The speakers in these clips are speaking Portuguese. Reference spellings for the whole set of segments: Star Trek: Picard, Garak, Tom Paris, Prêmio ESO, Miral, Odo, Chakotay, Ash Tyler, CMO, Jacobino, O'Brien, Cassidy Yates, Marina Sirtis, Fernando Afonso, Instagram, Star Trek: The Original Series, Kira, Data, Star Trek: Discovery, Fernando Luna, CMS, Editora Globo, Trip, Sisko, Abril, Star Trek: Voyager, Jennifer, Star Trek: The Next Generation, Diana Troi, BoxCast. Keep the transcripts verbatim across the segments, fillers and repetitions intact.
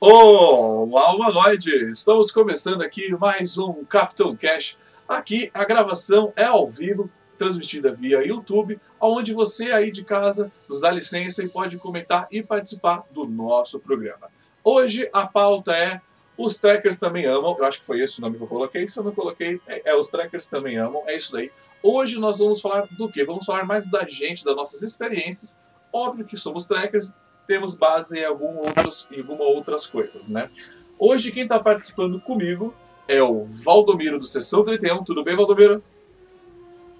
Olá, oh, Humanoide! Estamos começando aqui mais um Capitão Cash. Aqui a gravação é ao vivo, transmitida via YouTube, onde você aí de casa nos dá licença e pode comentar e participar do nosso programa. Hoje a pauta é Os Trekkers Também Amam, eu acho que foi esse o nome que eu coloquei, se eu não coloquei, é, é Os Trekkers Também Amam, é isso daí. Hoje nós vamos falar do quê? Vamos falar mais da gente, das nossas experiências. Óbvio que somos Trekkers, temos base em, algum outros, em alguma outras coisas, né? Hoje quem está participando comigo é o Waldomiro do Sessão trinta e um. Tudo bem, Waldomiro?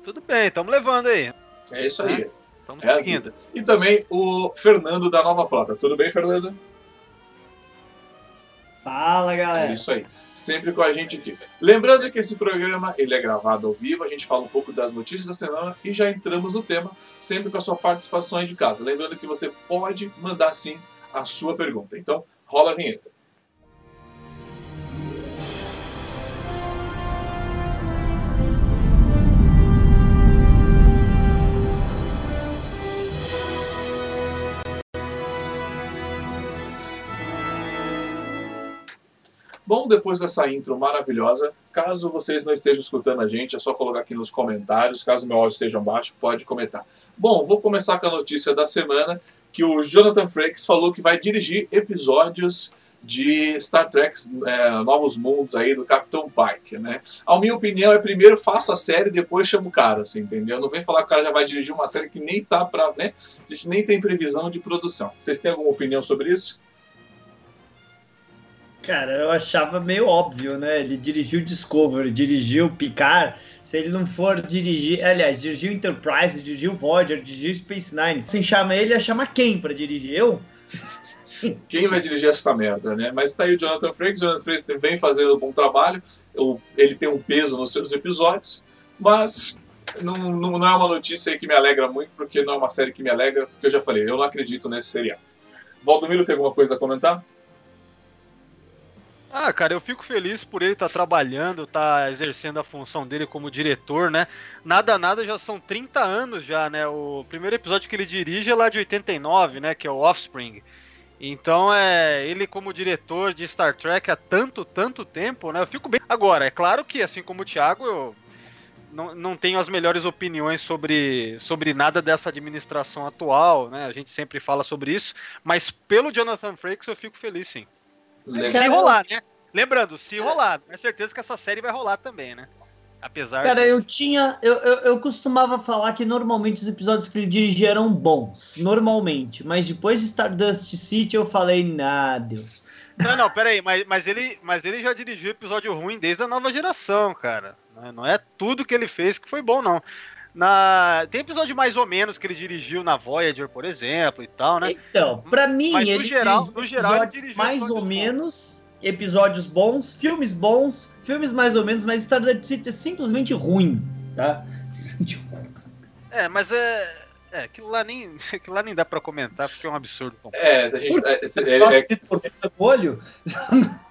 Tudo bem, estamos levando aí. É isso aí. Estamos é seguindo. E também o Fernando da Nova Frota. Tudo bem, Fernando? Fala, galera. É isso aí. Sempre com a gente aqui. Lembrando que esse programa ele é gravado ao vivo, a gente fala um pouco das notícias da semana e já entramos no tema, sempre com a sua participação aí de casa. Lembrando que você pode mandar, sim, a sua pergunta. Então, rola a vinheta. Bom, depois dessa intro maravilhosa, caso vocês não estejam escutando a gente, é só colocar aqui nos comentários, caso meu áudio esteja baixo, pode comentar. Bom, vou começar com a notícia da semana, que o Jonathan Frakes falou que vai dirigir episódios de Star Trek, é, Novos Mundos aí, do Capitão Pike, né? A minha opinião é, primeiro faça a série, depois chama o cara, assim, entendeu? Não vem falar que o cara já vai dirigir uma série que nem tá pra, né? A gente nem tem previsão de produção. Vocês têm alguma opinião sobre isso? Cara, eu achava meio óbvio, né? Ele dirigiu Discovery, dirigiu Picard. Se ele não for dirigir... Aliás, dirigiu Enterprise, dirigiu Voyager, dirigiu Space Nine. Se chama ele, ia chamar quem pra dirigir? Eu? Quem vai dirigir essa merda, né? Mas tá aí o Jonathan Frakes. O Jonathan Frakes vem fazendo um bom trabalho. Ele tem um peso nos seus episódios. Mas não, não é uma notícia aí que me alegra muito, porque não é uma série que me alegra, porque eu já falei, eu não acredito nesse seriado. Waldomiro, tem alguma coisa a comentar? Ah, cara, eu fico feliz por ele estar trabalhando, tá exercendo a função dele como diretor, né? Nada, nada, já são trinta anos já, né? O primeiro episódio que ele dirige é lá de oitenta e nove, né? Que é o Offspring. Então, é ele como diretor de Star Trek há tanto, tanto tempo, né? Eu fico bem... Agora, é claro que, assim como o Thiago, eu não, não tenho as melhores opiniões sobre, sobre nada dessa administração atual, né? A gente sempre fala sobre isso, mas pelo Jonathan Frakes eu fico feliz, sim. Legal. Se rolar, né? Lembrando, se rolar, é certeza que essa série vai rolar também, né? Apesar... Cara, eu tinha... Eu, eu, eu costumava falar que normalmente os episódios que ele dirigia eram bons. Normalmente. Mas depois de Stardust City eu falei, nah, Deus. Não, não, peraí. Mas, mas, ele, mas ele já dirigiu episódio ruim desde a nova geração, cara. Não é tudo que ele fez que foi bom, não. Na... Tem episódio mais ou menos que ele dirigiu na Voyager, por exemplo, e tal, né? Então, pra mim, mas, ele no geral, no geral ele dirigiu mais ou menos, episódios bons, filmes bons, filmes mais ou menos, mas Star Trek City é simplesmente ruim, tá? É, mas é... É, aquilo lá nem, aquilo lá nem dá pra comentar, porque é um absurdo. É, a gente... É, é, é, é,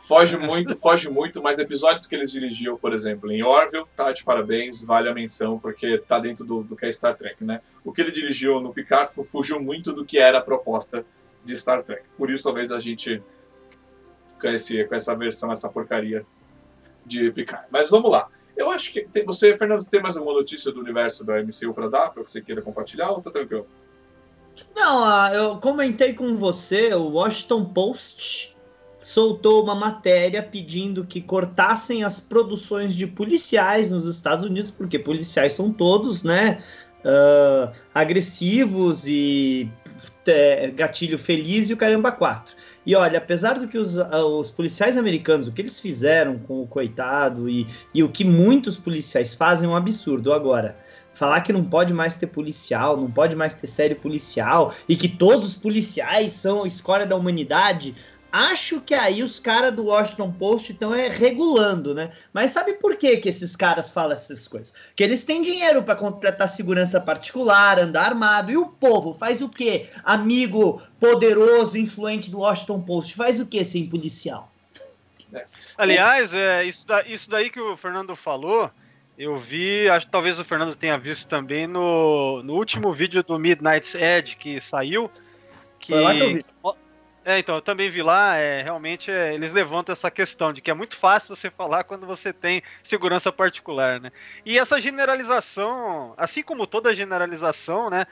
foge muito, foge muito, mas episódios que eles dirigiam, por exemplo, em Orville, tá de parabéns, vale a menção, porque tá dentro do, do que é Star Trek, né? O que ele dirigiu no Picard fugiu muito do que era a proposta de Star Trek. Por isso, talvez, a gente com, esse, com essa versão, essa porcaria de Picard. Mas vamos lá. Eu acho que... Tem, você, Fernando, você tem mais alguma notícia do universo da M C U para dar, para que você queira compartilhar, ou tá tranquilo? Não, eu comentei com você, o Washington Post soltou uma matéria pedindo que cortassem as produções de policiais nos Estados Unidos, porque policiais são todos, né, uh, agressivos e é, gatilho feliz e o caramba quatro. E olha, apesar do que os, os policiais americanos, o que eles fizeram com o coitado e, e o que muitos policiais fazem é um absurdo. Agora, falar que não pode mais ter policial, não pode mais ter série policial e que todos os policiais são a escória da humanidade, acho que aí os caras do Washington Post estão é, regulando, né? Mas sabe por que, que esses caras falam essas coisas? Que eles têm dinheiro para contratar segurança particular, andar armado, e o povo faz o quê? Amigo poderoso, influente do Washington Post, faz o quê sem policial? Aliás, é, isso, da, isso daí que o Fernando falou, eu vi, acho que talvez o Fernando tenha visto também no, no último vídeo do Midnight's Edge que saiu, que... Foi lá que eu vi. É, então, eu também vi lá, é, realmente é, eles levantam essa questão de que é muito fácil você falar quando você tem segurança particular, né? E essa generalização, assim como toda generalização, né?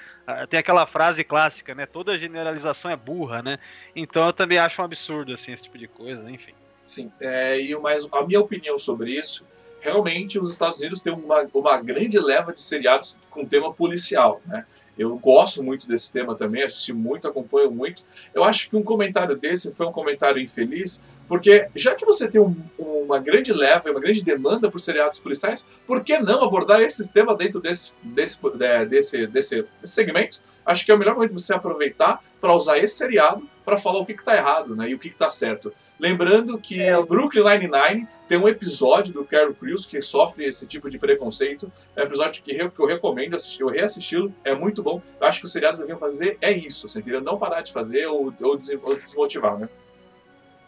Tem aquela frase clássica, né? Toda generalização é burra, né? Então eu também acho um absurdo, assim, esse tipo de coisa, enfim. Sim, é, e mais a minha opinião sobre isso, realmente os Estados Unidos têm uma, uma grande leva de seriados com tema policial, né? Eu gosto muito desse tema também, assisti muito, acompanho muito. Eu acho que um comentário desse foi um comentário infeliz, porque já que você tem um, uma grande leva, uma grande demanda por seriados policiais, por que não abordar esse tema dentro desse, desse, desse, desse, desse segmento? Acho que é o melhor momento você aproveitar para usar esse seriado para falar o que está errado, né, e o que está certo. Lembrando que é. Brooklyn Nine-Nine tem um episódio do Carol Crews que sofre esse tipo de preconceito. É um episódio que eu, que eu recomendo assistir, eu reassisti-lo, é muito bom. Eu acho que os seriados deviam fazer é isso, você entendeu? Não parar de fazer ou, ou desmotivar, né?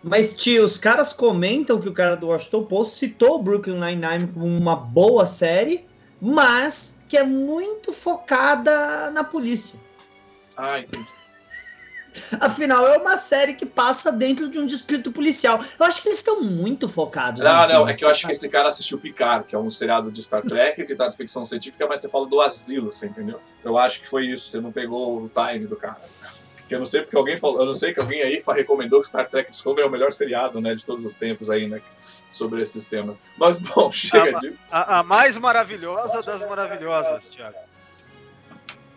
Mas, tio, os caras comentam que o cara do Washington Post citou o Brooklyn Nine-Nine como uma boa série, mas que é muito focada na polícia. Ah, entendi. Afinal, é uma série que passa dentro de um distrito policial. Eu acho que eles estão muito focados. Não, não, é que eu acho que esse cara assistiu Picard, que é um seriado de Star Trek, que tá de ficção científica, mas você fala do asilo, você entendeu? Eu acho que foi isso, você não pegou o time do cara. Que eu não sei porque alguém falou, eu não sei que alguém aí recomendou que Star Trek Discovery é o melhor seriado, né, de todos os tempos aí, né, sobre esses temas. Mas, bom, chega a, disso. A, a mais maravilhosa das maravilhosas, Thiago.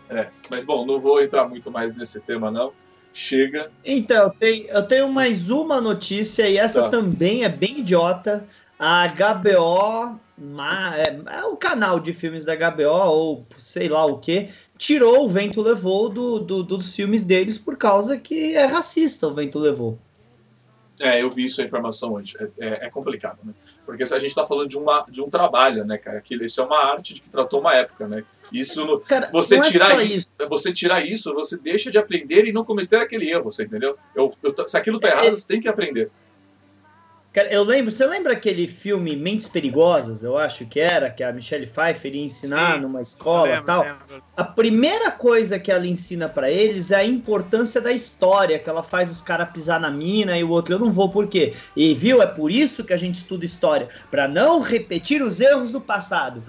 É, mas, bom, não vou entrar muito mais nesse tema, não. Chega. Então, tem, eu tenho mais uma notícia, e essa tá. também é bem idiota. A H B O, uma, é, o canal de filmes da H B O, ou sei lá o que, tirou O Vento Levou do, do, dos filmes deles por causa que é racista O Vento Levou. É, eu vi isso, a informação hoje. É, é, é complicado, né? Porque se a gente tá falando de, uma, de um trabalho, né, cara? Que isso é uma arte de que tratou uma época, né? Isso, no, cara, você, tirar isso. você tirar isso, você deixa de aprender e não cometer aquele erro, você entendeu? Eu, eu, se aquilo tá errado, é, você tem que aprender. Cara, eu lembro, você lembra aquele filme Mentes Perigosas, eu acho que era, que a Michelle Pfeiffer ia ensinar Sim, numa escola e tal? Lembro. A primeira coisa que ela ensina pra eles é a importância da história, que ela faz os caras pisar na mina e o outro, eu não vou, por quê? E viu, é por isso que a gente estuda história, pra não repetir os erros do passado.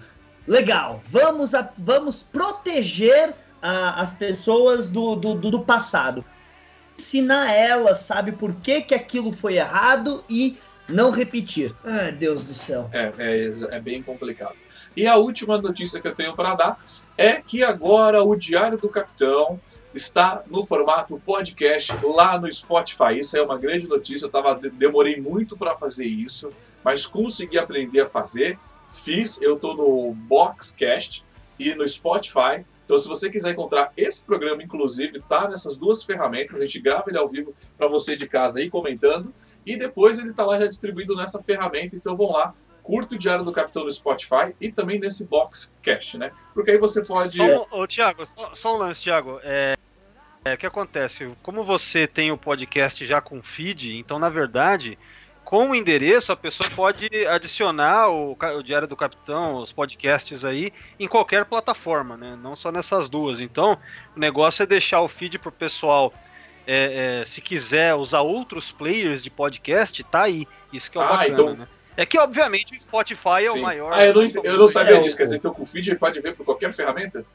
Legal, vamos, a, vamos proteger a, as pessoas do, do, do passado. Ensinar elas, sabe, por que, que aquilo foi errado e não repetir. Ai, Deus do céu. É, é, é bem complicado. E a última notícia que eu tenho para dar é que agora o Diário do Capitão está no formato podcast lá no Spotify. Isso é uma grande notícia, eu tava, demorei muito para fazer isso, mas consegui aprender a fazer. Fiz, eu tô no Boxcast e no Spotify. Então, se você quiser encontrar esse programa, inclusive, tá nessas duas ferramentas. A gente grava ele ao vivo para você de casa aí comentando. E depois ele tá lá já distribuído nessa ferramenta. Então, vão lá, curta o Diário do Capitão no Spotify e também nesse Boxcast, né? Porque aí você pode... Só, ô, Thiago, só, só um lance, Thiago. É, é, o que acontece? Como você tem o podcast já com feed, então, na verdade... Com o endereço, a pessoa pode adicionar o, o Diário do Capitão, os podcasts aí, em qualquer plataforma, né? Não só nessas duas. Então, o negócio é deixar o feed pro pessoal, é, é, se quiser usar outros players de podcast, tá aí. Isso que é o ah, bacana, então... né? É que, obviamente, o Spotify Sim. é o maior... Ah, eu não, eu não sabia é disso, o... quer dizer, então com o feed ele pode ver por qualquer ferramenta?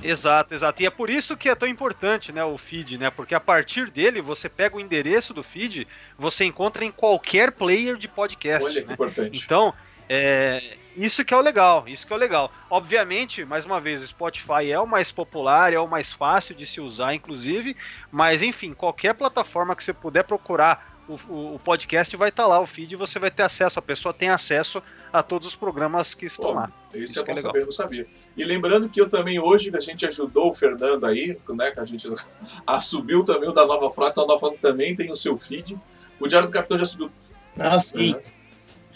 Exato, exato. E é por isso que é tão importante, né, o feed, né? Porque a partir dele, você pega o endereço do feed, você encontra em qualquer player de podcast. Olha, né? Que importante. Então, é, isso que é o legal, isso que é o legal. Obviamente, mais uma vez, o Spotify é o mais popular, é o mais fácil de se usar, inclusive, mas, enfim, qualquer plataforma que você puder procurar o, o, o podcast vai estar tá lá, o feed, e você vai ter acesso, a pessoa tem acesso a todos os programas que estão Pô, lá. Isso, isso é bom é saber, eu não sabia. E lembrando que eu também, hoje, a gente ajudou o Fernando aí, né, que a gente subiu também o da Nova Frota, a Nova Frota também tem o seu feed. O Diário do Capitão já subiu. Ah, sim. Uhum.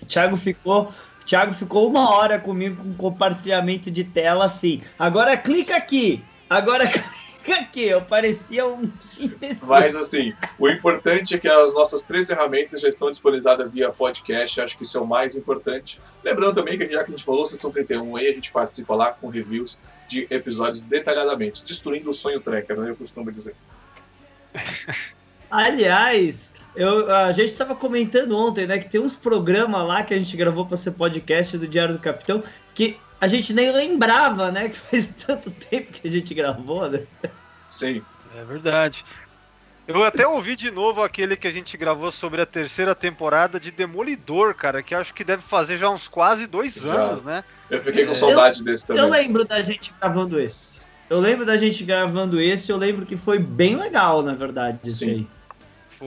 O Thiago ficou... Thiago ficou uma hora comigo com compartilhamento de tela, assim. Agora clica aqui, agora clica aqui, eu parecia um imbecil. Mas assim, o importante é que as nossas três ferramentas já estão disponibilizadas via podcast, acho que isso é o mais importante. Lembrando também que já que a gente falou, sessão trinta e um aí, a gente participa lá com reviews de episódios detalhadamente, destruindo o sonho tracker, né? Eu costumo dizer. Aliás, eu, a gente estava comentando ontem, né, que tem uns programas lá que a gente gravou para ser podcast do Diário do Capitão, que a gente nem lembrava, né, que faz tanto tempo que a gente gravou, né? Sim. É verdade. Eu até ouvi de novo aquele que a gente gravou sobre a terceira temporada de Demolidor, cara, que acho que deve fazer já uns quase dois já. anos, né? Eu fiquei com saudade eu, desse também. Eu lembro da gente gravando esse. Eu lembro da gente gravando esse, eu lembro que foi bem legal, na verdade. Sim. Aí.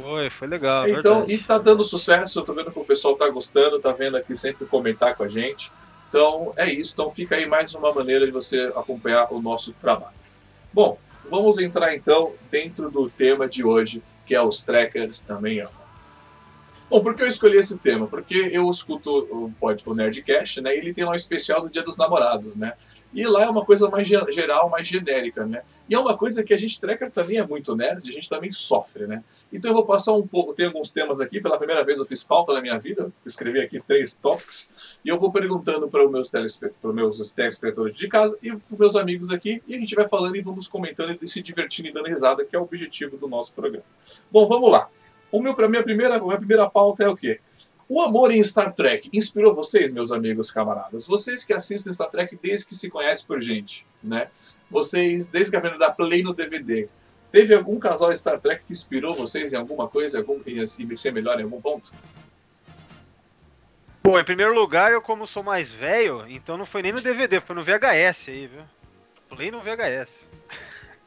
Foi, foi legal. Então, verdade. E tá dando sucesso, eu tô vendo que o pessoal tá gostando, tá vendo aqui sempre comentar com a gente. Então, é isso. Então, fica aí mais uma maneira de você acompanhar o nosso trabalho. Bom, vamos entrar então dentro do tema de hoje, que é os Trekkers também amam. Bom, por que eu escolhi esse tema? Porque eu escuto o, o Nerdcast, né? E ele tem lá um especial do Dia dos Namorados, né? E lá é uma coisa mais geral, mais genérica, né? E é uma coisa que a gente, Trekker, também é muito nerd, a gente também sofre, né? Então eu vou passar um pouco, tem alguns temas aqui, pela primeira vez eu fiz pauta na minha vida, escrevi aqui três tópicos, e eu vou perguntando para os meus telespectadores de casa e para os meus amigos aqui, e a gente vai falando e vamos comentando e se divertindo e dando risada, que é o objetivo do nosso programa. Bom, vamos lá. O meu, pra minha, primeira, minha primeira pauta é o quê? O amor em Star Trek inspirou vocês, meus amigos camaradas? Vocês que assistem Star Trek desde que se conhece por gente, né? Vocês, desde que a primeira da Play no D V D. Teve algum casal Star Trek que inspirou vocês em alguma coisa, algum, em assim, ser melhor em algum ponto? Bom, em primeiro lugar, eu como sou mais velho, então não foi nem no D V D, foi no V H S aí, viu? Play no V H S.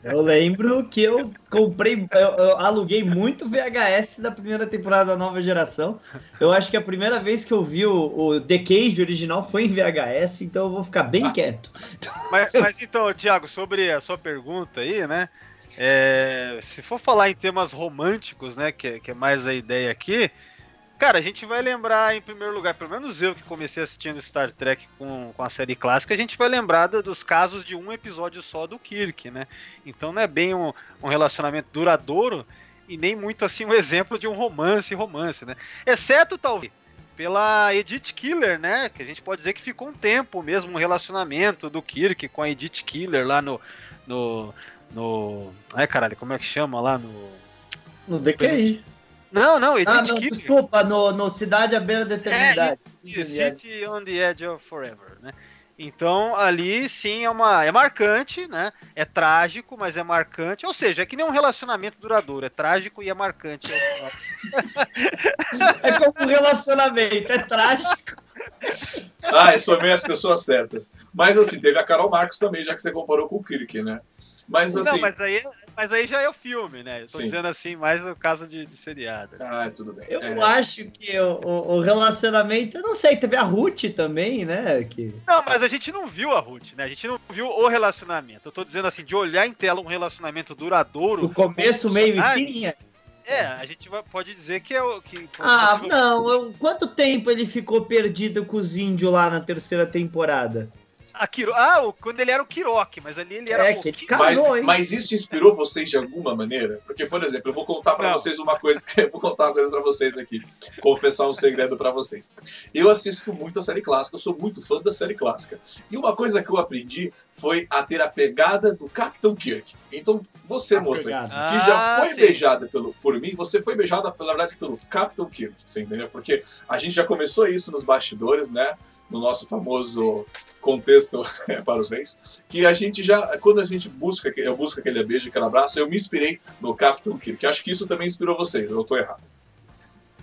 Eu lembro que eu comprei, eu, eu aluguei muito V H S da primeira temporada da nova geração. Eu acho que a primeira vez que eu vi o, o The Cage original foi em V H S, então eu vou ficar bem ah. quieto. Mas, mas então, Thiago, sobre a sua pergunta aí, né? É, se for falar em temas românticos, né, que, que é mais a ideia aqui, cara, a gente vai lembrar em primeiro lugar, pelo menos eu que comecei assistindo Star Trek com, com a série clássica, a gente vai lembrar dos casos de um episódio só do Kirk, né? Então não é bem um, um relacionamento duradouro e nem muito assim um exemplo de um romance, romance, né? Exceto, talvez, pela Edith Keeler, né? Que a gente pode dizer que ficou um tempo mesmo um relacionamento do Kirk com a Edith Keeler lá no... no, no... Ai, caralho, como é que chama lá no... No D Q I. Não, não, Edith ah, não, Keeler. Desculpa, no, no Cidade à Beira da Eternidade. É, City on the Edge of Forever, né? Então, ali sim é uma. É marcante, né? É trágico, mas é marcante. Ou seja, é que nem um relacionamento duradouro. É trágico e é marcante. É como um relacionamento, é trágico. Ah, eu sou meio as pessoas certas. Mas assim, teve a Carol Marcos também, já que você comparou com o Kirk, né? Mas assim. Não, mas aí. Mas aí já é o filme, né? Eu tô Sim. dizendo assim, mais no caso de, de seriado. Ah, tudo bem. Eu é. acho que o, o relacionamento... Eu não sei, teve a Ruth também, né? Que... Não, mas a gente não viu a Ruth, né? A gente não viu o relacionamento. Eu tô dizendo assim, de olhar em tela um relacionamento duradouro... Do começo, meio e fim? É, a gente pode dizer que é o... Que, ah, possível... não. Eu, quanto tempo ele ficou perdido com os índios lá na terceira temporada? A Kiro... Ah, o... quando ele era o Kirok, mas ali ele era é, o que ele casou, mas, hein? Mas isso inspirou vocês de alguma maneira? Porque, por exemplo, eu vou contar pra Não. vocês uma coisa, eu vou contar uma coisa pra vocês aqui, confessar um segredo pra vocês. Eu assisto muito a série clássica, eu sou muito fã da série clássica. E uma coisa que eu aprendi foi a ter a pegada do Capitão Kirk. Então, você, a moça, pegada. que já ah, foi sim. beijada pelo, por mim, você foi beijada, pela verdade, pelo Capitão Kirk, você entendeu? Porque a gente já começou isso nos bastidores, né? No nosso famoso contexto para os reis, que a gente já, quando a gente busca, eu busco aquele beijo, aquele abraço, eu me inspirei no Capitão Kirk. Acho que isso também inspirou vocês, eu tô errado.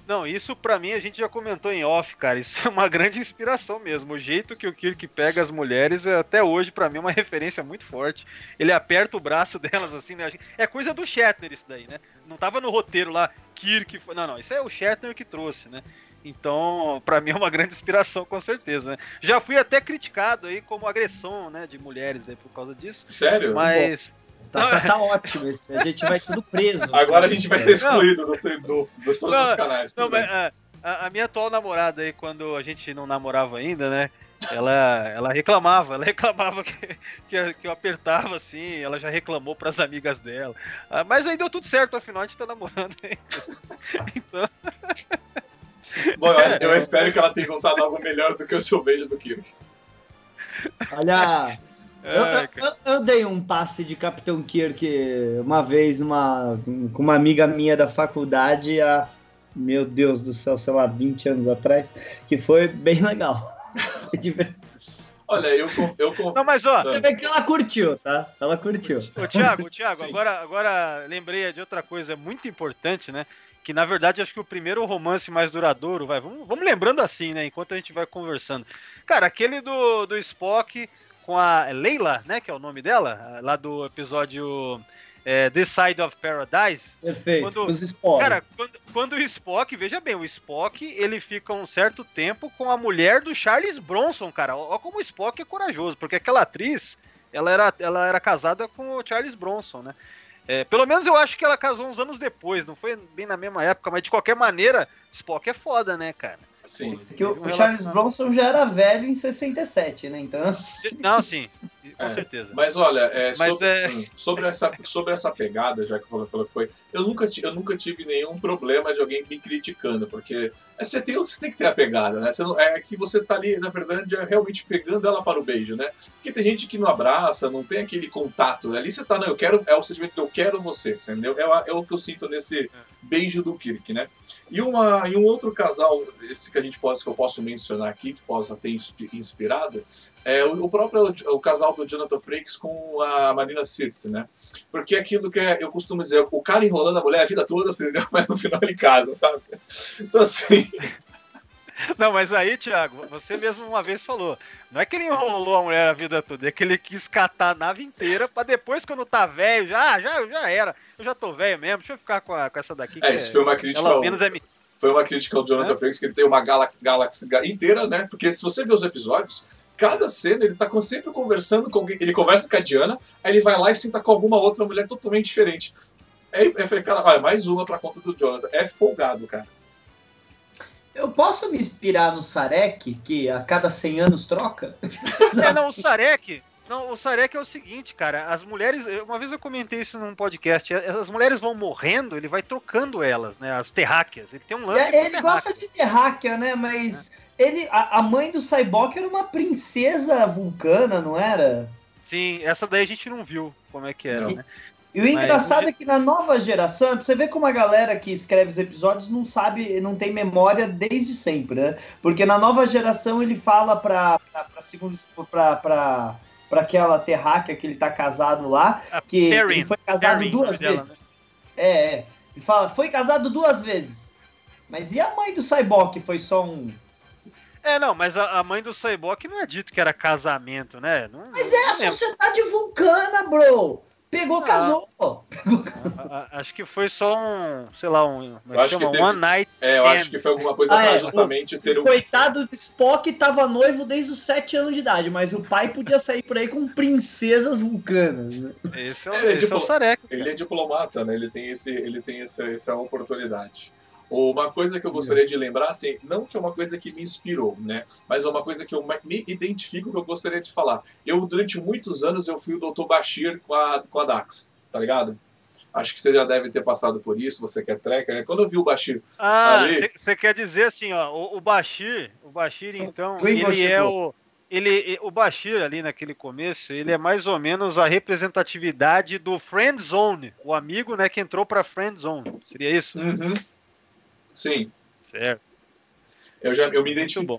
Não, isso pra mim a gente já comentou em off, cara, isso é uma grande inspiração mesmo. O jeito que o Kirk pega as mulheres, até hoje, pra mim, é uma referência muito forte. Ele aperta o braço delas, assim, né? É coisa do Shatner isso daí, né? Não tava no roteiro lá, Kirk... Não, não, isso é o Shatner que trouxe, né? Então, pra mim é uma grande inspiração, com certeza, né? Já fui até criticado aí como agressão, né, de mulheres aí por causa disso. Sério? Mas... Tá, tá, tá ótimo, a gente vai tudo preso. Agora a gente vai ser excluído do, do, de todos não, os canais. Não, mas a, a minha atual namorada aí, quando a gente não namorava ainda, né? Ela, ela reclamava, ela reclamava que, que eu apertava assim, ela já reclamou pras amigas dela. Mas aí deu tudo certo, afinal a gente tá namorando ainda. Então... Bom, eu, eu espero que ela tenha contado algo melhor do que o seu beijo do Kirk. Olha, Eu, eu, eu dei um passe de Capitão Kirk uma vez uma, com uma amiga minha da faculdade há, meu Deus do céu, sei lá, vinte anos atrás, que foi bem legal. Olha, eu, eu confio. Não, mas ó, você vê que ela curtiu, tá? Ela curtiu. Ô, Thiago, Thiago agora, agora lembrei de outra coisa muito importante, né? Que, na verdade, acho que o primeiro romance mais duradouro, vai, vamos, vamos lembrando assim, né? Enquanto a gente vai conversando. Cara, aquele do, do Spock com a Leila, né? Que é o nome dela, lá do episódio é, The Side of Paradise. Perfeito, quando, os Spock. Cara, quando, quando o Spock, veja bem, o Spock, ele fica um certo tempo com a mulher do Charles Bronson, cara. Olha como o Spock é corajoso, porque aquela atriz, ela era, ela era casada com o Charles Bronson, né? É, pelo menos eu acho que ela casou uns anos depois, não foi bem na mesma época, mas de qualquer maneira, Spock é foda, né, cara? Sim. Porque o, o Charles Bronson já era velho em sessenta e sete, né, então... Não, sim, com é, certeza. Mas olha, é, mas, sobre, é... sobre, essa, sobre essa pegada, já que falou que foi, eu nunca, eu nunca tive nenhum problema de alguém me criticando, porque é, você, tem, você tem que ter a pegada, né? Você não, é que você tá ali, na verdade, realmente pegando ela para o beijo, né? Porque tem gente que não abraça, não tem aquele contato, né? Ali você tá, não, eu quero, é o sentimento, eu quero você, entendeu? É, é o que eu sinto nesse beijo do Kirk, né? E, uma, e um outro casal, esse que a gente pode, que eu posso mencionar aqui, que possa ter inspirado, é o próprio o casal do Jonathan Frakes com a Marina Sirtis, né? Porque aquilo que eu costumo dizer, o cara enrolando a mulher a vida toda, assim, mas no final ele casa, sabe? Então, assim... Não, mas aí, Thiago, você mesmo uma vez falou, não é que ele enrolou a mulher a vida toda, é que ele quis catar a nave inteira pra depois, quando tá velho, já, já, já era, eu já tô velho mesmo, deixa eu ficar com, a, com essa daqui. É, que isso é, foi uma crítica ao, menos é... foi uma crítica ao Jonathan é? Frakes, que ele tem uma Galaxy, Galaxy inteira, né? Porque se você ver os episódios, cada cena ele tá sempre conversando com alguém, ele conversa com a Diana, aí ele vai lá e senta com alguma outra mulher totalmente diferente. Aí eu falei, cara, olha, mais uma pra conta do Jonathan, é folgado, cara. Eu posso me inspirar no Sarek, que a cada cem anos troca? É, não, o Sarek, não, o Sarek é o seguinte, cara, as mulheres, uma vez eu comentei isso num podcast, as mulheres vão morrendo, ele vai trocando elas, né, as terráqueas, ele tem um lance... É, ele gosta de terráquea, né, mas é. ele, a, a mãe do Cyborg era uma princesa vulcana, não era? Sim, essa daí a gente não viu como é que era, não, né? E o engraçado mas... é que na nova geração, você vê como a galera que escreve os episódios não sabe, não tem memória desde sempre, né? Porque na nova geração ele fala pra, pra, pra, pra, pra, pra aquela terráquea que ele tá casado lá, que Perrin, ele foi casado Perrin, duas vezes. Dela, né? É, é. Ele fala, foi casado duas vezes. Mas e a mãe do Cyborg que foi só um... É, não, mas a, a mãe do Cyborg não é dito que era casamento, né? Não, mas é a sociedade vulcana, bro! Pegou, ah, casou, pô. Pegou, casou. Acho que foi só um, sei lá, um... Eu acho que teve, One Night É, eu M. acho que foi alguma coisa ah, pra é, justamente o, ter o... Coitado do Spock tava noivo desde os sete anos de idade, mas o pai podia sair por aí com princesas vulcanas, né? Esse é o, ele esse é diplo... é o Sarek. Ele é diplomata, né? Ele tem, esse, ele tem essa, essa oportunidade. Uma coisa que eu gostaria de lembrar, assim, não que é uma coisa que me inspirou, né? Mas é uma coisa que eu me identifico, que eu gostaria de falar. Eu, durante muitos anos, eu fui o doutor Bashir com a, com a Dax, tá ligado? Acho que você já deve ter passado por isso, você que é trekker, né? Quando eu vi o Bashir... Ah, você quer dizer assim, ó, o, o Bashir, o Bashir, então, ele Bashir. é o... Ele, o Bashir, ali naquele começo, ele é mais ou menos a representatividade do Friend Zone, o amigo, né, que entrou pra Friend Zone. Seria isso? Uhum. Sim. Certo. Eu, já, eu, me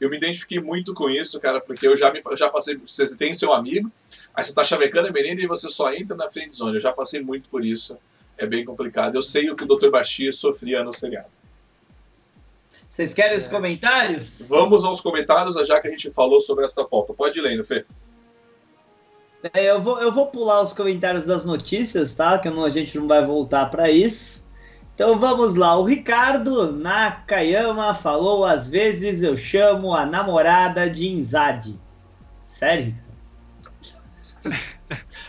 eu me identifiquei muito com isso, cara, porque eu já, me, eu já passei... Você tem seu amigo, aí você tá chavecando a menina e você só entra na friend zone. Eu já passei muito por isso. É bem complicado. Eu sei o que o doutor Bashir sofria no seriado. Vocês querem é. os comentários? Vamos aos comentários, já que a gente falou sobre essa pauta. Pode ir lendo, Fê. É, eu, vou, eu vou pular os comentários das notícias, tá? Que a gente não vai voltar para isso. Então vamos lá, o Ricardo Nakayama falou, às vezes eu chamo a namorada de Inzadi. Sério?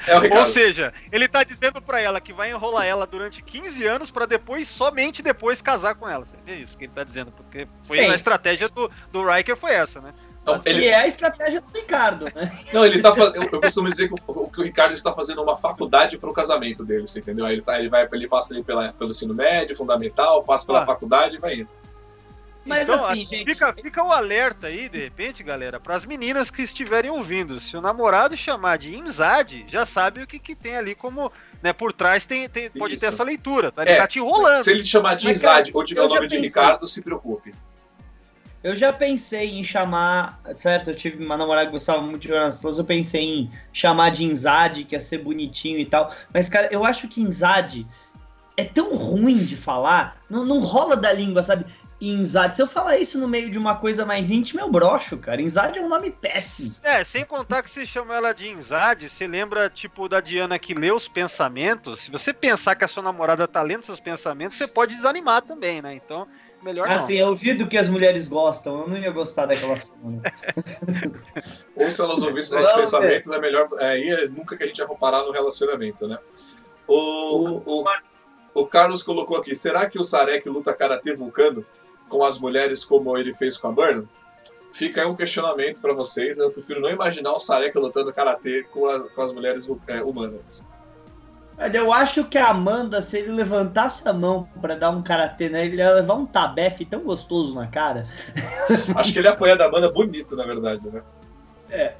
É o Ricardo. Ou seja, ele tá dizendo pra ela que vai enrolar ela durante quinze anos pra depois, somente depois, casar com ela. É isso que ele tá dizendo, porque foi a estratégia do, do Riker, foi essa, né? Não, ele... E é a estratégia do Ricardo, né? Não, ele tá fazendo. Eu, eu costumo dizer que o, que o Ricardo está fazendo uma faculdade para o casamento dele, você entendeu? Aí ele, tá, ele, vai, ele passa ali pela, pelo ensino médio, fundamental, passa pela ah. faculdade e vai indo. Mas então, assim, gente... Fica, fica o alerta aí, de repente, galera, para as meninas que estiverem ouvindo. Se o namorado chamar de Inzade, já sabe o que, que tem ali como... Né, por trás tem, tem, pode Isso. ter essa leitura. Tá, é, ele tá te enrolando. Se ele te chamar de Inzade ou tiver o nome pensei. de Ricardo, se preocupe. Eu já pensei em chamar... Certo, eu tive uma namorada que gostava muito de Jonathan Frakes, eu pensei em chamar de Inzade, que ia ser bonitinho e tal. Mas, cara, eu acho que Inzade é tão ruim de falar, não, não rola da língua, sabe? Inzade, se eu falar isso no meio de uma coisa mais íntima, eu broxo, cara. Inzade é um nome péssimo. É, sem contar que você chama ela de Inzade, você lembra, tipo, da Diana que lê os pensamentos. Se você pensar que a sua namorada tá lendo seus pensamentos, você pode desanimar também, né? Então, melhor não. Assim, eu ouvi do que as mulheres gostam, eu não ia gostar daquela cena. Ou se elas ouvissem nossos não, pensamentos, é melhor... Aí é, é nunca que a gente ia parar no relacionamento, né? O, o, o, o Carlos colocou aqui, será que o Sarek luta karatê vulcano com as mulheres como ele fez com a Burnham? Fica aí um questionamento pra vocês. Eu prefiro não imaginar o Sarek lutando karatê com as, com as mulheres é, humanas. Eu acho que a Amanda, se ele levantasse a mão pra dar um karatê, né, ele ia levar um tabefe tão gostoso na cara. Acho que ele apanha da Amanda bonito, na verdade, né? É.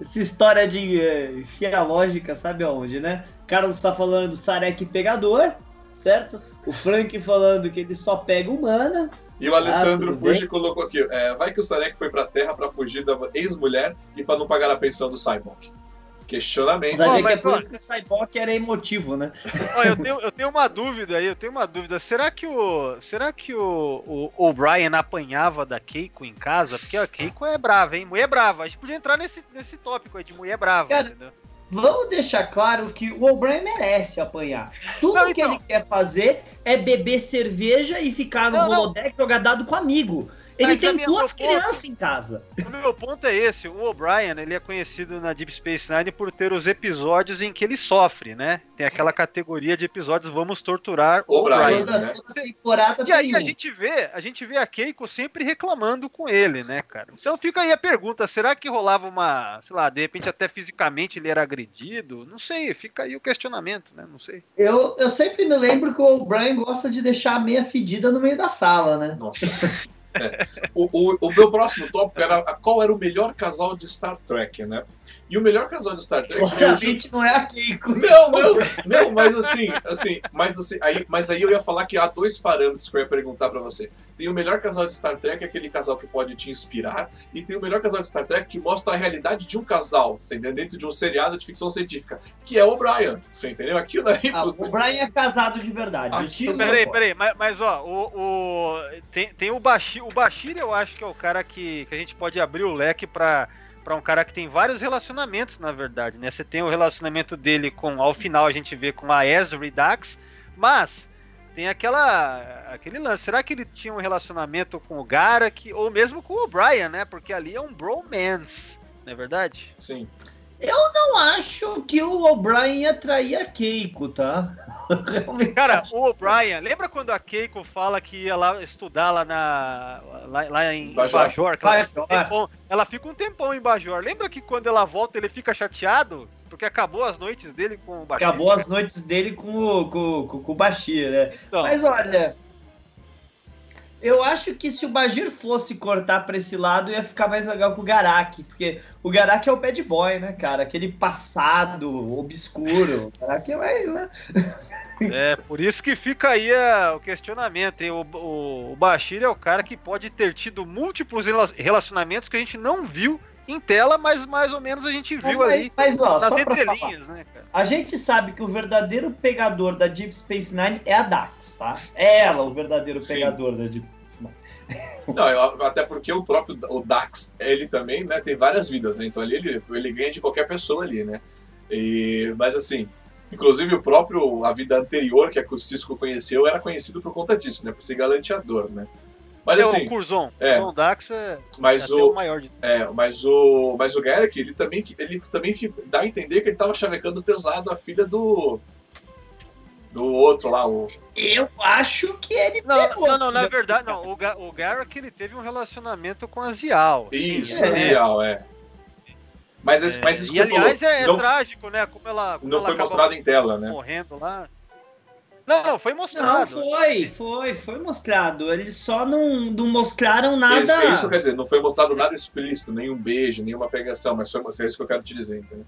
Essa história de é, fia lógica sabe aonde, né? O Carlos tá falando do Sarek pegador, certo? O Frank falando que ele só pega humana. E o Alessandro ah, Fuji colocou aqui, é, vai que o Sarek foi pra Terra pra fugir da ex-mulher e pra não pagar a pensão do Cyborg. Questionamento. Mas, oh, mas é por isso que o Cyborg era emotivo, né? Oh, eu, tenho, eu tenho uma dúvida aí, eu tenho uma dúvida. Será que o será que o O'Brien apanhava da Keiko em casa? Porque a Keiko é brava, hein? Mulher brava. A gente podia entrar nesse, nesse tópico aí de mulher brava, cara, entendeu? Vamos deixar claro que o O'Brien merece apanhar. Tudo não, que então. ele quer fazer é beber cerveja e ficar no holodeck jogar dado com amigo. Ele Mas tem duas crianças em casa. O meu ponto é esse. O O'Brien, ele é conhecido na Deep Space Nine por ter os episódios em que ele sofre, né? Tem aquela categoria de episódios, vamos torturar o O'Brien, né? E aí a gente, vê, a gente vê a Keiko sempre reclamando com ele, né, cara? Então fica aí a pergunta, será que rolava uma, sei lá, de repente até fisicamente ele era agredido? Não sei, fica aí o questionamento, né? Não sei. Eu, eu sempre me lembro que o O'Brien gosta de deixar a meia fedida no meio da sala, né? Nossa... É. O, o, o meu próximo tópico era a qual era o melhor casal de Star Trek, né? E o melhor casal de Star Trek. Obviamente ju... não é a Keiko. Não, não, não, mas assim, assim, mas assim, aí, mas aí eu ia falar que há dois parâmetros que eu ia perguntar pra você. Tem o melhor casal de Star Trek, aquele casal que pode te inspirar, e tem o melhor casal de Star Trek que mostra a realidade de um casal, você entendeu? Dentro de um seriado de ficção científica, que é o O'Brien, você entendeu? Aquilo aí... Ah, você... O O'Brien é casado de verdade. Aquilo... Peraí, peraí, mas, mas ó, o, o... Tem, tem o Bashir, o Bashir eu acho que é o cara que, que a gente pode abrir o leque pra... Pra um cara que tem vários relacionamentos, na verdade, né? Você tem o relacionamento dele com... Ao final a gente vê com a Ezra e Dax, mas tem aquela... Aquele lance. Será que ele tinha um relacionamento com o Garak ou mesmo com o O'Brien, né? Porque ali é um bromance, não é verdade? Sim. Eu não acho que o O'Brien atraía a Keiko, tá? Cara, o O'Brien... Lembra quando a Keiko fala que ia lá estudar lá, na, lá, lá em Bajor? Em Bajor que ela, fica um tempão, ela fica um tempão em Bajor. Lembra que quando ela volta ele fica chateado? Porque acabou as noites dele com o Bashir. Acabou as noites dele com o, com, com, com o Bashir, né? Então, mas olha... Eu acho que se o Bashir fosse cortar pra esse lado, ia ficar mais legal com o Garak, porque o Garak é o bad boy, né, cara? Aquele passado obscuro. O Garak é mais, né? É, por isso que fica aí uh, o questionamento, hein? O, o, o Bashir é o cara que pode ter tido múltiplos relacionamentos que a gente não viu em tela, mas mais ou menos a gente viu mas, ali mas, ó, nas entrelinhas, né, cara? A gente sabe que o verdadeiro pegador da Deep Space Nine é a Dax, tá? É ela o verdadeiro Sim. pegador da Deep Space Nine. Não, eu, até porque o próprio o Dax, ele também, né, tem várias vidas, né? Então ali ele, ele ganha de qualquer pessoa ali, né? E, mas assim, inclusive o próprio, a vida anterior que a Sisko conheceu era conhecido por conta disso, né? Por ser galanteador, né? Mas é assim, o Curzon, é, o Dax é, mas o, o maior de é, mas o mas o Garak, ele também ele também dá a entender que ele tava chavecando pesado a filha do do outro lá, o... Eu acho que ele Não, pegou. não, não, na verdade, não, o, Ga, o Garak ele teve um relacionamento com a Zial. Isso, é. a Zial, é. Mas esse, é, mas isso que e, aliás, falou, é, é não, trágico, né, como ela como Não ela foi mostrado em tela, né? Morrendo lá. Não, não, foi mostrado. Não, foi, foi, foi mostrado. Eles só não, não mostraram nada. Isso, é isso que eu quero dizer, não foi mostrado nada explícito, nenhum beijo, nenhuma pegação, mas foi, é isso que eu quero te dizer, entendeu?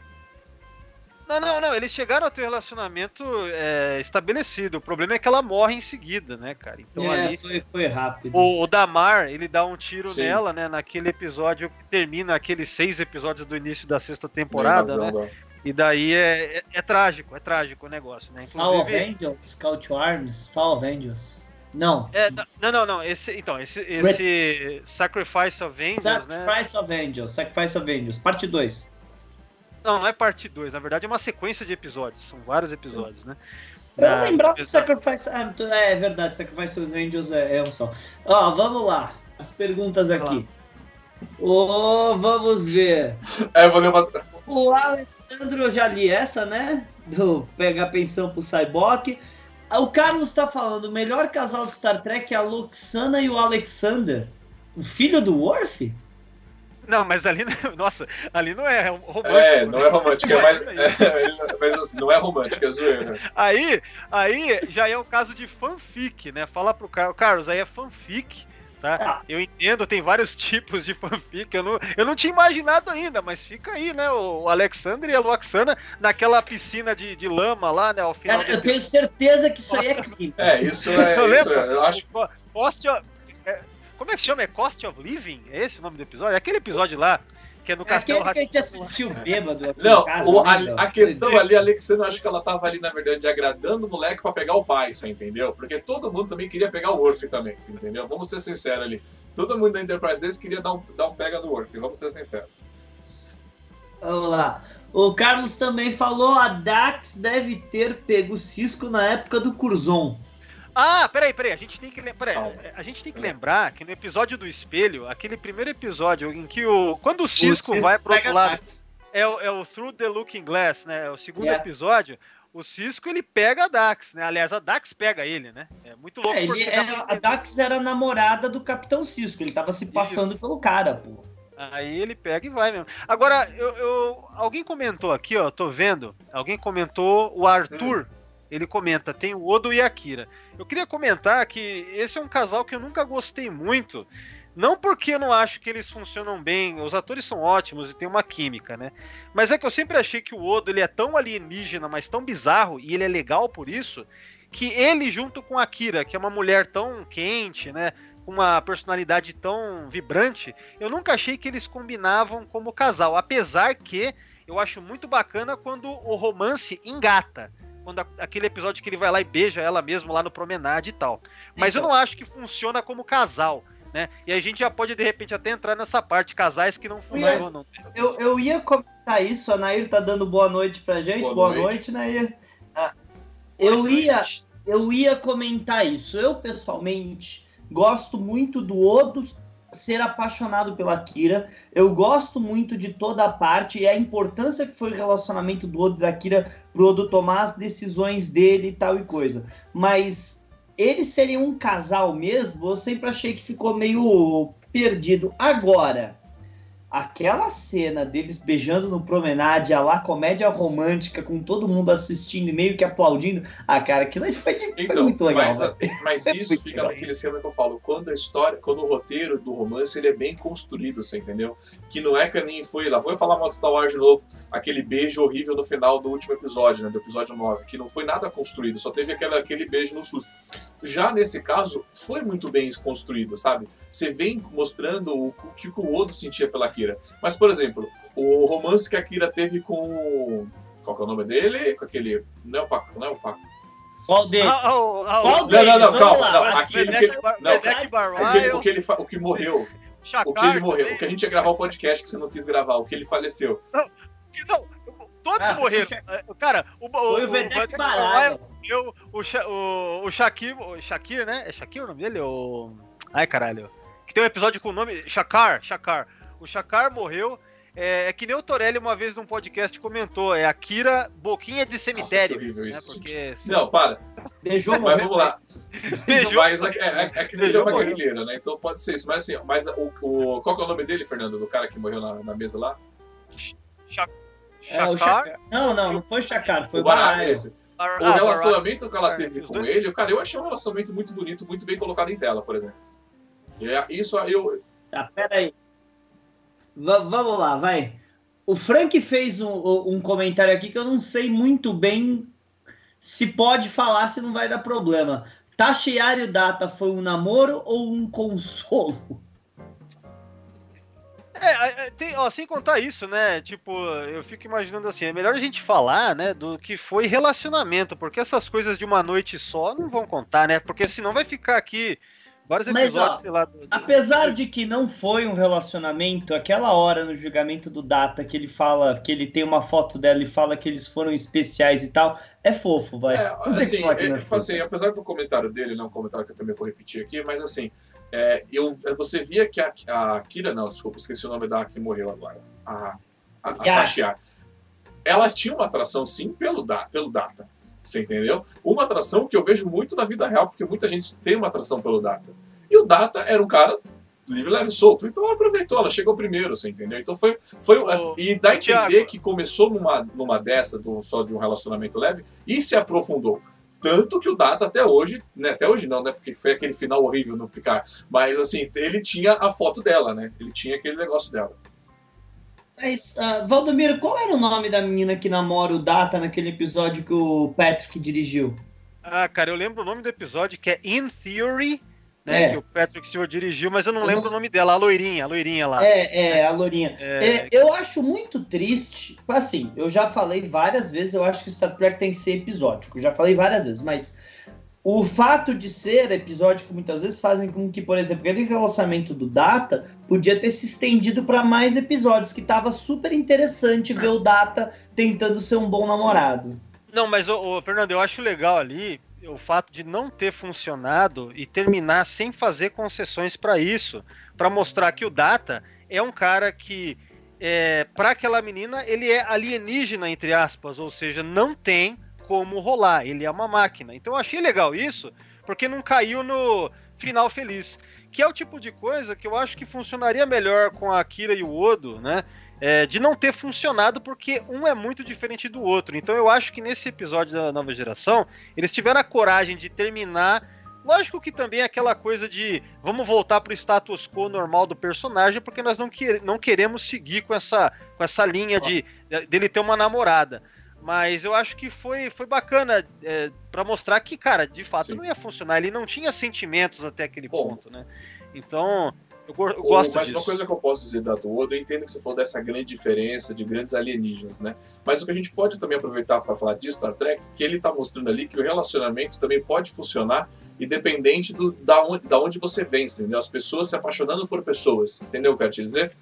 Não, não, não, eles chegaram a ter um relacionamento é, estabelecido, o problema é que ela morre em seguida, né, cara? Então é, ali... Foi, foi rápido. O, o Damar, ele dá um tiro Sim. nela, né, naquele episódio que termina aqueles seis episódios do início da sexta temporada, razão, né? Ó. E daí é, é, é trágico, é trágico o negócio, né? Inclusive... Fall of Angels, Call to Arms, Fall of Angels, não. É, não, não, não, esse, então, esse, esse Sacrifice of Angels, Sacrifice né? Sacrifice of Angels, Sacrifice of Angels, parte dois. Não, não é parte dois, na verdade é uma sequência de episódios, são vários episódios, Sim. né? Eu ah, lembrava que Sacrifice... Ah, é verdade, Sacrifice of Angels é, é um só. Ó, vamos lá, as perguntas aqui. Ô, oh, vamos ver. É, eu vou ler uma... O Alessandro, eu já li essa, né? Do pegar pensão pro Cyborg. O Carlos tá falando, o melhor casal de Star Trek é a Loxana e o Alexander. O filho do Worf? Não, mas ali, nossa, ali não é romântico. É, não né? é romântico, é mais, é, mas assim, não é romântico, é zoeira. Aí, aí já é o caso de fanfic, né? Fala pro Carlos, Carlos, aí é fanfic, tá? Eu entendo, tem vários tipos de fanfic, eu não, eu não tinha imaginado ainda, mas fica aí, né? O Alexandre e a Loxana naquela piscina de, de lama lá, né? Ao final Cara, eu tenho certeza que isso aí é crime. É, isso é, eu isso é, eu acho que... Como é que chama? É Cost of Living? É esse o nome do episódio? É aquele episódio lá que é no é Castelo Rá-Tim-Bum. Aquele que a gente assistiu bêbado. Não, casa, o, a, não, a questão ali, a Alexandra, acho que ela tava ali, na verdade, agradando o moleque pra pegar o pai, você entendeu? Porque todo mundo também queria pegar o Worf também, você entendeu? Vamos ser sinceros ali. Todo mundo da Enterprise desse queria dar um, dar um pega no Worf, vamos ser sinceros. Vamos lá. O Carlos também falou, a Dax deve ter pego o Sisko na época do Curzon. Ah, peraí, peraí, a gente tem que, peraí, a gente tem que lembrar que no episódio do espelho, aquele primeiro episódio em que o... Quando o Sisko vai pro outro lado, é o, é o Through the Looking Glass, né? É o segundo yeah. episódio, o Sisko, ele pega a Dax, né? Aliás, a Dax pega ele, né? É muito louco. É, ele era, a Dax era a namorada do Capitão Sisko, ele tava se passando Isso. pelo cara, pô. Aí ele pega e vai mesmo. Agora, eu, eu, alguém comentou aqui, ó, tô vendo, alguém comentou o Arthur... Hum. Ele comenta, tem o Odo e a Kira. Eu queria comentar que esse é um casal que eu nunca gostei muito. Não porque eu não acho que eles funcionam bem, os atores são ótimos e tem uma química, né? Mas é que eu sempre achei que o Odo, ele é tão alienígena, mas tão bizarro, e ele é legal por isso, que ele junto com a Kira, que é uma mulher tão quente, né? Com uma personalidade tão vibrante, eu nunca achei que eles combinavam como casal. Apesar que eu acho muito bacana quando o romance engata. Quando a, aquele episódio que ele vai lá e beija ela mesmo lá no Promenade e tal. Mas então, eu não acho que funciona como casal, né? E a gente já pode, de repente, até entrar nessa parte, casais que não funcionam. Eu, eu ia comentar isso, a Nair tá dando boa noite pra gente. Boa, boa noite. noite, Nair. Ah, eu, boa ia, noite. eu ia comentar isso. Eu, pessoalmente, gosto muito do Odo ser apaixonado pela Kira. Eu gosto muito de toda a parte e a importância que foi o relacionamento do Odo e da Kira pro Odo tomar as decisões dele e tal e coisa. Mas eles seriam um casal mesmo, eu sempre achei que ficou meio perdido. Agora, aquela cena deles beijando no Promenade, a lá comédia romântica, com todo mundo assistindo e meio que aplaudindo. Ah, cara, aquilo foi, de, então, foi muito legal. Mas, a, mas isso fica legal. Naquele esquema que eu falo, quando a história, quando o roteiro do romance ele é bem construído, você entendeu? Que não é que nem foi, lá vou falar mal de Star Wars de novo, aquele beijo horrível no final do último episódio, né, do episódio nove, que não foi nada construído, só teve aquela, aquele beijo no susto. Já nesse caso, foi muito bem construído, sabe? Você vem mostrando o, o que o Odo sentia pela Kira. Mas, por exemplo, o romance que a Kira teve com... Qual que é o nome dele? Com aquele... Não é o Paco, não é o Paco. Qual dele? Oh, oh, oh, Qual dele? Não, não, não, calma. Não, aquele que ele... Não, aquele, o, que ele fa... o que morreu. O que ele morreu. O que a gente ia gravar o podcast que você não quis gravar. O que ele faleceu. Não, não. Todos ah, morreram. Cara, o, o, o Vedek Baralho morreu. O Shakir, o Shakir, né? É Shakir o nome dele? O... Ai, caralho. Que tem um episódio com o nome... Shakar, Shakar. O Shakar morreu, é, é que nem o Torelli uma vez num podcast comentou, é a Kira boquinha de cemitério. Nossa, que horrível isso, né? Porque, não, não, para. Beijou, mas vamos lá. Beijou, mas é, é, é que nem ele é uma guerrilheira, né? Então pode ser isso. Mas assim, mas o, o, qual que é o nome dele, Fernando? Do cara que morreu na, na mesa lá? Shakar? É, não, não, não foi Shakar, foi o Baralho. Baralho. Ar- o ar- relacionamento ar- que ela ar- teve ar- com ele, cara, eu achei um relacionamento muito bonito, muito bem colocado em tela, por exemplo. É, isso eu... Tá, peraí. V- vamos lá, vai. O Frank fez um, um comentário aqui que eu não sei muito bem se pode falar, se não vai dar problema. Tashiar e Data foi um namoro ou um consolo? É, tem, ó, sem contar isso, né, tipo, eu fico imaginando assim, é melhor a gente falar, né, do que foi relacionamento, porque essas coisas de uma noite só não vão contar, né, porque senão vai ficar aqui vários episódios, mas, ó, sei lá... Do... Apesar de que não foi um relacionamento, aquela hora no julgamento do Data que ele fala, que ele tem uma foto dela e fala que eles foram especiais e tal, é fofo, vai. É, assim, é, assim, apesar do comentário dele, não, um comentário que eu também vou repetir aqui, mas assim... É, eu, você via que a, a Kira, não, desculpa, esqueci o nome da que morreu agora, a, a, a Tashiar, ela tinha uma atração sim pelo, da, pelo Data, você entendeu? Uma atração que eu vejo muito na vida real, porque muita gente tem uma atração pelo Data. E o Data era um cara livre, leve e solto, então ela aproveitou, ela chegou primeiro, você entendeu? Então foi, foi o, e dá a entender que começou numa, numa dessa, do, só de um relacionamento leve, e se aprofundou. Tanto que o Data até hoje, né, até hoje não, né, porque foi aquele final horrível no Picard, mas assim, ele tinha a foto dela, né, ele tinha aquele negócio dela. Mas, uh, Waldomiro, qual era o nome da menina que namora o Data naquele episódio que o Patrick dirigiu? Ah, cara, eu lembro o nome do episódio, que é In Theory, né, é. que o Patrick Stewart dirigiu, mas eu não lembro eu... o nome dela, a loirinha, a loirinha lá. É, é, a loirinha. É... É, eu acho muito triste, assim, eu já falei várias vezes, eu acho que Star Trek tem que ser episódico, já falei várias vezes, mas o fato de ser episódico muitas vezes fazem com que, por exemplo, aquele relacionamento do Data podia ter se estendido para mais episódios, que tava super interessante ver o Data tentando ser um bom namorado. Sim. Não, mas, ô, ô, Fernando, eu acho legal ali... o fato de não ter funcionado e terminar sem fazer concessões para isso, para mostrar que o Data é um cara que é, para aquela menina ele é alienígena, entre aspas, ou seja, não tem como rolar, ele é uma máquina. Então eu achei legal isso, porque não caiu no final feliz, que é o tipo de coisa que eu acho que funcionaria melhor com a Kira e o Odo, né? É, de não ter funcionado, porque um é muito diferente do outro. Então eu acho que nesse episódio da Nova Geração, eles tiveram a coragem de terminar. Lógico que também é aquela coisa de vamos voltar pro status quo normal do personagem, porque nós não, que, não queremos seguir com essa, com essa linha de, de, dele ter uma namorada. Mas eu acho que foi, foi bacana é, para mostrar que, cara, de fato Sim. não ia funcionar. Ele não tinha sentimentos até aquele Bom. ponto, né? Então... Eu gosto Ou, mas disso. Uma coisa que eu posso dizer da do Odo, eu entendo que você falou dessa grande diferença de grandes alienígenas, né? Mas o que a gente pode também aproveitar para falar de Star Trek, que ele tá mostrando ali que o relacionamento também pode funcionar independente do, da, onde, da onde você vem, entendeu? As pessoas se apaixonando por pessoas, entendeu o que eu quero te dizer?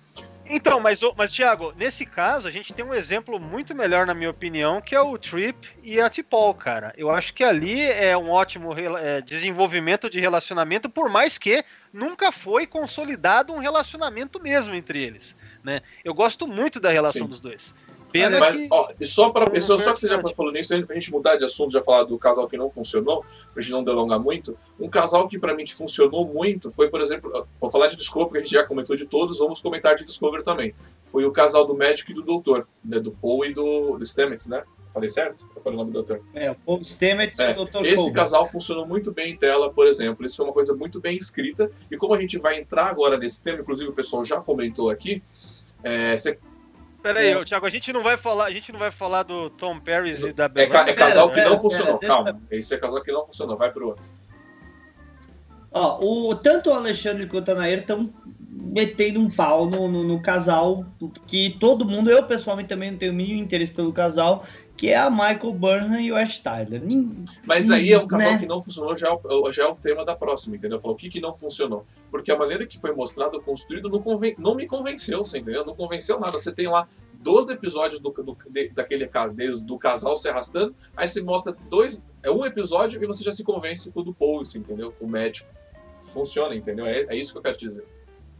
Então, mas, mas Thiago, nesse caso a gente tem um exemplo muito melhor, na minha opinião, que é o Trip e a T'Pol, cara. Eu acho que ali é um ótimo é, desenvolvimento de relacionamento, por mais que nunca foi consolidado um relacionamento mesmo entre eles, né? Eu gosto muito da relação Sim. dos dois. Pena Mas, que... ó, e só para pessoa, só que você já falou nisso, pra gente mudar de assunto, já falar do casal que não funcionou, pra gente não delongar muito, um casal que pra mim que funcionou muito foi, por exemplo, vou falar de Discovery, que a gente já comentou de todos, vamos comentar de Discovery também. Foi o casal do médico e do doutor, né, do Paul e do, do Stamets, né? Falei certo? Eu falei o nome do doutor. É, o Paul Stamets é, e o doutor Paul. Esse casal funcionou muito bem em tela, por exemplo, isso foi uma coisa muito bem escrita, e como a gente vai entrar agora nesse tema, inclusive o pessoal já comentou aqui, é, você... Peraí, é. Thiago, a gente não vai falar, a gente não vai falar do Tom Paris e da B'Elanna. É, é casal que não é, funcionou, é, é, calma. Esse é casal que não funcionou, vai pro outro. Ó, o, tanto o Alexander quanto a Nair estão metendo um pau no, no, no casal, que todo mundo, eu pessoalmente também não tenho o mínimo interesse pelo casal, que é a Michael Burnham e o Ash Tyler. Mas aí é um casal né? que não funcionou, já é, já é o tema da próxima, entendeu? Falou o que, que não funcionou. Porque a maneira que foi mostrado, construído, não, conven- não me convenceu, você entendeu? Não convenceu nada. Você tem lá doze episódios do, do, de, daquele, de, do casal se arrastando, aí você mostra dois, é um episódio e você já se convence com o do Paul, entendeu? Com o médico. Funciona, entendeu? É, é isso que eu quero te dizer.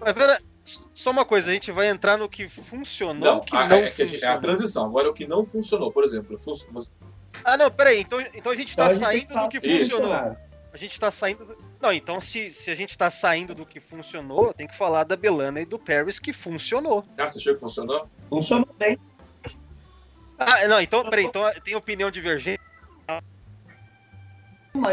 Mas pera, só uma coisa, a gente vai entrar no que funcionou, não, o que a, não é, funcionou. É a transição, agora o que não funcionou, por exemplo. Func... Ah, não, peraí, então, então a gente tá então, saindo gente tá... do que Isso. funcionou. A gente tá saindo... Do... Não, então se, se a gente tá saindo do que funcionou, tem que falar da B'Elanna e do Paris que funcionou. Ah, você achou que funcionou? Funcionou bem. Ah, não, então, peraí, então tem opinião divergente.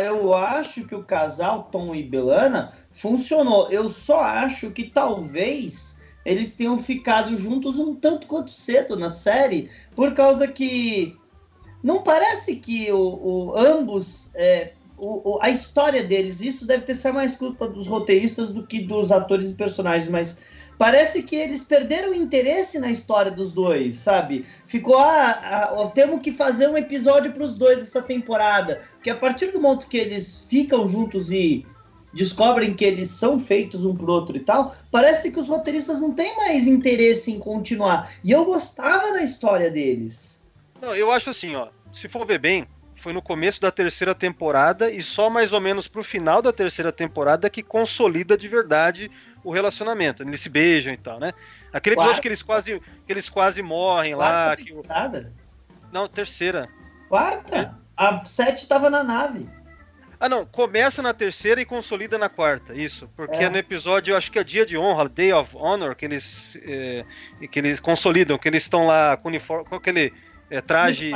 Eu acho que o casal Tom e B'Elanna funcionou. Eu só acho que talvez eles tenham ficado juntos um tanto quanto cedo na série, por causa que não parece que o, o, ambos... É, O, o, a história deles, isso deve ter sido mais culpa dos roteiristas do que dos atores e personagens, mas parece que eles perderam o interesse na história dos dois, sabe? Ficou, ah, ah temos que fazer um episódio para os dois essa temporada, porque a partir do momento que eles ficam juntos e descobrem que eles são feitos um pro outro e tal, parece que os roteiristas não têm mais interesse em continuar, e eu gostava da história deles. Não, eu acho assim, ó, se for ver bem, foi no começo da terceira temporada e só mais ou menos pro final da terceira temporada que consolida de verdade o relacionamento. Eles se beijam e tal, né? Aquele Quarta. episódio que eles quase, que eles quase morrem Quarta lá. Que... Não, terceira. Quarta? É. A sete tava na nave. Ah, não. Começa na terceira e consolida na quarta. Isso. Porque é no episódio, eu acho que é Dia de Honra, Day of Honor, que eles, é, que eles consolidam, que eles estão lá com, uniforme, com aquele é, traje...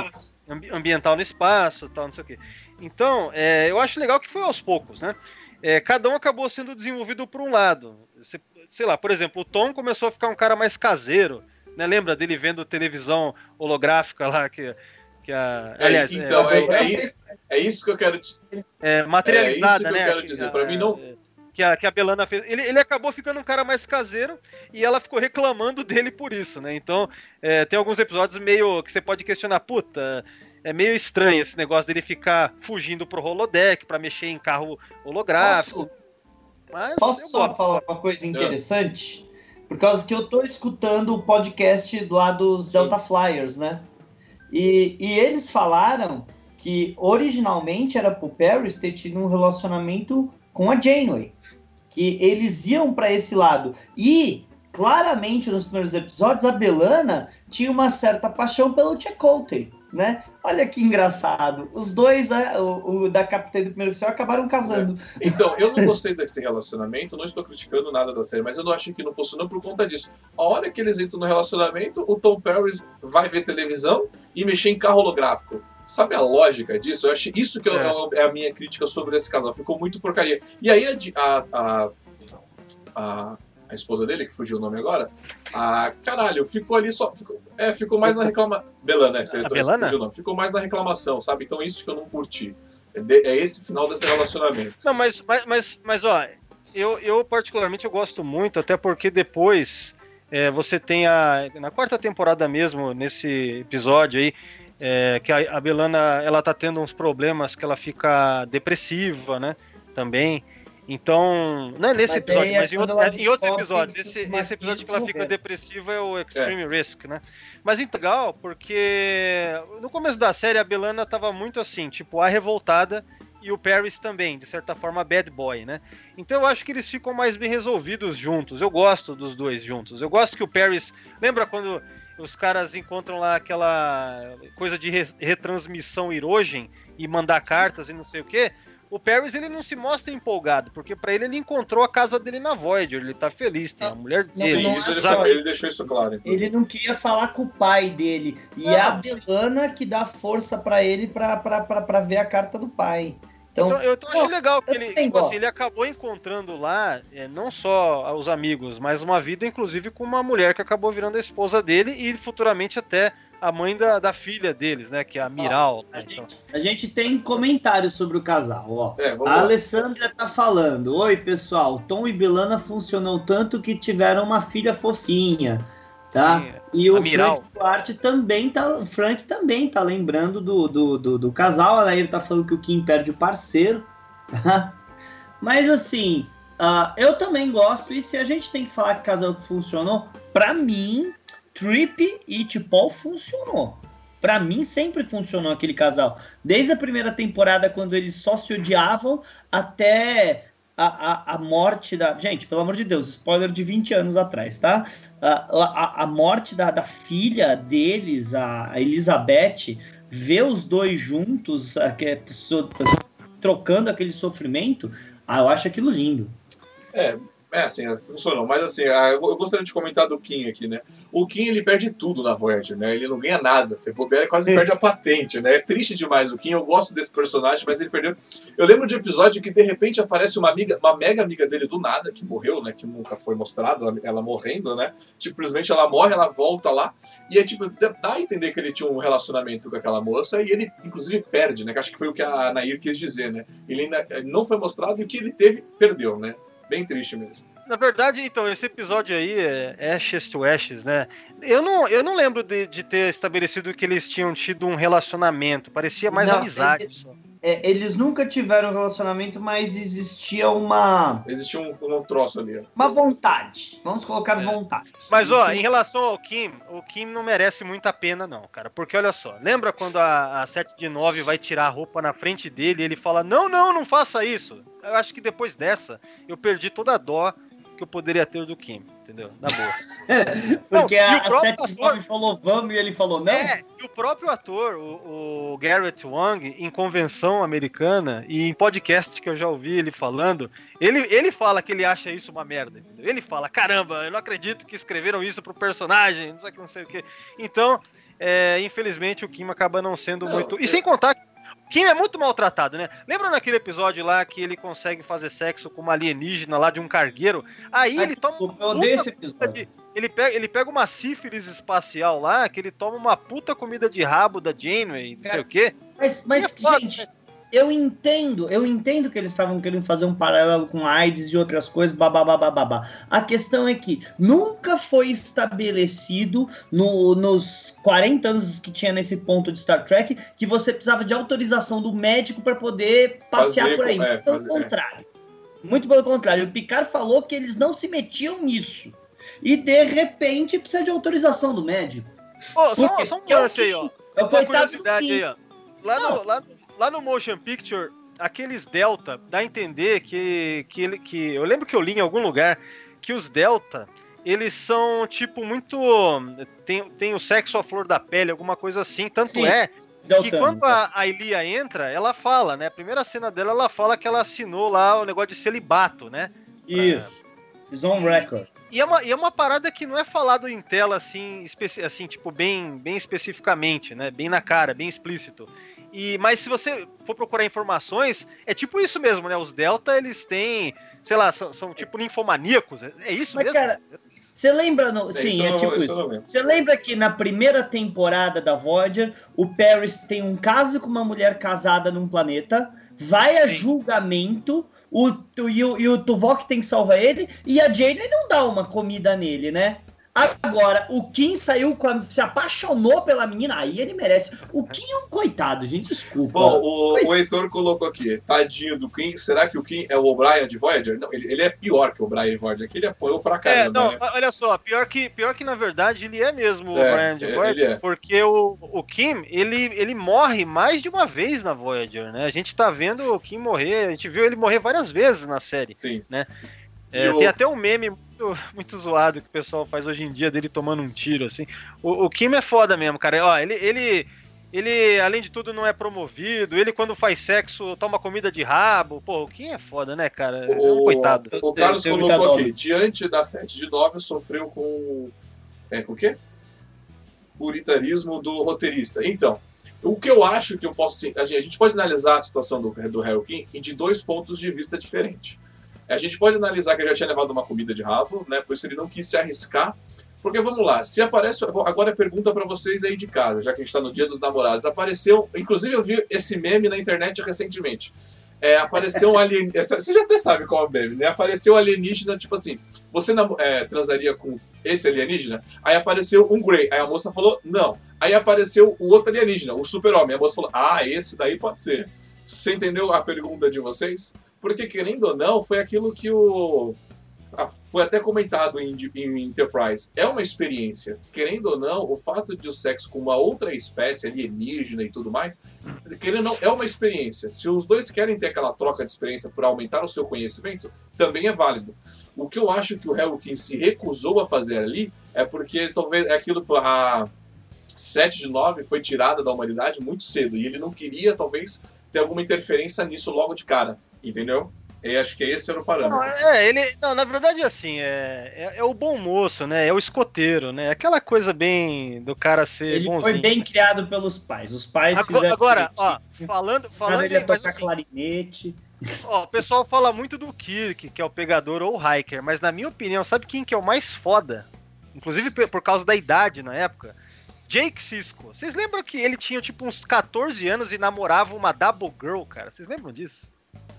ambiental no espaço, tal, não sei o quê. Então, é, eu acho legal que foi aos poucos, né? É, cada um acabou sendo desenvolvido por um lado. Você, sei lá, por exemplo, o Tom começou a ficar um cara mais caseiro, né? Lembra dele vendo televisão holográfica lá que, que a... É, aliás, então, é, é, é, é, é isso que eu quero... Te... É, materializada, é isso que eu né? quero dizer. Pra mim não... Que a, que a B'Elanna fez. Ele, ele acabou ficando um cara mais caseiro e ela ficou reclamando dele por isso, né? Então, é, tem alguns episódios meio que você pode questionar, puta, é meio estranho esse negócio dele ficar fugindo pro holodeck pra mexer em carro holográfico. Posso, Mas posso só falar uma coisa interessante? Por causa que eu tô escutando o podcast lá dos Sim. Delta Flyers, né? E, e eles falaram que originalmente era pro Paris ter tido um relacionamento com a Janeway, que eles iam para esse lado, e claramente nos primeiros episódios a B'Elanna tinha uma certa paixão pelo Chakotay, né? Olha que engraçado, os dois, né, o, o da Capitã e do Primeiro Oficial acabaram casando. É. Então, eu não gostei desse relacionamento, não estou criticando nada da série, mas eu não achei que não funcionou por conta disso. A hora que eles entram no relacionamento, o Tom Paris vai ver televisão e mexer em carro holográfico. Sabe a lógica disso? Eu achei isso que eu, é. é a minha crítica sobre esse casal. Ficou muito porcaria. E aí a, a, a, a esposa dele, que fugiu o nome agora, a, caralho, ficou ali só... Ficou, é, ficou mais na reclamação... B'Elanna, né? Você trouxe, fugiu o nome. Ficou mais na reclamação, sabe? Então isso que eu não curti. É, de, é esse final desse relacionamento. Não, mas, mas, mas, mas ó, eu, eu particularmente eu gosto muito, até porque depois é, você tem a... Na quarta temporada mesmo, nesse episódio aí, É, que a B'Elanna, ela tá tendo uns problemas que ela fica depressiva, né, também, então, não é nesse mas episódio, mas em, outro, é, em outros episódios, esse, esse episódio que ela fica depressiva é o Extreme é. Risk, né, mas então, legal, porque no começo da série a B'Elanna tava muito assim, tipo, a revoltada e o Paris também, de certa forma, bad boy, né, então eu acho que eles ficam mais bem resolvidos juntos, eu gosto dos dois juntos, eu gosto que o Paris, lembra quando... Os caras encontram lá aquela coisa de re- retransmissão Hirogen e mandar cartas e não sei o quê. O Paris, ele não se mostra empolgado, porque pra ele, ele encontrou a casa dele na Voyager, ele tá feliz, tem a mulher dele. Sim, isso ele, sabe, ele deixou isso claro. Inclusive. Ele não queria falar com o pai dele. E é a B'Elanna que dá força pra ele pra, pra, pra, pra ver a carta do pai. Então, então eu então acho legal que ele, tipo assim, ele acabou encontrando lá, é, não só os amigos, mas uma vida, inclusive, com uma mulher que acabou virando a esposa dele e futuramente até a mãe da, da filha deles, né? Que é a Miral. Ó, a, né, gente, então. a gente tem comentários sobre o casal, ó. É, a Alessandra tá falando: oi, pessoal, Tom e B'Elanna funcionou tanto que tiveram uma filha fofinha. Tá? Sim, e o Amiral. Frank Duarte também tá, o Frank também tá lembrando do, do, do, do casal, aí ele tá falando que o Kim perde o parceiro, tá? Mas assim, uh, eu também gosto, e se a gente tem que falar que casal que funcionou, pra mim, Trip e T'Pol funcionou. Pra mim sempre funcionou aquele casal. Desde a primeira temporada, quando eles só se odiavam, até... A, a, a morte da... Gente, pelo amor de Deus, spoiler de vinte anos atrás, tá? A, a, a morte da, da filha deles, a, a Elizabeth, ver os dois juntos, a, que, so, trocando aquele sofrimento, ah, eu acho aquilo lindo. É, É, assim, funcionou. Mas assim, eu gostaria de comentar do Kim aqui, né? O Kim, ele perde tudo na Voyager, né? Ele não ganha nada. Você bobear, ele quase Sim. perde a patente, né? É triste demais o Kim. Eu gosto desse personagem, mas ele perdeu... Eu lembro de um episódio que, de repente, aparece uma amiga, uma mega amiga dele do nada, que morreu, né? Que nunca foi mostrado, ela, ela morrendo, né? Simplesmente ela morre, ela volta lá. E é tipo, dá a entender que ele tinha um relacionamento com aquela moça e ele, inclusive, perde, né? Que acho que foi o que a Nair quis dizer, né? Ele ainda não foi mostrado e o que ele teve, perdeu, né? Bem triste mesmo. Na verdade, então, esse episódio aí é Ashes to Ashes, né? Eu não, eu não lembro de, de ter estabelecido que eles tinham tido um relacionamento. Parecia mais não, amizade. Ele, só. É, eles nunca tiveram relacionamento, mas existia uma... Existia um, um troço ali. Ó. Uma vontade. Vamos colocar é. vontade. Mas, ó, em relação ao Kim, o Kim não merece muita pena, não, cara. Porque, olha só, lembra quando a, a sete de nove vai tirar a roupa na frente dele e ele fala, não, não, não faça isso. Eu acho que depois dessa, eu perdi toda a dó que eu poderia ter do Kim, entendeu? Na boa. Porque não, a sete nove falou vamos e ele falou não. É, e o próprio ator, o, o Garrett Wang, em convenção americana e em podcast que eu já ouvi ele falando, ele, ele fala que ele acha isso uma merda, entendeu? Ele fala, caramba, eu não acredito que escreveram isso pro personagem, não sei o que, não sei o que. Então, é, infelizmente, o Kim acaba não sendo não, muito... E eu... sem contar que Kim é muito maltratado, né? Lembra naquele episódio lá que ele consegue fazer sexo com uma alienígena lá de um cargueiro? Aí Ai, ele toma uma puta de... ele, pega, ele pega uma sífilis espacial lá, que ele toma uma puta comida de rabo da Janeway, não sei o quê. Mas, mas é foda, gente, né? eu entendo, eu entendo que eles estavam querendo fazer um paralelo com AIDS e outras coisas, babá, babá. A questão é que nunca foi estabelecido no, nos quarenta anos que tinha nesse ponto de Star Trek que você precisava de autorização do médico para poder passear fazer, por aí. É, pelo fazer, contrário. É. Muito pelo contrário. O Picard falou que eles não se metiam nisso. E, de repente, precisa de autorização do médico. Oh, só, só um lance aí, ó. É uma curiosidade aí, ó. Lá no... Lá no... Lá no Motion Picture, aqueles Delta, dá a entender que, que, ele, que... Eu lembro que eu li em algum lugar que os Delta, eles são, tipo, muito... Tem, tem o sexo à flor da pele, alguma coisa assim. Tanto Sim, é Delta, que quando a, a Ilia entra, ela fala, né? A primeira cena dela, ela fala que ela assinou lá o negócio de celibato, né? Isso. It's on record. E é, uma, e é uma parada que não é falado em tela, assim, especi- assim tipo, bem, bem especificamente, né? Bem na cara, bem explícito. E, mas se você for procurar informações, é tipo isso mesmo, né? Os Delta, eles têm, sei lá, são, são tipo ninfomaníacos. É isso mas mesmo? Cara, você lembra... No... Sim, isso é não, tipo isso. isso. Você lembra que na primeira temporada da Voyager, o Paris tem um caso com uma mulher casada num planeta, vai a Sim. julgamento... O, o, e, o, e o Tuvok tem que salvar ele, e a Janeway não dá uma comida nele, né? Agora, o Kim saiu, com a, se apaixonou pela menina, aí ele merece. O Kim é um coitado, gente, desculpa. Bom, o, o Heitor colocou aqui, tadinho do Kim, será que o Kim é o O'Brien de Voyager? Não, ele, ele é pior que o O'Brien de Voyager, que ele apoiou pra caramba. É, não, né? Olha só, pior que, pior que na verdade ele é mesmo o é, O'Brien de é, Voyager, é. Porque o, o Kim, ele, ele morre mais de uma vez na Voyager, né? A gente tá vendo o Kim morrer, a gente viu ele morrer várias vezes na série, Sim. né? É, tem o... até um meme muito, muito zoado que o pessoal faz hoje em dia dele tomando um tiro, assim. O, o Kim é foda mesmo, cara. Ó, ele, ele, ele, além de tudo, não é promovido. Ele, quando faz sexo, toma comida de rabo. Pô, o Kim é foda, né, cara? O, é um coitado. O, o Carlos tem, tem colocou aqui. Diante da sete de nove, sofreu com... É, com o quê? Puritarismo do roteirista. Então... O que eu acho que eu posso... Assim, a gente pode analisar a situação do, do Harry Kim de dois pontos de vista diferentes. A gente pode analisar que ele já tinha levado uma comida de rabo, né? Por isso ele não quis se arriscar. Porque, vamos lá, se aparece... Agora a pergunta pra vocês aí de casa, já que a gente tá no Dia dos Namorados. Apareceu... Inclusive eu vi esse meme na internet recentemente. É, apareceu um alienígena... Você já até sabe qual é o meme, né? Apareceu um alienígena, tipo assim... Você nam... é, transaria com esse alienígena? Aí apareceu um Grey. Aí a moça falou, não. Aí apareceu o outro alienígena, o super-homem. A moça falou, ah, esse daí pode ser. Você entendeu a pergunta de vocês? Porque, querendo ou não, foi aquilo que o... Foi até comentado em, em Enterprise. É uma experiência. Querendo ou não, o fato de o sexo com uma outra espécie, alienígena e tudo mais, querendo ou não, é uma experiência. Se os dois querem ter aquela troca de experiência para aumentar o seu conhecimento, também é válido. O que eu acho que o Harry Kim se recusou a fazer ali é porque talvez aquilo que foi... A sete de nove foi tirada da humanidade muito cedo e ele não queria, talvez, ter alguma interferência nisso logo de cara. Entendeu? Eu acho que esse era o parâmetro. Não, é, ele, não, na verdade, assim, é, é, é o bom moço, né? É o escoteiro, né? Aquela coisa bem do cara ser ele bonzinho. Ele foi bem criado pelos pais. Os pais Agora, agora ó, falando... falando ele ia tocar assim, clarinete... Ó, o pessoal fala muito do Kirk, que é o pegador ou o hiker, mas na minha opinião, sabe quem que é o mais foda? Inclusive por causa da idade na época. Jake Sisko. Vocês lembram que ele tinha tipo uns catorze anos e namorava uma double girl, cara? Vocês lembram disso?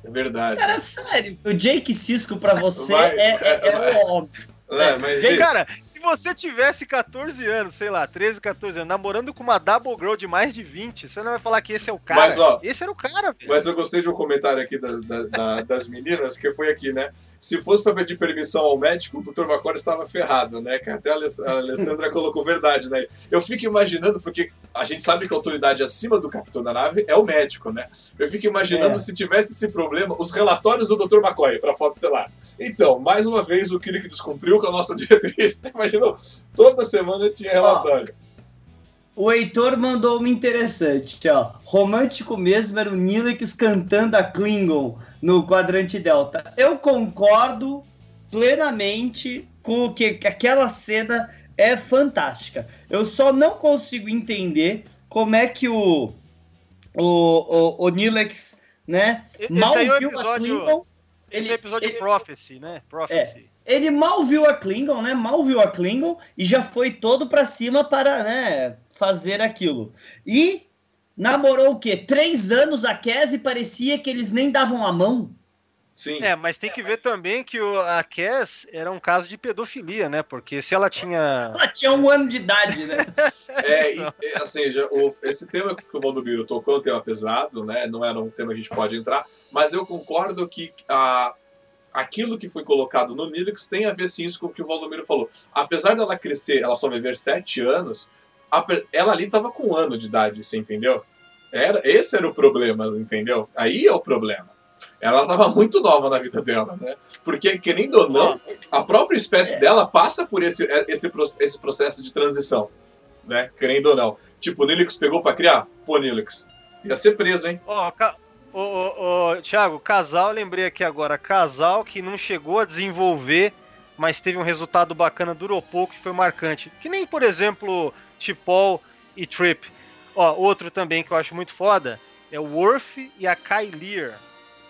É verdade. Cara, sério, o Jake Sisko pra você vai, é, é, é, é óbvio. É, mas Jake, cara, se você tivesse catorze anos, sei lá, treze, catorze anos, namorando com uma double girl de mais de vinte, você não vai falar que esse é o cara. Mas, ó, esse era o cara, velho. Mas eu gostei de um comentário aqui das, das, das meninas, que foi aqui, né? Se fosse pra pedir permissão ao médico, o doutor Macora estava ferrado, né? Que até a Alessandra colocou verdade, né? Eu fico imaginando, porque a gente sabe que a autoridade acima do capitão da nave é o médico, né? Eu fico imaginando é. se tivesse esse problema, os relatórios do doutor Macora pra foto, sei lá. Então, mais uma vez, o Kirk descumpriu com a nossa diretriz, né? Imaginou? Toda semana tinha relatório. Ó, o Heitor mandou uma interessante, ó. Romântico mesmo era o Neelix cantando a Klingon no Quadrante Delta. Eu concordo plenamente com o que, que aquela cena é fantástica. Eu só não consigo entender como é que o o, o, o Neelix, né, esse mal é viu episódio, a Klingon. Esse ele, é o episódio ele, Prophecy, né? Prophecy. É. Ele mal viu a Klingon, né? Mal viu a Klingon e já foi todo pra cima para, né, fazer aquilo. E namorou o quê? Três anos a Kes e parecia que eles nem davam a mão. Sim. É, mas tem que ver também que o, a Kes era um caso de pedofilia, né? Porque se ela tinha... Ela tinha um ano de idade, né? é, e, assim, já, o, esse tema que o Waldomiro tocou é um tema pesado, né? Não era um tema que a gente pode entrar, mas eu concordo que a... aquilo que foi colocado no Neelix tem a ver, sim, com o que o Waldomiro falou. Apesar dela crescer, ela só viver sete anos, ela ali estava com um ano de idade, você entendeu? Era, esse era o problema, entendeu? Aí é o problema. Ela estava muito nova na vida dela, né? Porque, querendo ou não, a própria espécie dela passa por esse, esse, esse processo de transição, né? Querendo ou não. Tipo, o Neelix pegou para criar? Pô, Neelix, ia ser preso, hein? Ó, oh, cara... Ô, ô, ô, Thiago, casal, lembrei aqui agora, casal que não chegou a desenvolver, mas teve um resultado bacana, durou pouco e foi marcante. Que nem, por exemplo, T'Pol e Trip. Ó, outro também que eu acho muito foda é o Worf e a Kylier.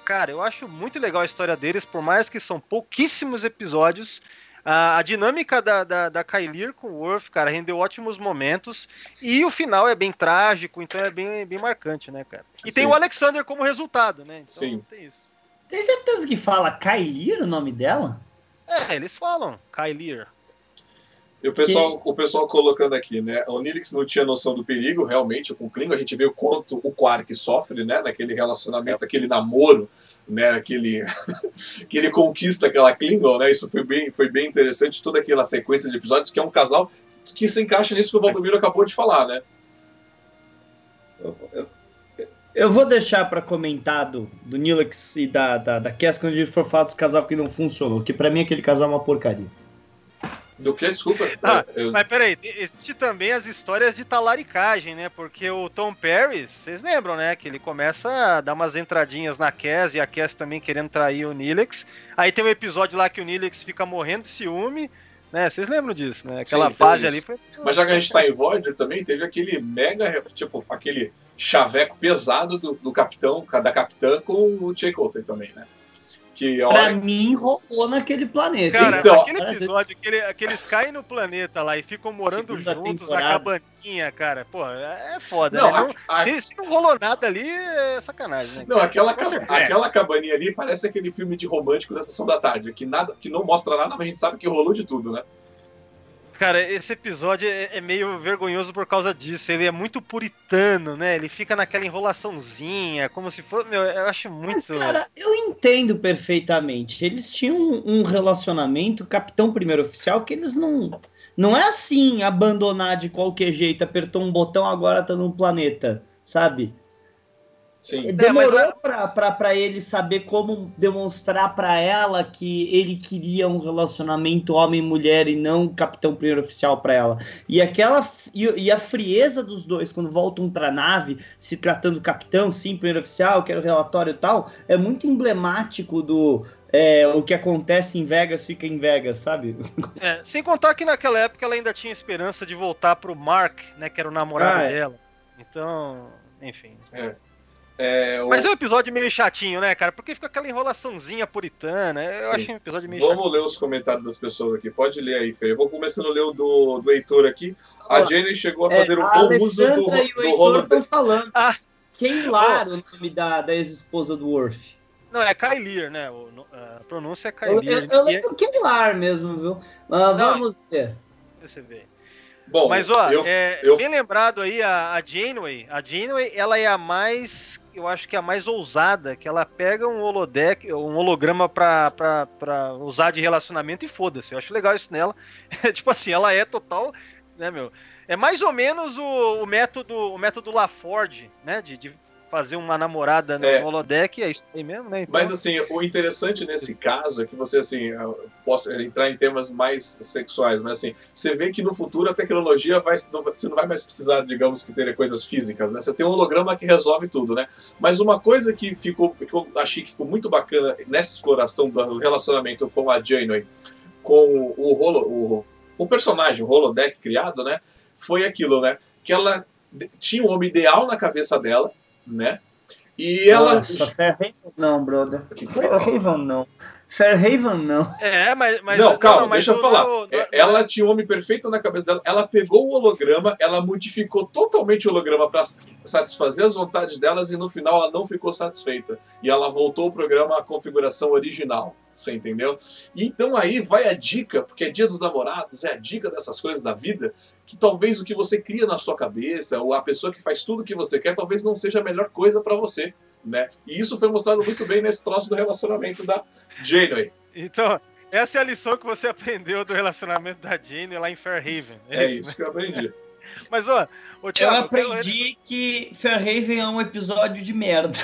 Cara, eu acho muito legal a história deles, por mais que são pouquíssimos episódios. A, a dinâmica da, da, da Kylier com o Worf, cara, rendeu ótimos momentos. E o final é bem trágico, então é bem, bem marcante, né, cara? E Sim. tem o Alexander como resultado, né? Então Sim. tem isso. Tem certeza que fala Kylier o nome dela? É, eles falam Kylier. E o pessoal, o pessoal colocando aqui, né? O Neelix não tinha noção do perigo, realmente, com o Klingon. A gente vê o quanto o Quark sofre, né? Naquele relacionamento, aquele namoro, né? Aquele que ele conquista aquela Klingon, né? Isso foi bem, foi bem interessante, toda aquela sequência de episódios, que é um casal que se encaixa nisso que o Waldomiro acabou de falar, né? Eu vou deixar para comentar do, do Neelix e da, da, da Kes quando a gente for falar dos casal que não funcionou, que pra mim aquele casal é uma porcaria. Do que? Desculpa. Ah, eu... Mas peraí, existe também as histórias de talaricagem, né? Porque o Tom Paris, vocês lembram, né? Que ele começa a dar umas entradinhas na Kes e a Kes também querendo trair o Neelix. Aí tem um episódio lá que o Neelix fica morrendo de ciúme, né? Vocês lembram disso, né? Aquela Sim, fase ali foi... Mas já que a gente tá em Voyager também, teve aquele mega, tipo, aquele chaveco pesado do, do capitão, da capitã com o Keiko também, né? Que pra mim, rolou naquele planeta. Cara, então, aquele episódio que, ele, que eles caem no planeta lá e ficam morando juntos temporada. Na cabaninha, cara. Pô, é foda. Não, né? a, a... Se, se não rolou nada ali, é sacanagem. Né? Não, aquela, aquela cabaninha ali parece aquele filme de romântico da Sessão da Tarde, que, nada, que não mostra nada, mas a gente sabe que rolou de tudo, né? Cara, esse episódio é meio vergonhoso por causa disso. Ele é muito puritano, né? Ele fica naquela enrolaçãozinha, como se fosse... Meu, eu acho muito... Mas, cara, eu entendo perfeitamente. Eles tinham um relacionamento, capitão primeiro oficial, que eles não... Não é assim, abandonar de qualquer jeito, apertou um botão, agora tá num planeta, sabe? Sim. Demorou é, mas... para ele saber como demonstrar para ela que ele queria um relacionamento homem-mulher e não capitão primeiro oficial para ela. E aquela e, e a frieza dos dois quando voltam para a nave, se tratando capitão, sim, primeiro oficial, quero relatório e tal, é muito emblemático do é, o que acontece em Vegas fica em Vegas, sabe? É, sem contar que naquela época ela ainda tinha esperança de voltar pro Mark, né, que era o namorado ah, é. dela. Então, enfim. É. É, o... Mas é um episódio meio chatinho, né, cara? Porque fica aquela enrolaçãozinha puritana. Eu Sim. achei um episódio meio Vamos chatinho. Ler os comentários das pessoas aqui. Pode ler aí, Fê. Eu vou começando a ler o do, do Heitor aqui. A ah, Jenny chegou a fazer é, um bom uso do, e o do rolo. Estão falando. Ah. Quem lá oh. o nome da, da ex-esposa do Worf? Não, é Kyler, né? O, a pronúncia é Kyler. Eu, eu, eu lembro é... Keylar mesmo, viu? Mas Não, vamos ver. Você vê. Bom, mas ó, eu, é, eu... bem lembrado aí a, a Janeway, a Janeway, ela é a mais, eu acho que é a mais ousada, que ela pega um holodeck, um holograma pra, pra, pra usar de relacionamento e foda-se, eu acho legal isso nela, tipo assim, ela é total, né, meu, é mais ou menos o, o método, o método LaForge, né, de, de fazer uma namorada no é. holodeck, é isso aí mesmo, né? Então... Mas assim, o interessante nesse caso é que você, assim, possa entrar em temas mais sexuais, mas assim, você vê que no futuro a tecnologia vai, você não vai mais precisar, digamos, que ter coisas físicas, né? Você tem um holograma que resolve tudo, né? Mas uma coisa que ficou, que eu achei que ficou muito bacana nessa exploração do relacionamento com a Janeway, com o rolo, o, o personagem, o holodeck criado, né? Foi aquilo, né? Que ela tinha um homem ideal na cabeça dela, né? E ela. Nossa, Fairhaven não, brother. Que que Fairhaven não. Fairhaven não. É, mas. mas não, calma, não, mas deixa eu falar. No, no, ela no... tinha o um homem perfeito na cabeça dela, ela pegou o holograma, ela modificou totalmente o holograma para satisfazer as vontades delas e no final ela não ficou satisfeita. E ela voltou o programa à configuração original. Você entendeu? E então aí vai a dica, porque é dia dos namorados, é a dica dessas coisas da vida, que talvez o que você cria na sua cabeça, ou a pessoa que faz tudo o que você quer, talvez não seja a melhor coisa pra você, né? E isso foi mostrado muito bem nesse troço do relacionamento da Janeway. Então, essa é a lição que você aprendeu do relacionamento da Janeway lá em Fairhaven. É, é isso, né? Que eu aprendi. Mas, ó, ô, Thiago, eu aprendi que Fairhaven é um episódio de merda.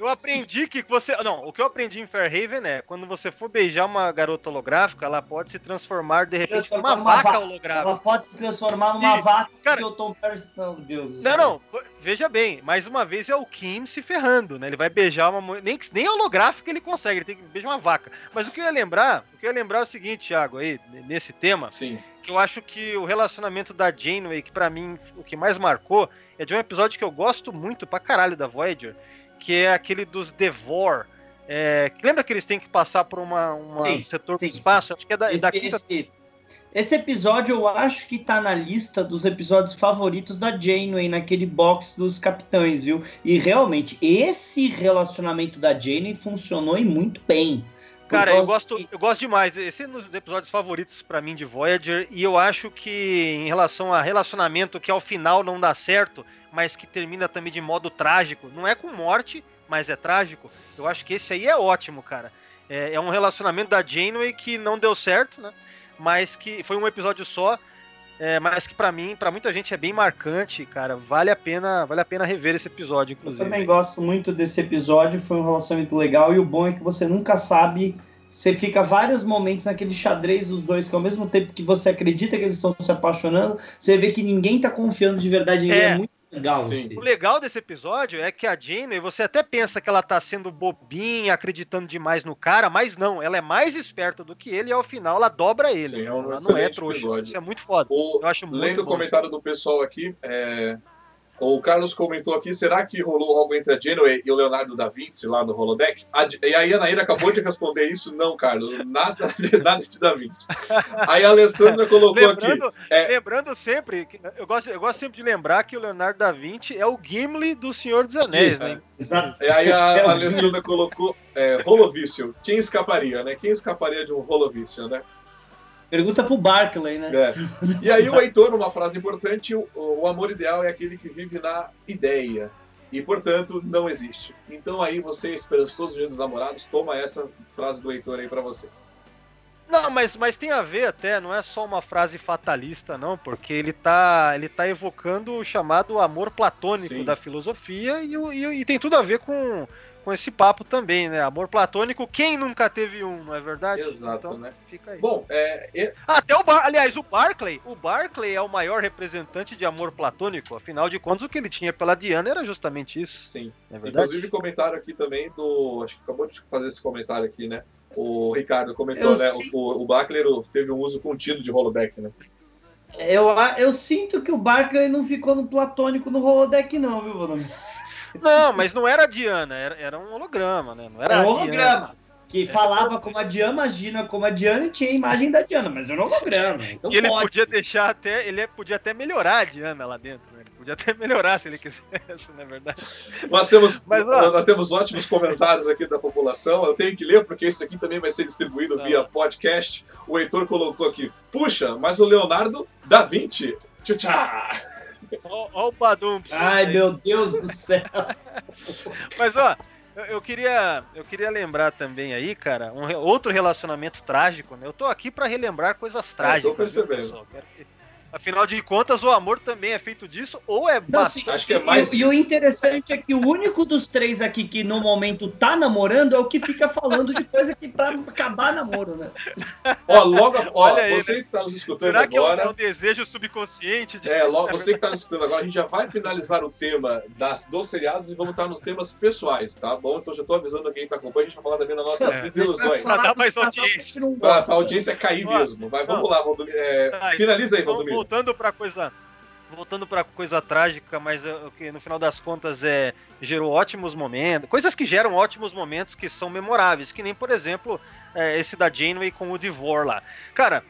Eu aprendi que você... Não, o que eu aprendi em Fairhaven é quando você for beijar uma garota holográfica, ela pode se transformar, de repente, numa vaca, vaca holográfica. Ela pode se transformar numa e, vaca cara, que o Tom Paris... Meu Deus. Não, não, veja bem, mais uma vez é o Kim se ferrando, né? Ele vai beijar uma... Nem, nem holográfica ele consegue, ele tem que beijar uma vaca. Mas o que eu ia lembrar, o que eu ia lembrar é o seguinte, Thiago, aí, nesse tema... Sim. Que eu acho que o relacionamento da Janeway, que pra mim o que mais marcou, é de um episódio que eu gosto muito pra caralho da Voyager, que é aquele dos Devor. É, lembra que eles têm que passar por uma, uma sim, um setor sim, do espaço? Sim. Acho que é da, esse, da quinta... Esse, esse episódio eu acho que tá na lista dos episódios favoritos da Janeway, naquele box dos capitães, viu? E realmente, esse relacionamento da Janeway funcionou e muito bem. Cara, eu gosto, eu gosto demais. Esse é um dos episódios favoritos pra mim de Voyager. E eu acho que em relação a relacionamento que ao final não dá certo, mas que termina também de modo trágico. Não é com morte, mas é trágico. Eu acho que esse aí é ótimo, cara. É, é um relacionamento da Janeway que não deu certo, né? Mas que foi um episódio só. É, mas que pra mim, pra muita gente é bem marcante, cara. Vale a pena, vale a pena rever esse episódio, inclusive. Eu também gosto muito desse episódio, foi um relacionamento legal. E o bom é que você nunca sabe, você fica vários momentos naquele xadrez dos dois, que ao mesmo tempo que você acredita que eles estão se apaixonando, você vê que ninguém tá confiando de verdade em é. ele. É muito legal. Sim. O legal desse episódio é que a Janeway, você até pensa que ela tá sendo bobinha, acreditando demais no cara, mas não, ela é mais esperta do que ele e ao final ela dobra ele. Sim, é um ela não é trouxa. Episódio. Isso é muito foda. O... Eu acho muito Lendo o comentário do pessoal aqui, é... o Carlos comentou aqui, será que rolou algo entre a Janeway e o Leonardo da Vinci lá no holodeck? A... E aí a Naira acabou de responder isso, não, Carlos, nada de, nada de da Vinci. Aí a Alessandra colocou lembrando, aqui. É... Lembrando sempre, que eu, gosto, eu gosto sempre de lembrar que o Leonardo da Vinci é o Gimli do Senhor dos Anéis, é, né? Exato. E aí a Alessandra colocou, é, holovício, quem escaparia, né? Quem escaparia de um holovício, né? Pergunta pro Barclay, né? É. E aí o Heitor, uma frase importante, o, o amor ideal é aquele que vive na ideia e, portanto, não existe. Então aí você, esperançoso dia dos namorados, toma essa frase do Heitor aí pra você. Não, mas, mas tem a ver até, não é só uma frase fatalista não, porque ele tá, ele tá evocando o chamado amor platônico Sim. da filosofia e, e, e tem tudo a ver com, com esse papo também, né? Amor platônico, quem nunca teve um, não é verdade? Exato, então, né? Fica aí. Bom, é... Eu... Até o Bar... Aliás, o Barclay, o Barclay é o maior representante de amor platônico, afinal de contas o que ele tinha pela Diana era justamente isso. Sim, é verdade? Inclusive comentário aqui também do... Acho que acabou de fazer esse comentário aqui, né? O Ricardo comentou, eu né? Sinto... O, o Buckler teve um uso contínuo de holodeck, né? Eu, eu sinto que o Buckler não ficou no platônico no holodeck, não, viu, Valdomiro? Não, mas não era a Diana, era, era um holograma, né? Não era um holograma. Diana. Que falava como a Diana, imagina como a Diana e tinha a imagem da Diana, mas era um holograma. Então e ele pode. podia deixar até. Ele podia até melhorar a Diana lá dentro, né? Ele podia até melhorar se ele quisesse, na verdade. Nós temos, mas, ó, nós temos ótimos comentários aqui da população. Eu tenho que ler, porque isso aqui também vai ser distribuído não. via podcast. O Heitor colocou aqui: puxa, mas o Leonardo da Vinci. Tchau! Olha o Badum. Ai, meu Deus do céu. Mas, ó, eu, eu, queria, eu queria lembrar também aí, cara, um, outro relacionamento trágico, né? Eu tô aqui pra relembrar coisas trágicas. Eu tô percebendo. Viu, que, afinal de contas, o amor também é feito disso ou é... Não, sim, acho que é mais e, e o interessante é que o único dos três aqui que no momento tá namorando é o que fica falando de coisa que pra acabar namoro, né? Ó, logo... Ó, olha aí, você né? que tá nos escutando Será agora... Será que é um, é um desejo subconsciente? De... É, logo, você que tá nos escutando agora, a gente já vai finalizar o tema das, dos seriados e vamos estar nos temas pessoais, tá bom? Então já tô avisando a quem tá acompanhando, a gente vai falar também das nossas é, desilusões. Pra dar mais audiência. Pra, pra, pra audiência cair Nossa. mesmo. Mas vamos lá, Valdomiro. É, tá, finaliza aí, Valdomiro. Voltando para coisa, voltando para coisa trágica, mas que no final das contas é gerou ótimos momentos, coisas que geram ótimos momentos que são memoráveis, que nem por exemplo é, esse da Janeway com o Divor lá, cara,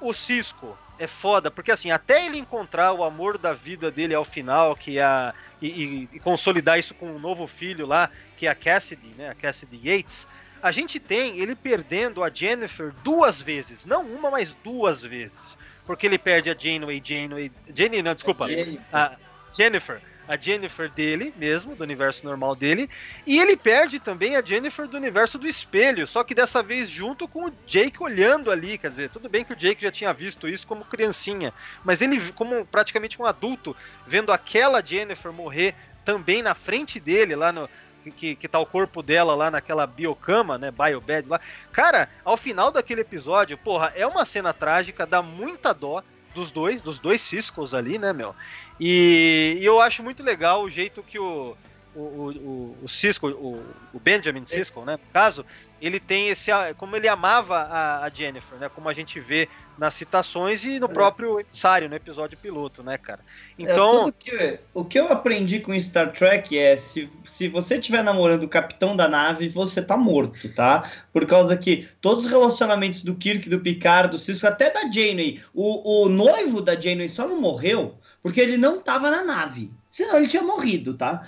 o Sisko é foda, porque assim até ele encontrar o amor da vida dele ao final, que a e, e, e consolidar isso com um novo filho lá, que é a Cassidy, né, a Cassidy Yates. A gente tem ele perdendo a Jennifer duas vezes, não uma, mas duas vezes. Porque ele perde a Janeway, Janeway... Janeway, não, desculpa. Jennifer. A Jennifer. A Jennifer dele mesmo, do universo normal dele. E ele perde também a Jennifer do universo do espelho. Só que dessa vez junto com o Jake olhando ali. Quer dizer, tudo bem que o Jake já tinha visto isso como criancinha. Mas ele, como praticamente um adulto, vendo aquela Jennifer morrer também na frente dele, lá no... Que, que tá o corpo dela lá naquela biocama, né, biobed lá. Cara, ao final daquele episódio, porra, é uma cena trágica, dá muita dó dos dois, dos dois Siskos ali, né, meu? E, e eu acho muito legal o jeito que o o, o, o Sisko, o, o Benjamin Sisko, né, no caso, ele tem esse, como ele amava a, a Jennifer, né, como a gente vê nas citações e no próprio emissário, no episódio piloto, né, cara? Então... É, que, o que eu aprendi com Star Trek é, se, se você estiver namorando o capitão da nave, você tá morto, tá? Por causa que todos os relacionamentos do Kirk, do Picard, do Sisko, até da Janeway, o, o noivo da Janeway só não morreu porque ele não tava na nave. Senão ele tinha morrido, tá?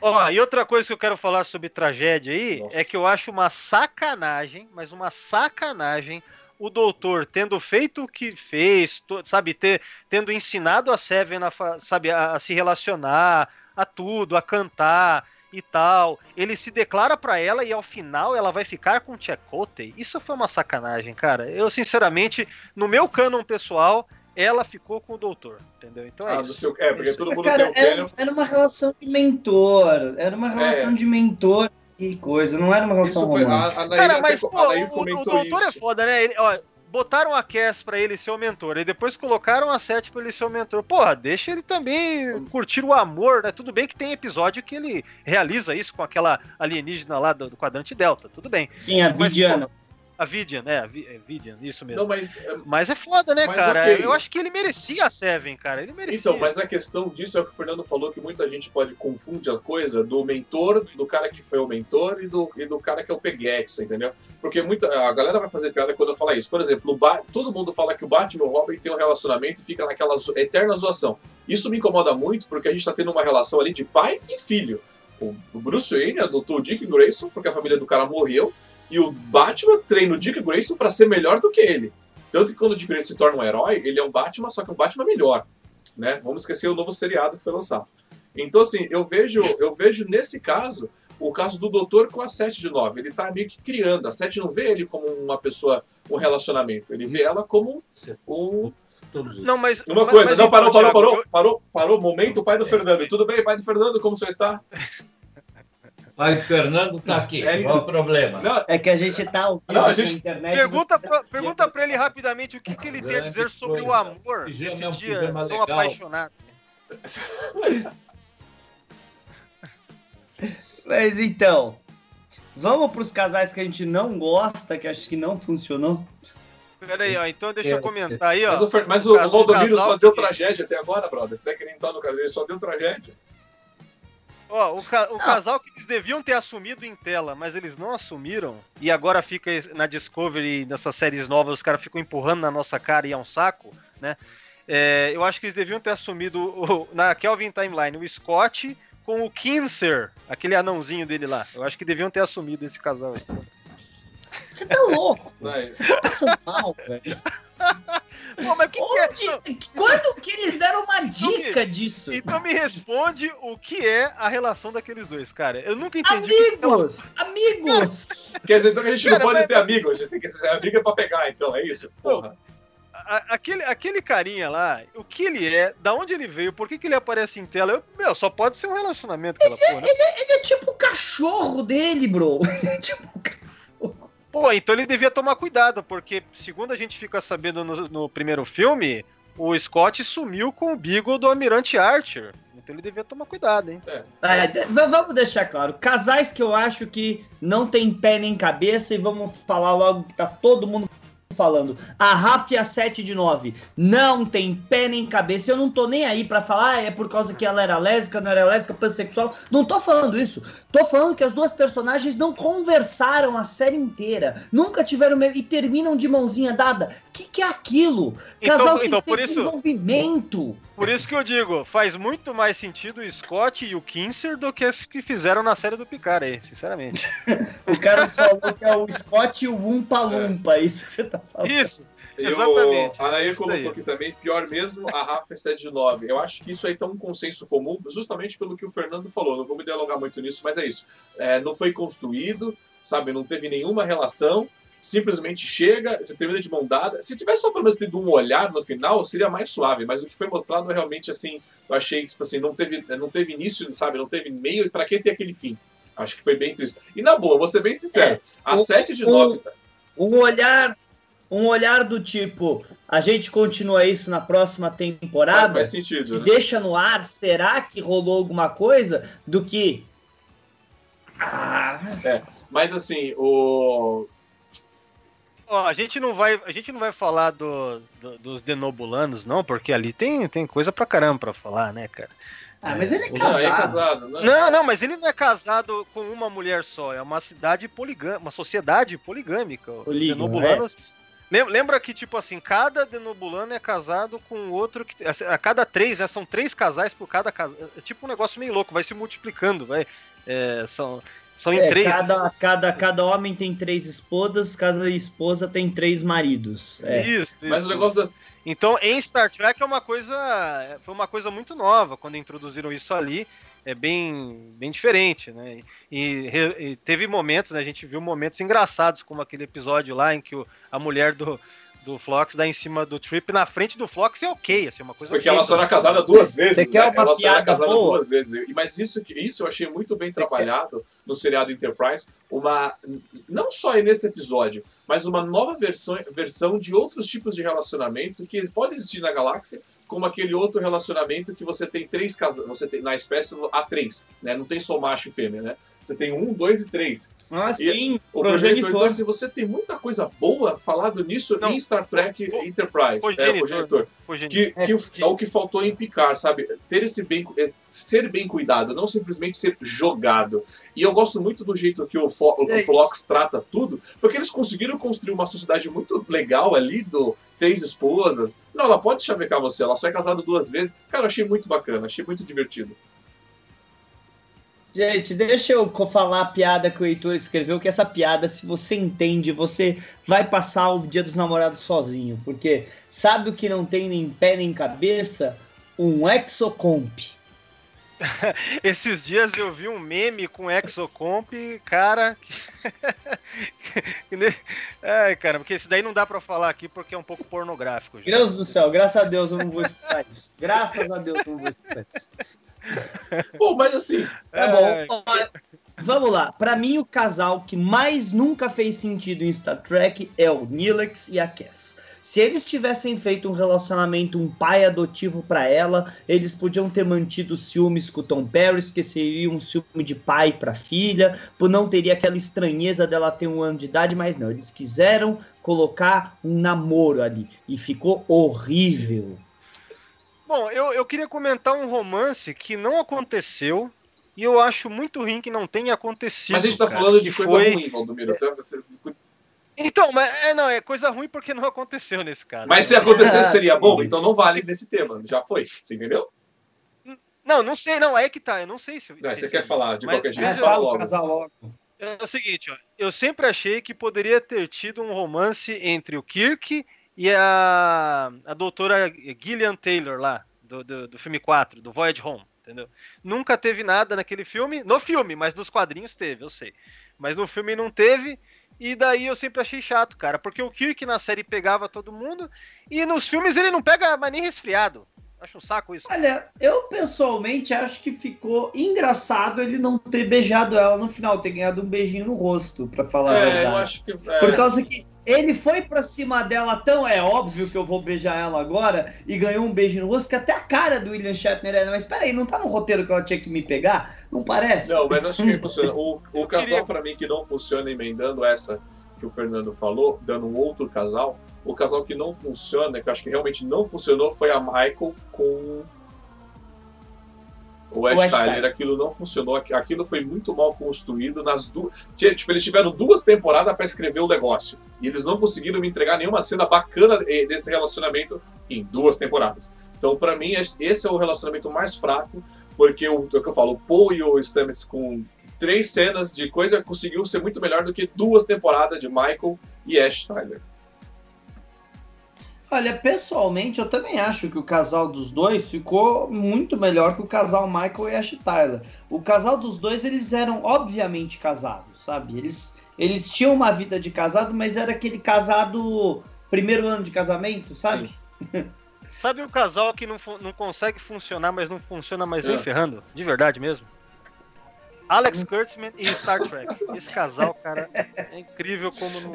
Ó, e outra coisa que eu quero falar sobre tragédia aí, Nossa. é que eu acho uma sacanagem, mas uma sacanagem... o doutor, tendo feito o que fez, sabe, ter, tendo ensinado a Seven a, sabe, a, a se relacionar, a tudo, a cantar e tal, ele se declara pra ela e ao final ela vai ficar com o Chakotay. Isso foi uma sacanagem, cara. Eu, sinceramente, no meu cânon pessoal, ela ficou com o doutor, entendeu? Então é ah, isso. Seu... É, porque todo mundo cara, tem o era, era uma relação de mentor, era uma relação é. de mentor. Que coisa, não era uma relação romântica. Cara, mas até, pô, o, o doutor isso. é foda, né? Ele, ó, botaram a Cass pra ele ser o mentor, e depois colocaram a Sete pra ele ser o mentor. Porra, deixa ele também curtir o amor, né? Tudo bem que tem episódio que ele realiza isso com aquela alienígena lá do, do quadrante Delta, tudo bem. Sim, a Vidiana. A Vidian, né? A Vidian, isso mesmo. Não, mas, mas é foda, né, cara? Okay. Eu acho que ele merecia a Seven, cara. Ele merecia. Então, mas a questão disso é o que o Fernando falou, que muita gente pode confunde a coisa do mentor, do cara que foi o mentor e do, e do cara que é o peguete, entendeu? Porque muita, a galera vai fazer piada quando eu falar isso. Por exemplo, o ba- todo mundo fala que o Batman e o Robin tem um relacionamento e fica naquela zo- eterna zoação. Isso me incomoda muito porque a gente tá tendo uma relação ali de pai e filho. O Bruce Wayne adotou o Dick Grayson porque a família do cara morreu. E o Batman treina o Dick Grayson pra ser melhor do que ele. Tanto que quando o Dick Grayson se torna um herói, ele é um Batman, só que um Batman melhor. Né? Vamos esquecer o novo seriado que foi lançado. Então, assim, eu vejo, eu vejo nesse caso o caso do doutor com a Sete de novo. Ele tá meio que criando. A Sete não vê ele como uma pessoa, um relacionamento. Ele vê ela como um... Não, mas... Uma mas, coisa, mas, não, parou, parou, parou, parou, parou, momento, pai do Fernando. Tudo bem, pai do Fernando, como o senhor está? Pai do Fernando tá aqui, é qual o problema? Não, é que a gente tá ao vivo na internet. Pergunta do... pra, pergunta pra ele rapidamente o que, que ele tem a dizer sobre o amor desse dia tão apaixonado. Mas então, vamos para os casais que a gente não gosta, que acho que não funcionou. Peraí, ó, então deixa eu comentar aí, ó. Mas o, mas o, o Waldomiro só deu que... tragédia até agora, brother. Você vai querer entrar no caso, ele só deu tragédia. Ó, o, ca o ah. casal que eles deviam ter assumido em tela, mas eles não assumiram. E agora fica na Discovery, nessas séries novas, os caras ficam empurrando na nossa cara e é um saco, né? É, eu acho que eles deviam ter assumido o, na Kelvin Timeline o Scott com o Kinser, aquele anãozinho dele lá. Eu acho que deviam ter assumido esse casal. Você tá louco? Mas... Você tá passando mal, velho. Pô, mas que que é? Quando que eles deram uma dica me... disso? Então me responde o que é a relação daqueles dois, cara. Eu nunca entendi. Amigos! Que... Amigos! Quer dizer, então a gente cara, não pode mas... ter amigos, a gente tem que ser amiga pra pegar, então, é isso? Porra. Aquele, aquele carinha lá, o que ele é, da onde ele veio, por que, que ele aparece em tela, eu, meu, só pode ser um relacionamento com ele, ela, é, porra. Ele, é, ele é tipo o cachorro dele, bro. É tipo o cachorro. Pô, então ele devia tomar cuidado, porque segundo a gente fica sabendo no, no primeiro filme, o Scott sumiu com o Beagle do Almirante Archer. Então ele devia tomar cuidado, hein? É. É, vamos deixar claro, casais que eu acho que não tem pé nem cabeça, e vamos falar logo que tá todo mundo... falando, a Rafa e a sete de nove não tem pé nem cabeça. Eu não tô nem aí pra falar, ah, é por causa que ela era lésbica, não era lésbica, pansexual. Não tô falando isso. Tô falando que as duas personagens não conversaram a série inteira. Nunca tiveram... E terminam de mãozinha dada. Que que é aquilo? Então, casal então, por isso, envolvimento. Por isso que eu digo, faz muito mais sentido o Scott e o Kinser do que as que fizeram na série do Picard aí, sinceramente. O cara só falou que é o Scott e o Umpa Lumpa, é isso que você tá falando. Isso, exatamente. O Anaí colocou aqui também, pior mesmo, a Rafa é sete de nove. Eu acho que isso aí tá um consenso comum, justamente pelo que o Fernando falou, não vou me delongar muito nisso, mas é isso. É, não foi construído, sabe, não teve nenhuma relação. Simplesmente chega, termina de mão dada. Se tivesse só pelo menos tido um olhar no final, seria mais suave, mas o que foi mostrado realmente assim, eu achei que tipo assim, não teve, não teve início, sabe, não teve meio, e pra que ter aquele fim? Acho que foi bem triste. E na boa, vou ser bem sincero, é, a um, sete de nove... Um, um olhar um olhar do tipo, a gente continua isso na próxima temporada, faz mais sentido, que né? Deixa no ar, será que rolou alguma coisa, do que... Ah. É, mas assim, o... Ó, a gente não vai, a gente não vai falar do, do, dos denobulanos, não, porque ali tem, tem coisa pra caramba pra falar, né, cara? Ah, mas ele é casado. Não, ele é casado, né? Não, não, mas ele não é casado com uma mulher só, é uma cidade poligâmica, uma sociedade poligâmica. Polígono, denobulanos. É. Lembra que, tipo assim, cada denobulano é casado com outro, que a cada três, né, são três casais por cada casal. É tipo um negócio meio louco, vai se multiplicando, vai. É, são... São em é, três. Cada, cada, cada homem tem três esposas, cada esposa tem três maridos. É. Isso, isso. Mas o negócio das... Então, em Star Trek é uma coisa. Foi uma coisa muito nova. Quando introduziram isso ali, é bem, bem diferente, né? E, e teve momentos, né? A gente viu momentos engraçados, como aquele episódio lá em que o, a mulher do. do Flox dá em cima do Trip, na frente do Flox é ok, assim, uma coisa... Porque ela só era casada duas vezes, né? Ela só era casada duas vezes. Mas isso, isso eu achei muito bem trabalhado no seriado Enterprise, uma, não só nesse episódio, mas uma nova versão, versão de outros tipos de relacionamento que pode existir na galáxia, como aquele outro relacionamento que você tem três casais, você tem na espécie A três, né? Não tem só macho e fêmea, né? Você tem um, dois e três. Ah, e sim, o progenitor. Então, assim, você tem muita coisa boa falado nisso não, em Star Trek o, Enterprise. Progenitor. É, progenitor. progenitor. Que, que é o que faltou em Picard, sabe? Ter esse bem, ser bem cuidado, não simplesmente ser jogado. E eu gosto muito do jeito que o, Fo, o, o Phlox trata tudo, porque eles conseguiram construir uma sociedade muito legal ali do... Três esposas. Não, ela pode chavecar você, ela só é casada duas vezes. Cara, eu achei muito bacana, achei muito divertido. Gente, deixa eu falar a piada que o Heitor escreveu, que essa piada, se você entende, você vai passar o Dia dos Namorados sozinho. Porque sabe o que não tem nem pé nem cabeça? Um exocomp. Esses dias eu vi um meme com Exocomp, cara. Ai, cara, porque isso daí não dá pra falar aqui porque é um pouco pornográfico. Já. Deus do céu, graças a Deus eu não vou escutar isso. Graças a Deus eu não vou escutar isso. Bom, mas assim, tá bom. Ai. Vamos lá. Pra mim, o casal que mais nunca fez sentido em Star Trek é o Neelix e a Cass. Se eles tivessem feito um relacionamento, um pai adotivo pra ela, eles podiam ter mantido ciúmes com o Tom Paris, que seria um ciúme de pai pra filha, por não teria aquela estranheza dela ter um ano de idade, mas não, eles quiseram colocar um namoro ali, e ficou horrível. Bom, eu, eu queria comentar um romance que não aconteceu, e eu acho muito ruim que não tenha acontecido. Mas a gente tá cara, falando de coisa foi... ruim, Waldomiro, você... você... Então, mas é, não, é coisa ruim porque não aconteceu nesse caso. Mas se acontecesse seria bom, então não vale nesse tema. Já foi, você entendeu? Não, não sei, não, é que tá, eu não sei se... Não, se você quer se... falar, de mas, qualquer jeito, fala logo. logo. É o seguinte, ó, eu sempre achei que poderia ter tido um romance entre o Kirk e a, a doutora Gillian Taylor lá, do, do, do filme quatro, do Voyage Home. Entendeu? Nunca teve nada naquele filme, no filme, mas nos quadrinhos teve, eu sei. Mas no filme não teve, e daí eu sempre achei chato, cara, porque o Kirk na série pegava todo mundo, e nos filmes ele não pega mas nem resfriado. Acho um saco isso. Olha, eu pessoalmente acho que ficou engraçado ele não ter beijado ela no final, ter ganhado um beijinho no rosto, pra falar é, a verdade. Eu acho que, é... Por causa que ele foi pra cima dela tão, é óbvio que eu vou beijar ela agora, e ganhou um beijo no rosto, que até a cara do William Shatner era, mas peraí, não tá no roteiro que ela tinha que me pegar? Não parece? Não, mas acho que funciona. O, o casal queria... pra mim que não funciona, emendando essa que o Fernando falou, dando um outro casal, o casal que não funciona, que eu acho que realmente não funcionou, foi a Michael com o Ash Tyler. Aquilo não funcionou, aquilo foi muito mal construído. Nas duas, tipo, eles tiveram duas temporadas para escrever o negócio, e eles não conseguiram me entregar nenhuma cena bacana desse relacionamento em duas temporadas. Então, para mim, esse é o relacionamento mais fraco, porque o que eu falo, o Paul e o Stamets com três cenas de coisa conseguiu ser muito melhor do que duas temporadas de Michael e Ash Tyler. Olha, pessoalmente, eu também acho que o casal dos dois ficou muito melhor que o casal Michael e Ash Tyler. O casal dos dois, eles eram obviamente casados, sabe? Eles, eles tinham uma vida de casado, mas era aquele casado primeiro ano de casamento, sabe? Sabe o casal que não, não consegue funcionar, mas não funciona mais é. nem ferrando? De verdade mesmo. Alex Kurtzman e Star Trek. Esse casal, cara, é incrível como não...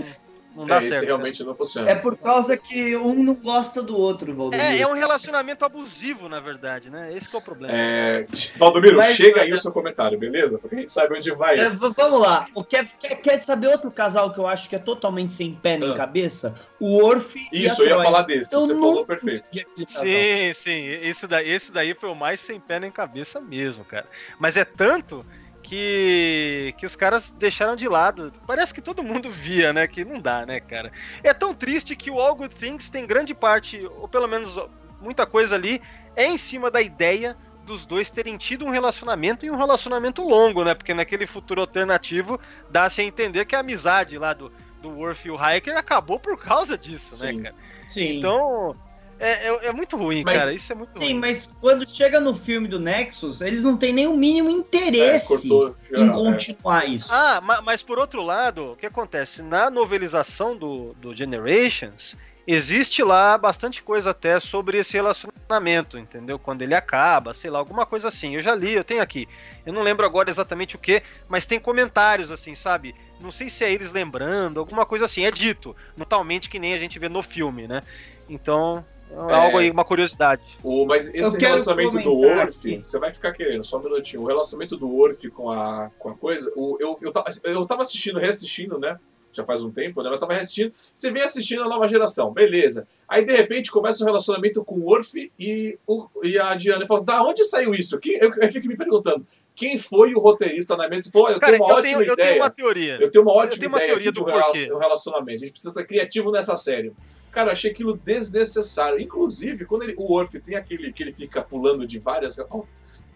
Não dá é, certo. Esse realmente não funciona. É por causa que um não gosta do outro, Waldomiro. É, é um relacionamento abusivo, na verdade, né? Esse que é o problema. É... Waldomiro, mas, chega mas... aí o seu comentário, beleza? Porque a gente sabe onde vai é, isso. Vamos lá. Quer, quer, quer saber outro casal que eu acho que é totalmente sem pé nem ah. cabeça? O Worf e Isso, a eu ia Troy. falar desse. Eu Você não... falou perfeito. Sim, sim. Esse daí, esse daí foi o mais sem pé nem cabeça mesmo, cara. Mas é tanto... Que, que os caras deixaram de lado. Parece que todo mundo via, né? Que não dá, né, cara? É tão triste que o All Good Things tem grande parte, ou pelo menos muita coisa ali, é em cima da ideia dos dois terem tido um relacionamento, e um relacionamento longo, né? Porque naquele futuro alternativo dá-se a entender que a amizade lá do, do Worf e o Riker acabou por causa disso, sim, né, cara? Sim. Então... É, é, é muito ruim, mas, cara, isso é muito sim, ruim. Sim, mas quando chega no filme do Nexus, eles não têm nem o mínimo interesse é, cortou, geral, em continuar é. isso. Ah, mas, mas por outro lado, o que acontece? Na novelização do, do Generations, existe lá bastante coisa até sobre esse relacionamento, entendeu? Quando ele acaba, sei lá, alguma coisa assim. Eu já li, eu tenho aqui. Eu não lembro agora exatamente o que, mas tem comentários assim, sabe? Não sei se é eles lembrando, alguma coisa assim. É dito, totalmente que nem a gente vê no filme, né? Então... É, algo aí, uma curiosidade. O, mas esse relacionamento do Worf, você vai ficar querendo, só um minutinho. O relacionamento do Worf com a, com a coisa, o, eu, eu, tava, eu tava assistindo, reassistindo, né? Já faz um tempo, né? Eu tava reassistindo. Você vem assistindo a Nova Geração, beleza. Aí, de repente, começa o relacionamento com o Worf e, o, e a Diana. Eu falo, da onde saiu isso? Quem, eu, eu fico me perguntando, quem foi o roteirista na mesa? Ele falou, eu Cara, tenho uma eu ótima tenho, ideia. Eu tenho uma teoria. Eu tenho uma ótima eu tenho uma ideia teoria do, do relacionamento. A gente precisa ser criativo nessa série. Cara, eu achei aquilo desnecessário. Inclusive, quando ele, o Worf tem aquele que ele fica pulando de várias... Oh,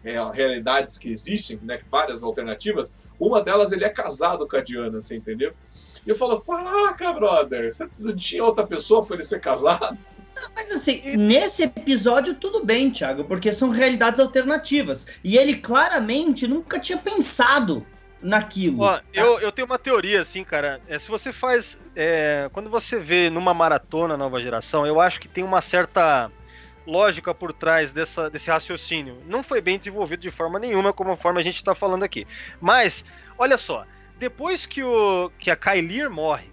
É, realidades que existem, né, várias alternativas, uma delas ele é casado com a Diana, você entendeu? E eu falo, caraca, brother, você não tinha outra pessoa pra ele ser casado? Não, mas assim, nesse episódio tudo bem, Thiago, porque são realidades alternativas. E ele claramente nunca tinha pensado naquilo. Ó, eu, eu tenho uma teoria, assim, cara. É, se você faz... É, quando você vê numa maratona Nova Geração, eu acho que tem uma certa lógica por trás dessa, desse raciocínio. Não foi bem desenvolvido de forma nenhuma, conforme a gente tá falando aqui. Mas, olha só. Depois que, o, que a Kylir morre,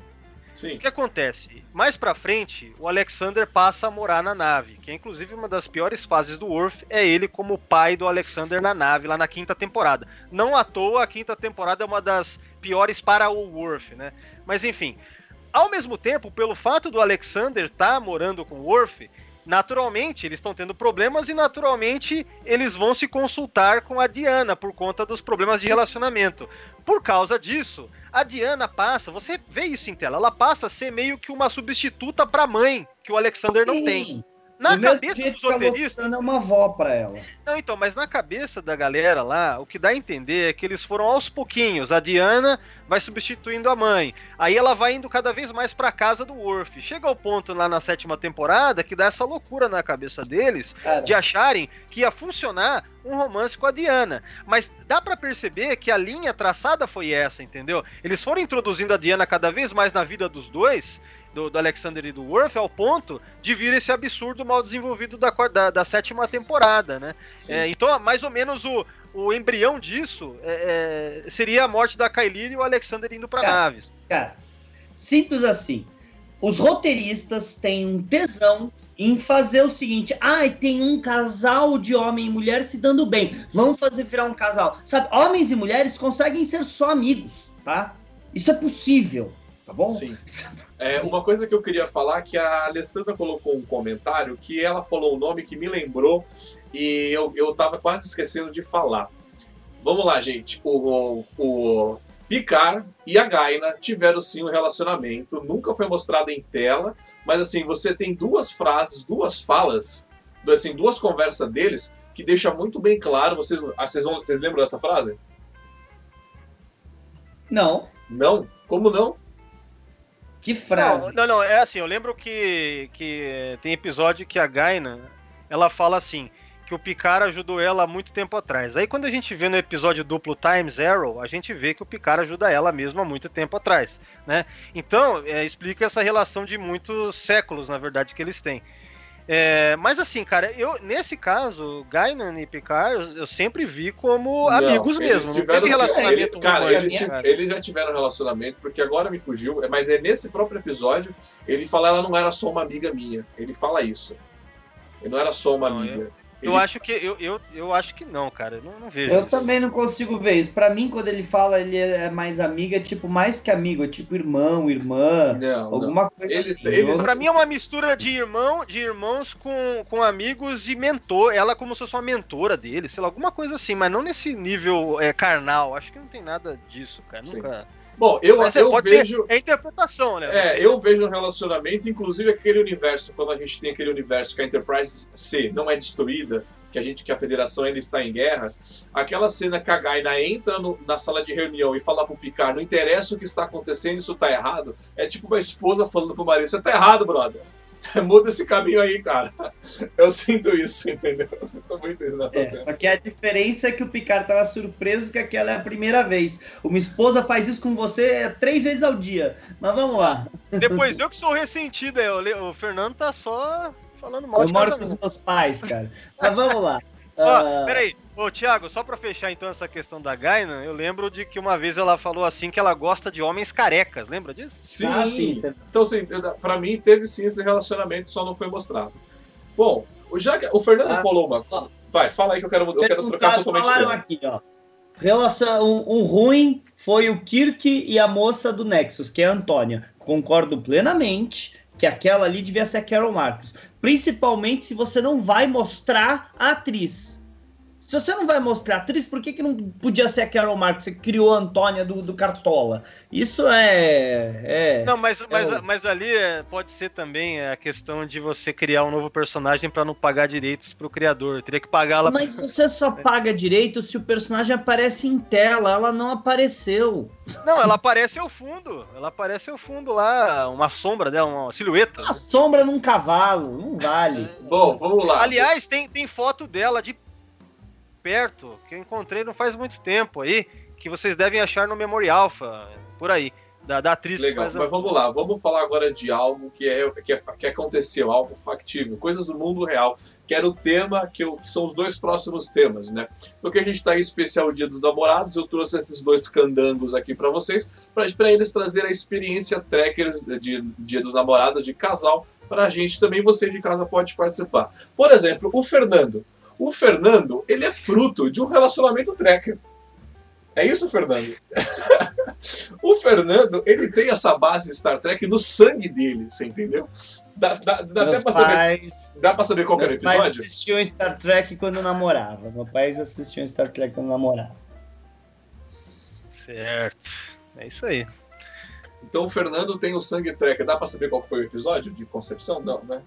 sim, o que acontece? Mais pra frente, o Alexander passa a morar na nave, que é inclusive uma das piores fases do Worf, é ele como pai do Alexander na nave, lá na quinta temporada. Não à toa, a quinta temporada é uma das piores para o Worf, né? Mas enfim, ao mesmo tempo, pelo fato do Alexander estar tá morando com o Worf, naturalmente eles estão tendo problemas e naturalmente eles vão se consultar com a Deanna por conta dos problemas de relacionamento. Por causa disso, a Deanna passa, você vê isso em tela, ela passa a ser meio que uma substituta pra mãe, que o Alexander, sim, não tem. Na cabeça dos roteiristas, é uma avó pra ela. Não, então, mas na cabeça da galera lá, o que dá a entender é que eles foram aos pouquinhos. A Deanna vai substituindo a mãe. Aí ela vai indo cada vez mais pra casa do Worf. Chega ao ponto lá na sétima temporada que dá essa loucura na cabeça deles, cara, de acharem que ia funcionar um romance com a Deanna. Mas dá pra perceber que a linha traçada foi essa, entendeu? Eles foram introduzindo a Deanna cada vez mais na vida dos dois, Do, do Alexander e do Worf, ao ponto de vir esse absurdo mal desenvolvido da, da, da sétima temporada, né? É, então, mais ou menos o, o embrião disso é, é, seria a morte da Kylir e o Alexander indo pra naves. Cara, simples assim. Os roteiristas têm um tesão em fazer o seguinte: ai, ah, tem um casal de homem e mulher se dando bem, vamos fazer virar um casal. Sabe, homens e mulheres conseguem ser só amigos, tá? Isso é possível, tá bom? Sim. É, uma coisa que eu queria falar é que a Alessandra colocou um comentário que ela falou um nome que me lembrou e eu, eu tava quase esquecendo de falar. Vamos lá, gente. O, o, o Picard e a Gaina tiveram sim um relacionamento, nunca foi mostrado em tela, mas assim, você tem duas frases, duas falas, assim, duas conversas deles que deixa muito bem claro. Vocês, vocês, vão, vocês lembram dessa frase? Não. Não? Como não? Que frase. Não, não, não, é assim, eu lembro que, que tem episódio que a Gaina, ela fala assim, que o Picard ajudou ela há muito tempo atrás. Aí quando a gente vê no episódio duplo Times Arrow, a gente vê que o Picard ajuda ela mesmo há muito tempo atrás, né? Então, é, explica essa relação de muitos séculos, na verdade, que eles têm. É, mas assim, cara, eu nesse caso, Gainan e Picard, eu sempre vi como não, amigos mesmo. Não teve relacionamento. Ele, cara, eles, minha, cara, eles já tiveram relacionamento, porque agora me fugiu, mas é nesse próprio episódio, ele fala ela não era só uma amiga minha. Ele fala isso. Ele não era só uma não, amiga. Eu... Eu acho que eu, eu, eu acho que não, cara. Eu não, não vejo. Eu isso. também não consigo ver isso. Pra mim, quando ele fala ele é mais amiga, é tipo mais que amigo, é tipo irmão, irmã, não, alguma não. coisa eles, assim. Eles... Pra mim é uma mistura de irmão, de irmãos com, com amigos e mentor. Ela como se fosse uma mentora dele, sei lá, alguma coisa assim, mas não nesse nível é, carnal. Acho que não tem nada disso, cara. Sim. Nunca. Bom, eu, mas, eu vejo... É interpretação, né? É, eu vejo um relacionamento, inclusive aquele universo, quando a gente tem aquele universo que a Enterprise C não é destruída, que a, gente, que a Federação ainda está em guerra, aquela cena que a Gaina entra no, na sala de reunião e fala pro Picard, não interessa o que está acontecendo, isso tá errado, é tipo uma esposa falando pro marido, você tá errado, brother. Muda esse caminho aí, cara. Eu sinto isso, entendeu? Eu sinto muito isso nessa é, cena. Só que a diferença é que o Picard tava surpreso que aquela é a primeira vez. Uma esposa faz isso com você três vezes ao dia. Mas vamos lá. Depois eu que sou ressentido, o Fernando tá só falando mal eu de casamento. Eu moro com os meus pais, cara. Mas vamos lá. Ó, oh, peraí, ô Thiago, só pra fechar então essa questão da Gaina, eu lembro de que uma vez ela falou assim que ela gosta de homens carecas, lembra disso? Sim, ah, sim. Então assim, pra mim teve sim esse relacionamento, só não foi mostrado. Bom, já o Fernando ah, falou uma ó, vai, fala aí que eu quero, eu quero trocar totalmente falaram dele. Aqui, ó. Relação, um, um ruim foi o Kirk e a moça do Nexus, que é a Antônia. Concordo plenamente que aquela ali devia ser a Carol Marcos. Principalmente se você não vai mostrar a atriz. Se você não vai mostrar a atriz, por que, que não podia ser a Carol Marx? Você criou a Antônia do, do Cartola. Isso é... é não, mas, é mas, o... mas ali é, pode ser também a questão de você criar um novo personagem para não pagar direitos pro criador. Teria que pagá-la... Mas pra... você só paga direito se o personagem aparece em tela. Ela não apareceu. Não, ela aparece ao fundo. Ela aparece ao fundo lá, uma sombra dela, uma silhueta. A sombra num cavalo, não vale. Bom, vamos lá. Aliás, tem, tem foto dela de perto, que eu encontrei não faz muito tempo aí, que vocês devem achar no Memory Alpha, por aí, da, da atriz. Legal, que faz mas a... vamos lá, vamos falar agora de algo que, é, que, é, que aconteceu, algo factível, coisas do mundo real, que era o tema, que, eu, que são os dois próximos temas, né? Porque a gente tá aí especial Dia dos Namorados, eu trouxe esses dois candangos aqui pra vocês, pra, pra eles trazerem a experiência trekkers de Dia dos Namorados, de casal, pra gente também, você de casa pode participar. Por exemplo, o Fernando. O Fernando, ele é fruto de um relacionamento trekker. É isso, Fernando? O Fernando, ele tem essa base Star Trek no sangue dele, você entendeu? Dá, dá, dá até pra saber, dá pra saber qual era o episódio? Meus pais assistiam Star Trek quando namorava. Meu pai assistia Star Trek quando namorava. Certo. É isso aí. Então o Fernando tem o sangue trekker. Dá pra saber qual foi o episódio de concepção? Não, né?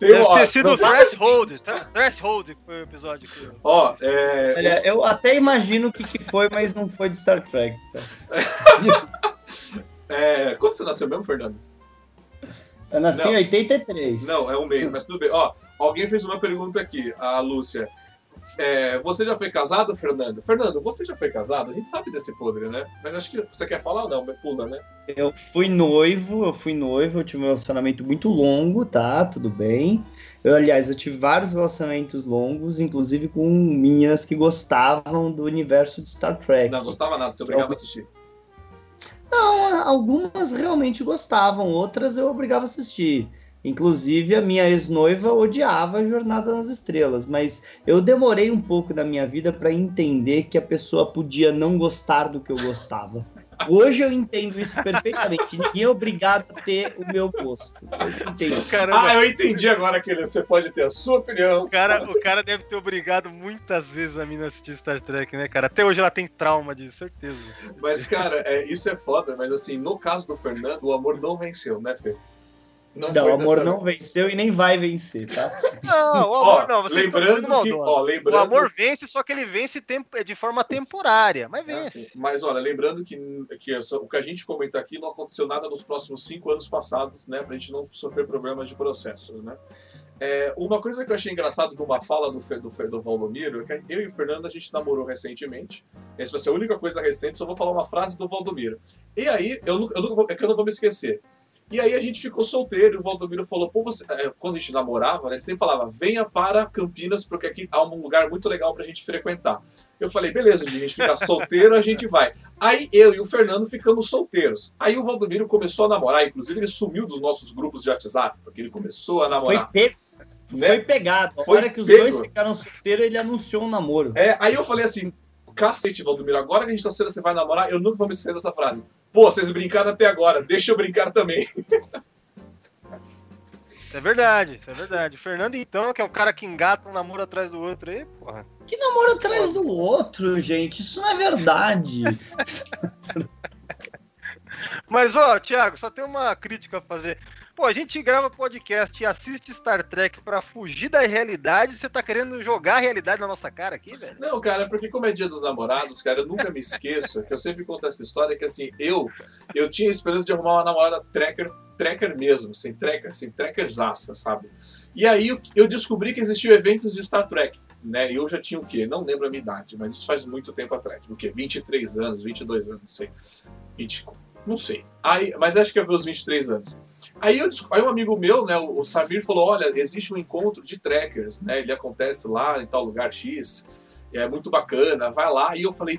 Tem Deve um, ter ó, sido o Threshold, Threshold foi o episódio que eu... Ó, é... Olha, eu até imagino o que, que foi, mas não foi de Star Trek. Tá? É, quando você nasceu mesmo, Fernando? Eu nasci não. em oitenta e três. Não, é um mês, mas tudo bem. Ó, alguém fez uma pergunta aqui, a Lúcia. É, você já foi casado, Fernando? Fernando, você já foi casado? A gente sabe desse podre, né? Mas acho que você quer falar ou não? Pula, né? Eu fui noivo, eu fui noivo, eu tive um relacionamento muito longo, tá? Tudo bem. Eu, aliás, eu tive vários relacionamentos longos, inclusive com meninas que gostavam do universo de Star Trek. Não gostava nada, você obrigava a assistir. Não, algumas realmente gostavam, outras eu obrigava a assistir. Inclusive, a minha ex-noiva odiava a Jornada nas Estrelas, mas eu demorei um pouco da minha vida para entender que a pessoa podia não gostar do que eu gostava. Hoje eu entendo isso perfeitamente. Ninguém é obrigado a ter o meu gosto. Eu ah, eu entendi agora, querido. Você pode ter a sua opinião. O cara, o cara deve ter obrigado muitas vezes a mina a assistir Star Trek, né, cara? Até hoje ela tem trauma disso, certeza. Mas, cara, é, isso é foda. Mas, assim, no caso do Fernando, o amor não venceu, né, Fê? Não, não o amor vez. não venceu e nem vai vencer, tá? Não, o amor ó, não, vocês lembrando que, ó, lembrando... O amor vence, só que ele vence tempo, de forma temporária, mas vence. É assim. Mas olha, lembrando que, que o que a gente comenta aqui não aconteceu nada nos próximos cinco anos passados, né? Pra gente não sofrer problemas de processos, né? É, uma coisa que eu achei engraçado de uma fala do, Fe, do, Fe, do Waldomiro é que eu e o Fernando a gente namorou recentemente. Essa vai ser a única coisa recente, só vou falar uma frase do Waldomiro. E aí, eu, eu, eu, eu, é que eu não vou me esquecer. E aí a gente ficou solteiro, e o Waldomiro falou, pô, você... quando a gente namorava, né, ele sempre falava, venha para Campinas, porque aqui há um lugar muito legal pra gente frequentar. Eu falei, beleza, de a gente ficar solteiro, a gente vai. Aí eu e o Fernando ficamos solteiros. Aí o Waldomiro começou a namorar, inclusive ele sumiu dos nossos grupos de WhatsApp, porque ele começou a namorar. Foi pego. Né? Foi pegado. A hora que os pego. dois ficaram solteiros, ele anunciou um namoro. É, aí eu falei assim, cacete, Waldomiro, agora que a gente tá solteiro, você vai namorar? Eu nunca vou me esquecer dessa frase. Pô, vocês brincaram até agora, deixa eu brincar também. Isso é verdade, isso é verdade. O Fernando, então, que é o cara que engata um namoro atrás do outro aí, porra. Que namoro atrás do outro, gente? Isso não é verdade. Mas, ó, Thiago, só tem uma crítica a fazer. Pô, a gente grava podcast e assiste Star Trek pra fugir da realidade e você tá querendo jogar a realidade na nossa cara aqui, velho? Não, cara, porque como é Dia dos Namorados, cara, eu nunca me esqueço, que eu sempre conto essa história, que assim, eu, eu tinha a esperança de arrumar uma namorada trekker, trekker mesmo, sem trekker, sem trekkerzaça, sabe? E aí eu descobri que existiam eventos de Star Trek, né? Eu já tinha o quê? Não lembro a minha idade, mas isso faz muito tempo atrás. O quê? vinte e três anos, vinte e dois anos, não sei. vinte e quatro. Não sei. Aí, mas acho que eu vi os vinte e três anos. Aí, eu, aí um amigo meu, né, o Samir, falou, olha, existe um encontro de trekkers, né? Ele acontece lá em tal lugar X, é muito bacana, vai lá. E eu falei,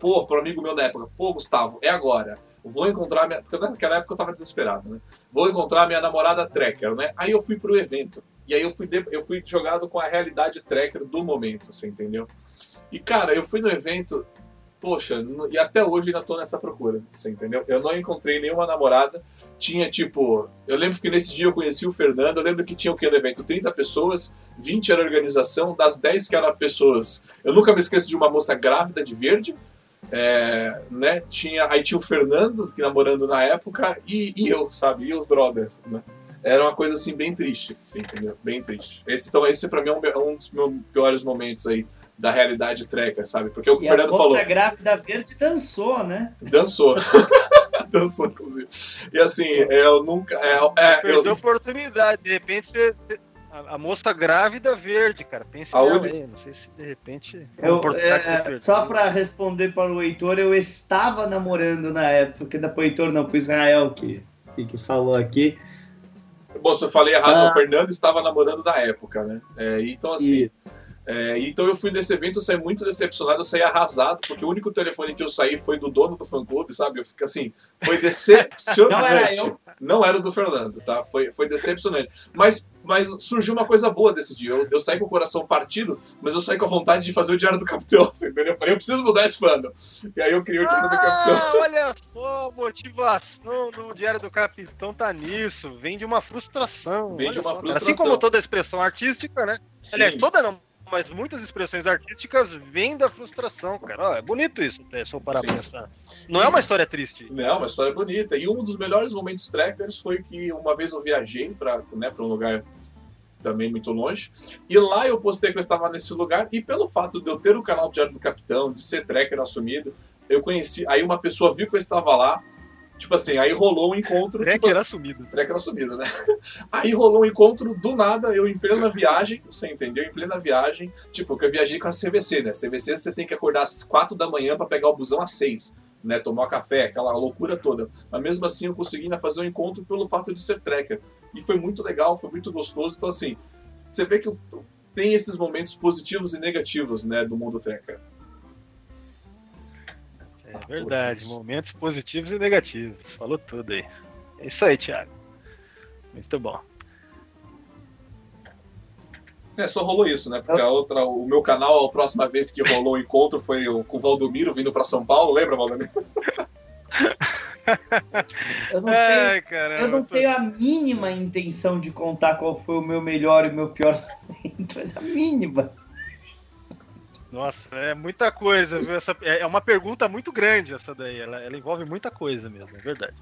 pô, pro amigo meu da época, pô, Gustavo, é agora. Vou encontrar minha... Porque naquela época eu tava desesperado, né? Vou encontrar minha namorada trekker, né? Aí eu fui pro evento. E aí eu fui, de... eu fui jogado com a realidade trekker do momento, você entendeu? E, cara, eu fui no evento... poxa, e até hoje ainda tô nessa procura, você entendeu? Eu não encontrei nenhuma namorada, tinha tipo... Eu lembro que nesse dia eu conheci o Fernando, eu lembro que tinha o que no evento? trinta pessoas, vinte era organização, das dez que eram pessoas... Eu nunca me esqueço de uma moça grávida de verde, é, né? Tinha, aí tinha o Fernando, que namorando na época, e, e eu, sabe? E os brothers, né? Era uma coisa assim bem triste, você entendeu? Bem triste. Esse, então esse pra mim é um, é um dos meus piores momentos aí. Da realidade treca, sabe? Porque o que o Fernando falou... E a moça grávida verde dançou, né? Dançou. Dançou, inclusive. E assim, eu nunca... É, é, perdeu eu... oportunidade. De repente, você... a moça grávida verde, cara. Pensa onde... aí. Não sei se de repente... Eu, é, só pra responder para o Heitor, eu estava namorando na época. Que dá pro Heitor, não. Pro Israel que, que falou aqui. Bom, se eu falei errado, ah. o Fernando estava namorando na época, né? É, então, assim... E... É, então eu fui nesse evento, eu saí muito decepcionado, eu saí arrasado, porque o único telefone que eu saí foi do dono do fã-clube, sabe? Eu fico assim, foi decepcionante. Não era, Não era do Fernando, tá? Foi, foi decepcionante. Mas, mas surgiu uma coisa boa desse dia. Eu, eu saí com o coração partido, mas eu saí com a vontade de fazer o Diário do Capitão, você entendeu? Eu falei, eu preciso mudar esse fandom. E aí eu criei o Diário ah, do Capitão. Olha só, a motivação do Diário do Capitão tá nisso. Vem de uma frustração. Vem de uma só, frustração. Assim como toda expressão artística, né? Sim. Aliás, toda não. Mas muitas expressões artísticas vêm da frustração, cara. Oh, é bonito isso, até só para Sim. pensar. Não é uma história triste. Não, é uma história bonita. E um dos melhores momentos trekkers foi que uma vez eu viajei para né, um lugar também muito longe. E lá eu postei que eu estava nesse lugar. E pelo fato de eu ter o canal Diário do Capitão, de ser trekker assumido, eu conheci... Aí uma pessoa viu que eu estava lá. Tipo assim, aí rolou um encontro... Trekker tipo, assumido. Trekker assumido, né? Aí rolou um encontro, do nada, eu em plena viagem, você entendeu? Em plena viagem, tipo, que eu viajei com a C V C, né? C V C você tem que acordar às quatro da manhã pra pegar o busão às seis, né? Tomar café, aquela loucura toda. Mas mesmo assim eu consegui ainda fazer um encontro pelo fato de ser trekker. E foi muito legal, foi muito gostoso. Então assim, você vê que tem esses momentos positivos e negativos, né? Do mundo trekker. É verdade, momentos positivos e negativos. Falou tudo aí. É isso aí, Thiago. Muito bom. É, só rolou isso, né? Porque a outra, o meu canal, a próxima vez que rolou o encontro foi com o Waldomiro vindo pra São Paulo. Lembra, Waldomiro? Eu não, Ai, tenho, caramba, eu não tô... tenho a mínima intenção de contar qual foi o meu melhor e o meu pior momento. Mas a mínima... Nossa, é muita coisa, viu? Essa, é uma pergunta muito grande essa daí, ela, ela envolve muita coisa mesmo, é verdade.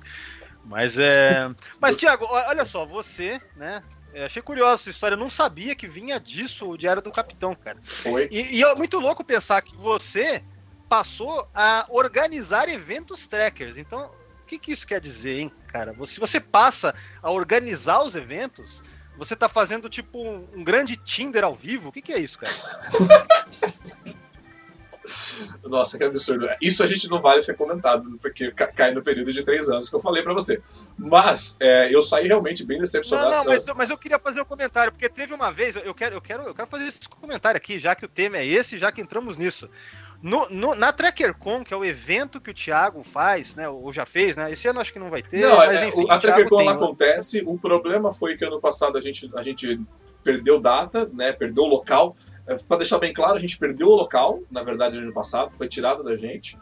Mas, é... Mas Thiago, olha só, você, né? Eu achei curiosa essa história, eu não sabia que vinha disso o Diário do Capitão, cara. Foi. E, e é muito louco pensar que você passou a organizar eventos trekkers, então o que, que isso quer dizer, hein, cara? Se você passa a organizar os eventos, você tá fazendo tipo um, um grande Tinder ao vivo, o que, que é isso, cara? Nossa, que absurdo. Isso a gente não vale ser comentado, porque cai no período de três anos que eu falei pra você. Mas é, eu saí realmente bem decepcionado. Não, não, mas, mas eu queria fazer um comentário, porque teve uma vez, eu quero, eu quero, eu quero fazer esse comentário aqui, já que o tema é esse, já que entramos nisso. No, no, na TrekkerCon, que é o evento que o Thiago faz, né, ou já fez, né, esse ano acho que não vai ter. Não, mas, enfim, a TrekkerCon ela acontece, o problema foi que ano passado a gente, a gente perdeu data, né, perdeu o local. Para deixar bem claro, a gente perdeu o local, na verdade, ano passado, foi tirado da gente.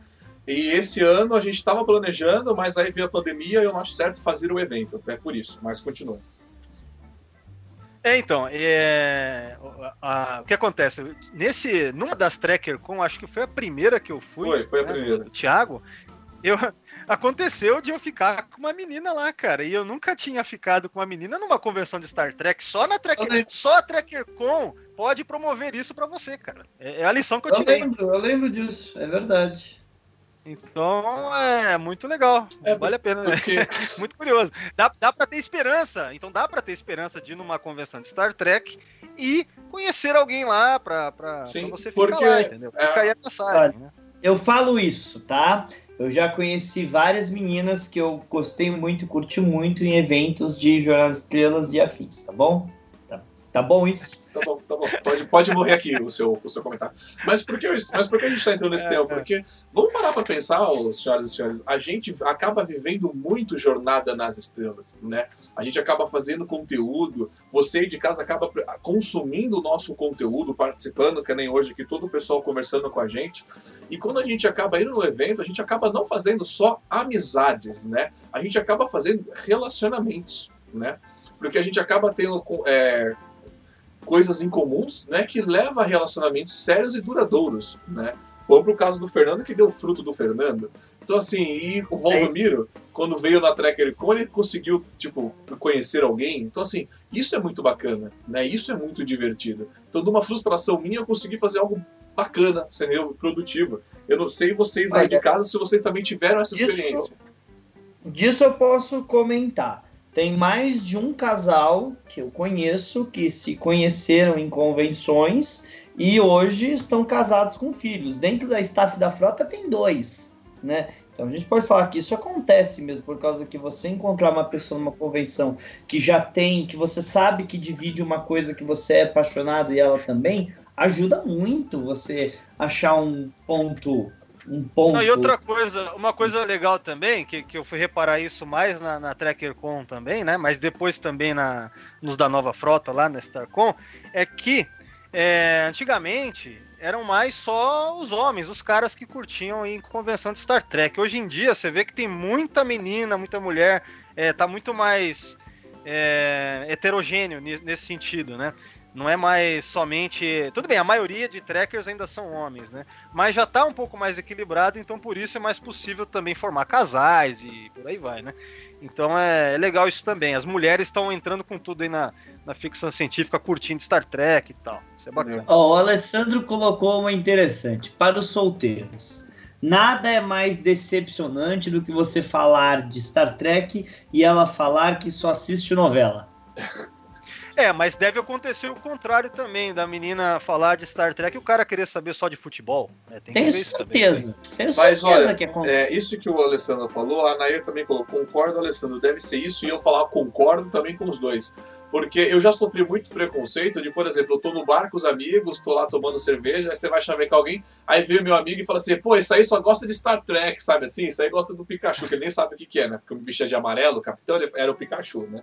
E esse ano a gente estava planejando, mas aí veio a pandemia e eu não acho certo fazer o evento. É por isso, mas continua. É, então, é... A... o que acontece? Nesse... Numa das TrekkerCon, acho que foi a primeira que eu fui. Foi, foi a né, primeira. Do Thiago, eu... aconteceu de eu ficar com uma menina lá, cara. E eu nunca tinha ficado com uma menina numa convenção de Star Trek, só na Trekker... Só a TrekkerCon pode promover isso pra você, cara. É a lição que eu, eu tirei. Eu lembro, eu lembro disso, é verdade. Então é muito legal, é, vale a pena, porque... né? Muito curioso. Dá, dá pra ter esperança, então dá pra ter esperança de ir numa convenção de Star Trek e conhecer alguém lá pra, pra, Sim, pra você ficar lá, entendeu? Fica aí a passagem, né? Eu falo isso, tá? Eu já conheci várias meninas que eu gostei muito, curti muito em eventos de Jornada das Estrelas e afins, tá bom? Tá. Tá bom isso? Tá bom, tá bom. Pode, pode morrer aqui o seu, o seu comentário. Mas por que, eu, mas por que a gente está entrando nesse é, tema? Porque vamos parar para pensar, oh, senhoras e senhores, a gente acaba vivendo muito Jornada nas Estrelas, né? A gente acaba fazendo conteúdo, você aí de casa acaba consumindo o nosso conteúdo, participando, que nem hoje aqui, todo o pessoal conversando com a gente. E quando a gente acaba indo no evento, a gente acaba não fazendo só amizades, né? A gente acaba fazendo relacionamentos, né? Porque a gente acaba tendo... É, coisas incomuns, né, que leva a relacionamentos sérios e duradouros, né? Como pro caso do Fernando, que deu fruto do Fernando. Então, assim, e o Waldomiro, é quando veio na Trekker Con, ele conseguiu, tipo, conhecer alguém. Então, assim, isso é muito bacana, né? Isso é muito divertido. Então, de uma frustração minha, eu consegui fazer algo bacana, sendo produtivo. Eu não sei vocês aí de casa se vocês também tiveram essa disso, experiência. Disso eu posso comentar. Tem mais de um casal que eu conheço que se conheceram em convenções e hoje estão casados com filhos. Dentro da staff da frota tem dois, né? Então a gente pode falar que isso acontece mesmo, por causa que você encontrar uma pessoa numa convenção que já tem, que você sabe que divide uma coisa que você é apaixonado e ela também, ajuda muito você achar um ponto... Um ponto. Não, e outra coisa, uma coisa legal também, que, que eu fui reparar isso mais na, na Trekker Con também, né? Mas depois também na, nos da Nova Frota lá na StarCon, é que é, antigamente eram mais só os homens, os caras que curtiam em convenção de Star Trek. Hoje em dia você vê que tem muita menina, muita mulher, é, tá muito mais é, heterogêneo nesse sentido, né? Não é mais somente... Tudo bem, a maioria de trekkers ainda são homens, né? Mas já tá um pouco mais equilibrado, então por isso é mais possível também formar casais e por aí vai, né? Então é, é legal isso também. As mulheres estão entrando com tudo aí na, na ficção científica, curtindo Star Trek e tal. Isso é bacana. Ó, o Alessandro colocou uma interessante. Para os solteiros, nada é mais decepcionante do que você falar de Star Trek e ela falar que só assiste novela. É, mas deve acontecer o contrário também, da menina falar de Star Trek e o cara querer saber só de futebol. Né? Tem tenho certeza, também, tenho mas, certeza olha, que acontece. É, isso que o Alessandro falou, a Nair também colocou, concordo, Alessandro, deve ser isso, e eu falar concordo também com os dois. Porque eu já sofri muito preconceito de, por exemplo, eu tô no bar com os amigos, tô lá tomando cerveja, aí você vai chavecar alguém, aí vem o meu amigo e fala assim, pô, isso aí só gosta de Star Trek, sabe assim? Isso aí gosta do Pikachu, que ele nem sabe o que que é, né? Porque eu me vestia de amarelo, o capitão era o Pikachu, né?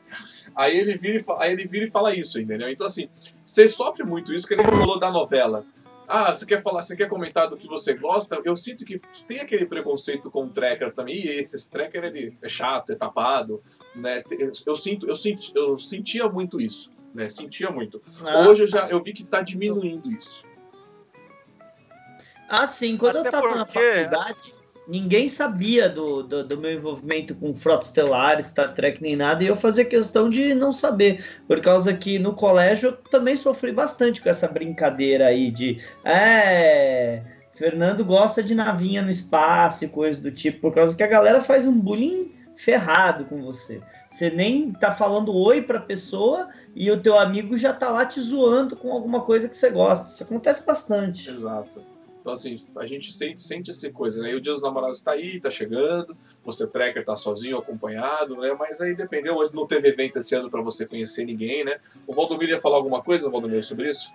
Aí ele vira e, fa- aí ele vira e fala isso, entendeu? Então, assim, você sofre muito isso que ele falou da novela. Ah, você quer falar, você quer comentar do que você gosta? Eu sinto que tem aquele preconceito com o trekker também. E esse trekker, ele é chato, é tapado, né? Eu sinto, eu senti, eu sentia muito isso, né? Sentia muito. Hoje eu já, eu vi que tá diminuindo isso. Ah, sim. Quando Até eu tava porque... na faculdade, ninguém sabia do, do, do meu envolvimento com Frota Estelar, Star Trek, nem nada, e eu fazia questão de não saber, por causa que no colégio eu também sofri bastante com essa brincadeira aí de é, Fernando gosta de navinha no espaço e coisa do tipo, por causa que a galera faz um bullying ferrado com você. Você nem tá falando oi pra pessoa e o teu amigo já tá lá te zoando com alguma coisa que você gosta. Isso acontece bastante. Exato. Então, assim, a gente sente, sente essa coisa, né? E o Dia dos Namorados tá aí, tá chegando, você trekker tá sozinho, acompanhado, né? Mas aí dependeu, hoje não teve evento esse ano pra você conhecer ninguém, né? O Waldomiro ia falar alguma coisa, Waldomiro, sobre isso?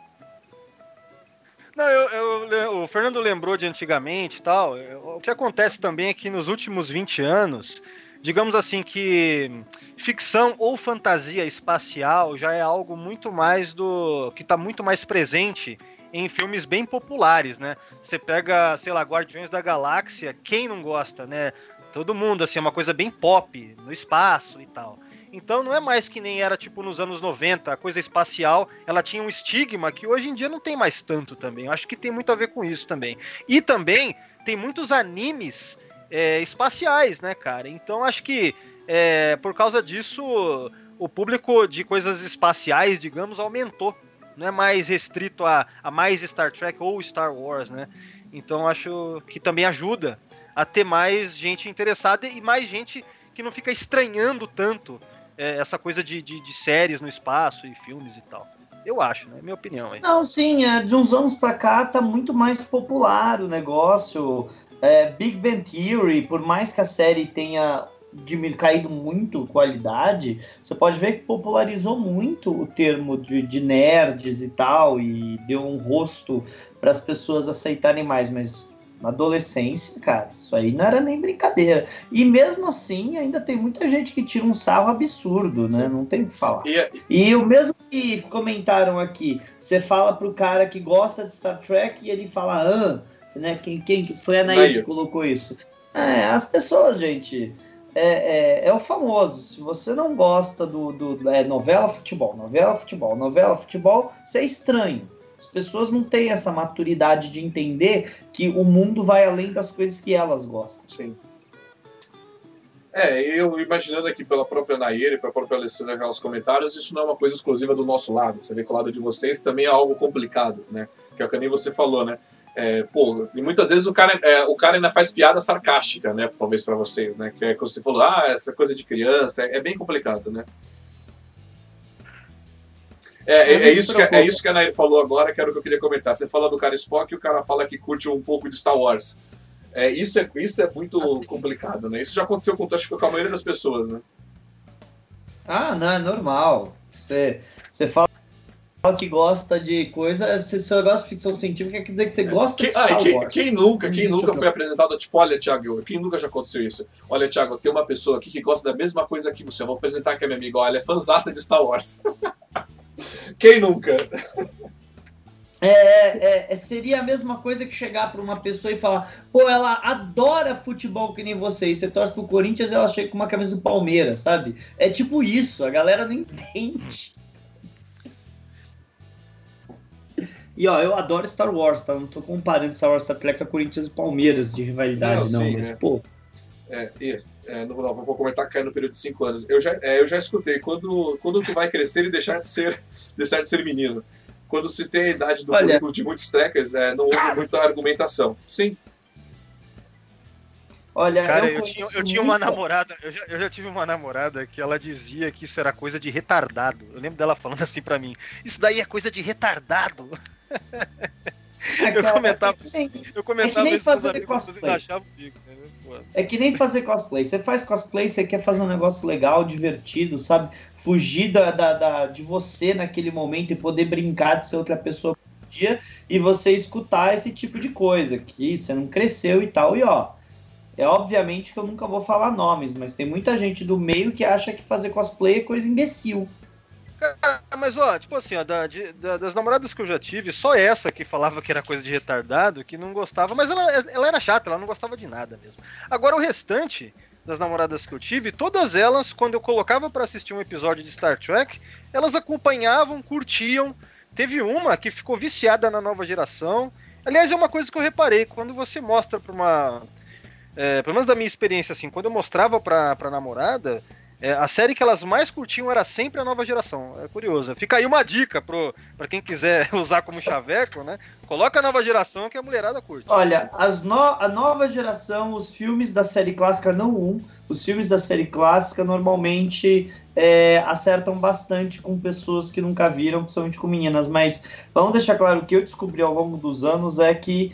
Não, eu, eu, o Fernando lembrou de antigamente e tal. O que acontece também é que nos últimos vinte anos, digamos assim, que ficção ou fantasia espacial já é algo muito mais do... que tá muito mais presente em filmes bem populares, né? Você pega, sei lá, Guardiões da Galáxia, quem não gosta, né? Todo mundo, assim, é uma coisa bem pop, no espaço e tal. Então não é mais que nem era, tipo, nos anos noventa, a coisa espacial, ela tinha um estigma que hoje em dia não tem mais tanto também. Eu acho que tem muito a ver com isso também. E também tem muitos animes é, espaciais, né, cara? Então acho que é, por causa disso o público de coisas espaciais, digamos, aumentou. Não é mais restrito a, a mais Star Trek ou Star Wars, né? Então acho que também ajuda a ter mais gente interessada e mais gente que não fica estranhando tanto é, essa coisa de, de, de séries no espaço e filmes e tal. Eu acho, né? Minha opinião aí. Não, sim, é, de uns anos pra cá tá muito mais popular o negócio. É, Big Bang Theory, por mais que a série tenha diminuído, caído muito qualidade, você pode ver que popularizou muito o termo de, de nerds e tal, e deu um rosto para as pessoas aceitarem mais, mas na adolescência, cara, isso aí não era nem brincadeira. E mesmo assim, ainda tem muita gente que tira um sarro absurdo, né? Sim. Não tem o que falar. E, e o mesmo que comentaram aqui, você fala pro cara que gosta de Star Trek e ele fala, ah, né? Quem, quem foi a Anaís que colocou isso? É, as pessoas, gente... É, é, é o famoso, se você não gosta do, do é, novela futebol, novela futebol, novela futebol, você é estranho. As pessoas não têm essa maturidade de entender que o mundo vai além das coisas que elas gostam. Sim. É, eu imaginando aqui pela própria Nayeli, pela própria Alessandra, nos comentários, isso não é uma coisa exclusiva do nosso lado. Você vê que o lado de vocês também é algo complicado, né? Que é o que nem você falou, né? É, pô, e muitas vezes o cara, é, o cara ainda faz piada sarcástica, né? Talvez pra vocês, né? Que é quando você falou, ah, essa coisa de criança, é, é bem complicado, né? É, é, é, isso que, é isso que a Nair falou agora, que era o que eu queria comentar. Você fala do cara Spock e o cara fala que curte um pouco de Star Wars. É, isso, é, isso é muito assim, complicado, né? Isso já aconteceu com, acho que com a maioria das pessoas, né? Ah, não, é normal. Você, você fala que gosta de coisa, se você gosta de ficção científica, quer dizer que você gosta que, de Star ah, quem, Wars. Quem nunca, quem isso nunca foi apresentado, tipo, olha, Thiago, quem nunca já aconteceu isso? Olha, Thiago, tem uma pessoa aqui que gosta da mesma coisa que você, eu vou apresentar que é minha amiga, olha, ela é fanzasta de Star Wars. Quem nunca? É, é, é, seria a mesma coisa que chegar para uma pessoa e falar, pô, ela adora futebol que nem você, e você torce pro Corinthians e ela chega com uma camisa do Palmeiras, sabe? É tipo isso, a galera não entende. E ó, eu adoro Star Wars, tá? Não tô comparando Star Wars, Star Trek, a Corinthians e Palmeiras de rivalidade, não, não sim, mas é. Pô... É, é, é, não, não, vou comentar que caiu no período de cinco anos. Eu já, é, eu já escutei, quando, quando tu vai crescer e deixar de ser, deixar de ser menino. Quando se tem a idade do Olha. Currículo de muitos trekkers, é, não houve muita argumentação. Sim. Olha, cara, eu, eu, tinha, eu tinha uma namorada, eu já, eu já tive uma namorada que ela dizia que isso era coisa de retardado. Eu lembro dela falando assim pra mim, isso daí é coisa de retardado. É, eu comentava, é nem, eu comentava é isso com os amigos, cosplay. Achavam, né? É que nem fazer cosplay. Você faz cosplay, você quer fazer um negócio legal, divertido, sabe? Fugir da, da, da, de você naquele momento e poder brincar de ser outra pessoa por dia e você escutar esse tipo de coisa, que você não cresceu e tal, e ó... É obviamente que eu nunca vou falar nomes, mas tem muita gente do meio que acha que fazer cosplay é coisa imbecil. Cara, mas ó, tipo assim, ó, da, de, da, das namoradas que eu já tive, só essa que falava que era coisa de retardado, que não gostava, mas ela, ela era chata, ela não gostava de nada mesmo. Agora o restante das namoradas que eu tive, todas elas, quando eu colocava pra assistir um episódio de Star Trek, elas acompanhavam, curtiam. Teve uma que ficou viciada na nova geração. Aliás, é uma coisa que eu reparei, quando você mostra pra uma... É, pelo menos da minha experiência, assim, quando eu mostrava pra, pra namorada, é, a série que elas mais curtiam era sempre a nova geração. É curioso. Fica aí uma dica pro, pra quem quiser usar como chaveco, né? Coloca a nova geração que a mulherada curte. Olha, as no, a nova geração, os filmes da série clássica, não um, os filmes da série clássica normalmente é, acertam bastante com pessoas que nunca viram, principalmente com meninas. Mas vamos deixar claro, o que eu descobri ao longo dos anos é que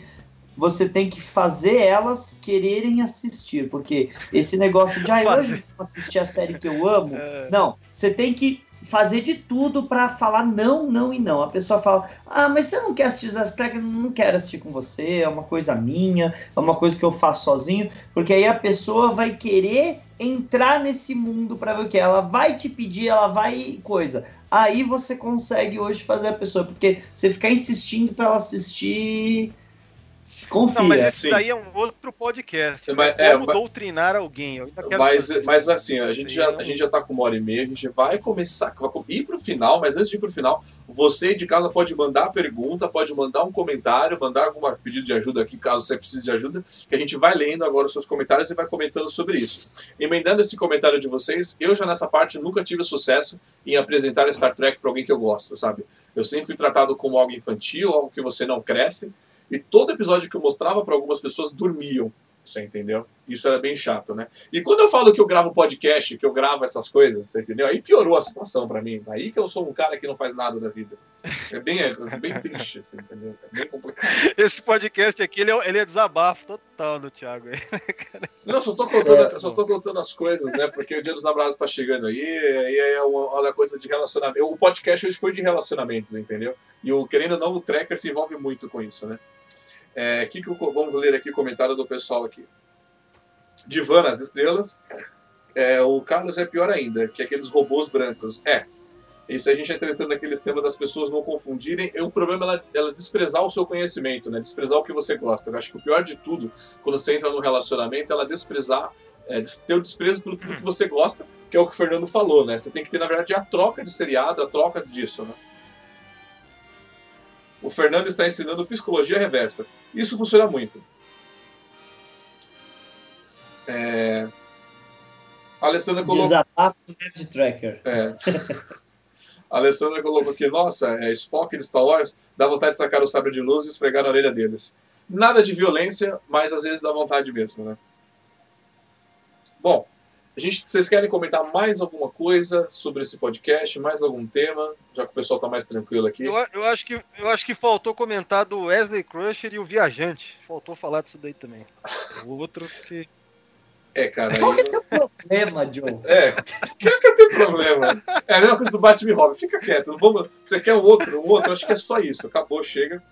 você tem que fazer elas quererem assistir, porque esse negócio de, ah, hoje eu vou assistir a série que eu amo, não, você tem que fazer de tudo pra falar não, não e não. A pessoa fala, ah, mas você não quer assistir as técnicas? Não quero assistir com você, é uma coisa minha, é uma coisa que eu faço sozinho, porque aí a pessoa vai querer entrar nesse mundo pra ver o que é, ela vai te pedir, ela vai coisa. Aí você consegue hoje fazer a pessoa, porque você ficar insistindo pra ela assistir... Confia, não, mas esse sim. Daí é um outro podcast. Como né? é, doutrinar alguém. Eu ainda quero mas, mas assim, a gente, já, a gente já tá com uma hora e meia, a gente vai começar, vai ir pro final, mas antes de ir pro final, você de casa pode mandar a pergunta, pode mandar um comentário, mandar algum pedido de ajuda aqui, caso você precise de ajuda, que a gente vai lendo agora os seus comentários e vai comentando sobre isso. Emendando esse comentário de vocês, eu já nessa parte nunca tive sucesso em apresentar Star Trek pra alguém que eu gosto, sabe? Eu sempre fui tratado como algo infantil, algo que você não cresce. E todo episódio que eu mostrava para algumas pessoas dormiam. Você entendeu? Isso era bem chato, né? E quando eu falo que eu gravo podcast, que eu gravo essas coisas, você entendeu? Aí piorou a situação pra mim. Aí que eu sou um cara que não faz nada da vida. É bem, é bem triste, você entendeu? É bem complicado. Esse podcast aqui, ele é, ele é desabafo total do Thiago. Não, só tô, contando, é, só tô contando as coisas, né? Porque o Dia dos Namorados tá chegando aí, e é uma, uma coisa de relacionamento. O podcast hoje foi de relacionamentos, entendeu? E o, querendo ou não, o Trekker se envolve muito com isso, né? É, que que eu, vamos ler aqui o comentário do pessoal aqui. Divã nas estrelas. É, o Carlos é pior ainda, que aqueles robôs brancos. É, isso a gente está tratando daqueles temas das pessoas não confundirem. O problema é ela, ela desprezar o seu conhecimento, né? Desprezar o que você gosta. Eu acho que o pior de tudo, quando você entra num relacionamento, é ela desprezar, é, ter o desprezo pelo que você gosta, que é o que o Fernando falou, né? Você tem que ter, na verdade, a troca de seriado, a troca disso, né? O Fernando está ensinando psicologia reversa. Isso funciona muito. É... A Alessandra colocou... Desabafo de Trekker. É. A Alessandra colocou aqui, nossa, é Spock de Star Wars, dá vontade de sacar o sabre de luz e esfregar na orelha deles. Nada de violência, mas às vezes dá vontade mesmo, né? Bom, a gente, vocês querem comentar mais alguma coisa sobre esse podcast, mais algum tema, já que o pessoal tá mais tranquilo aqui? Eu, eu, acho, que, eu acho que faltou comentar do Wesley Crusher e o Viajante. Faltou falar disso daí também. O outro que... É, cara. Qual que é teu problema, John? É, qual que é teu problema? É a mesma coisa do Batman e Robin. Fica quieto, não vamos... Você quer um outro, um outro? Acho que é só isso. Acabou, chega.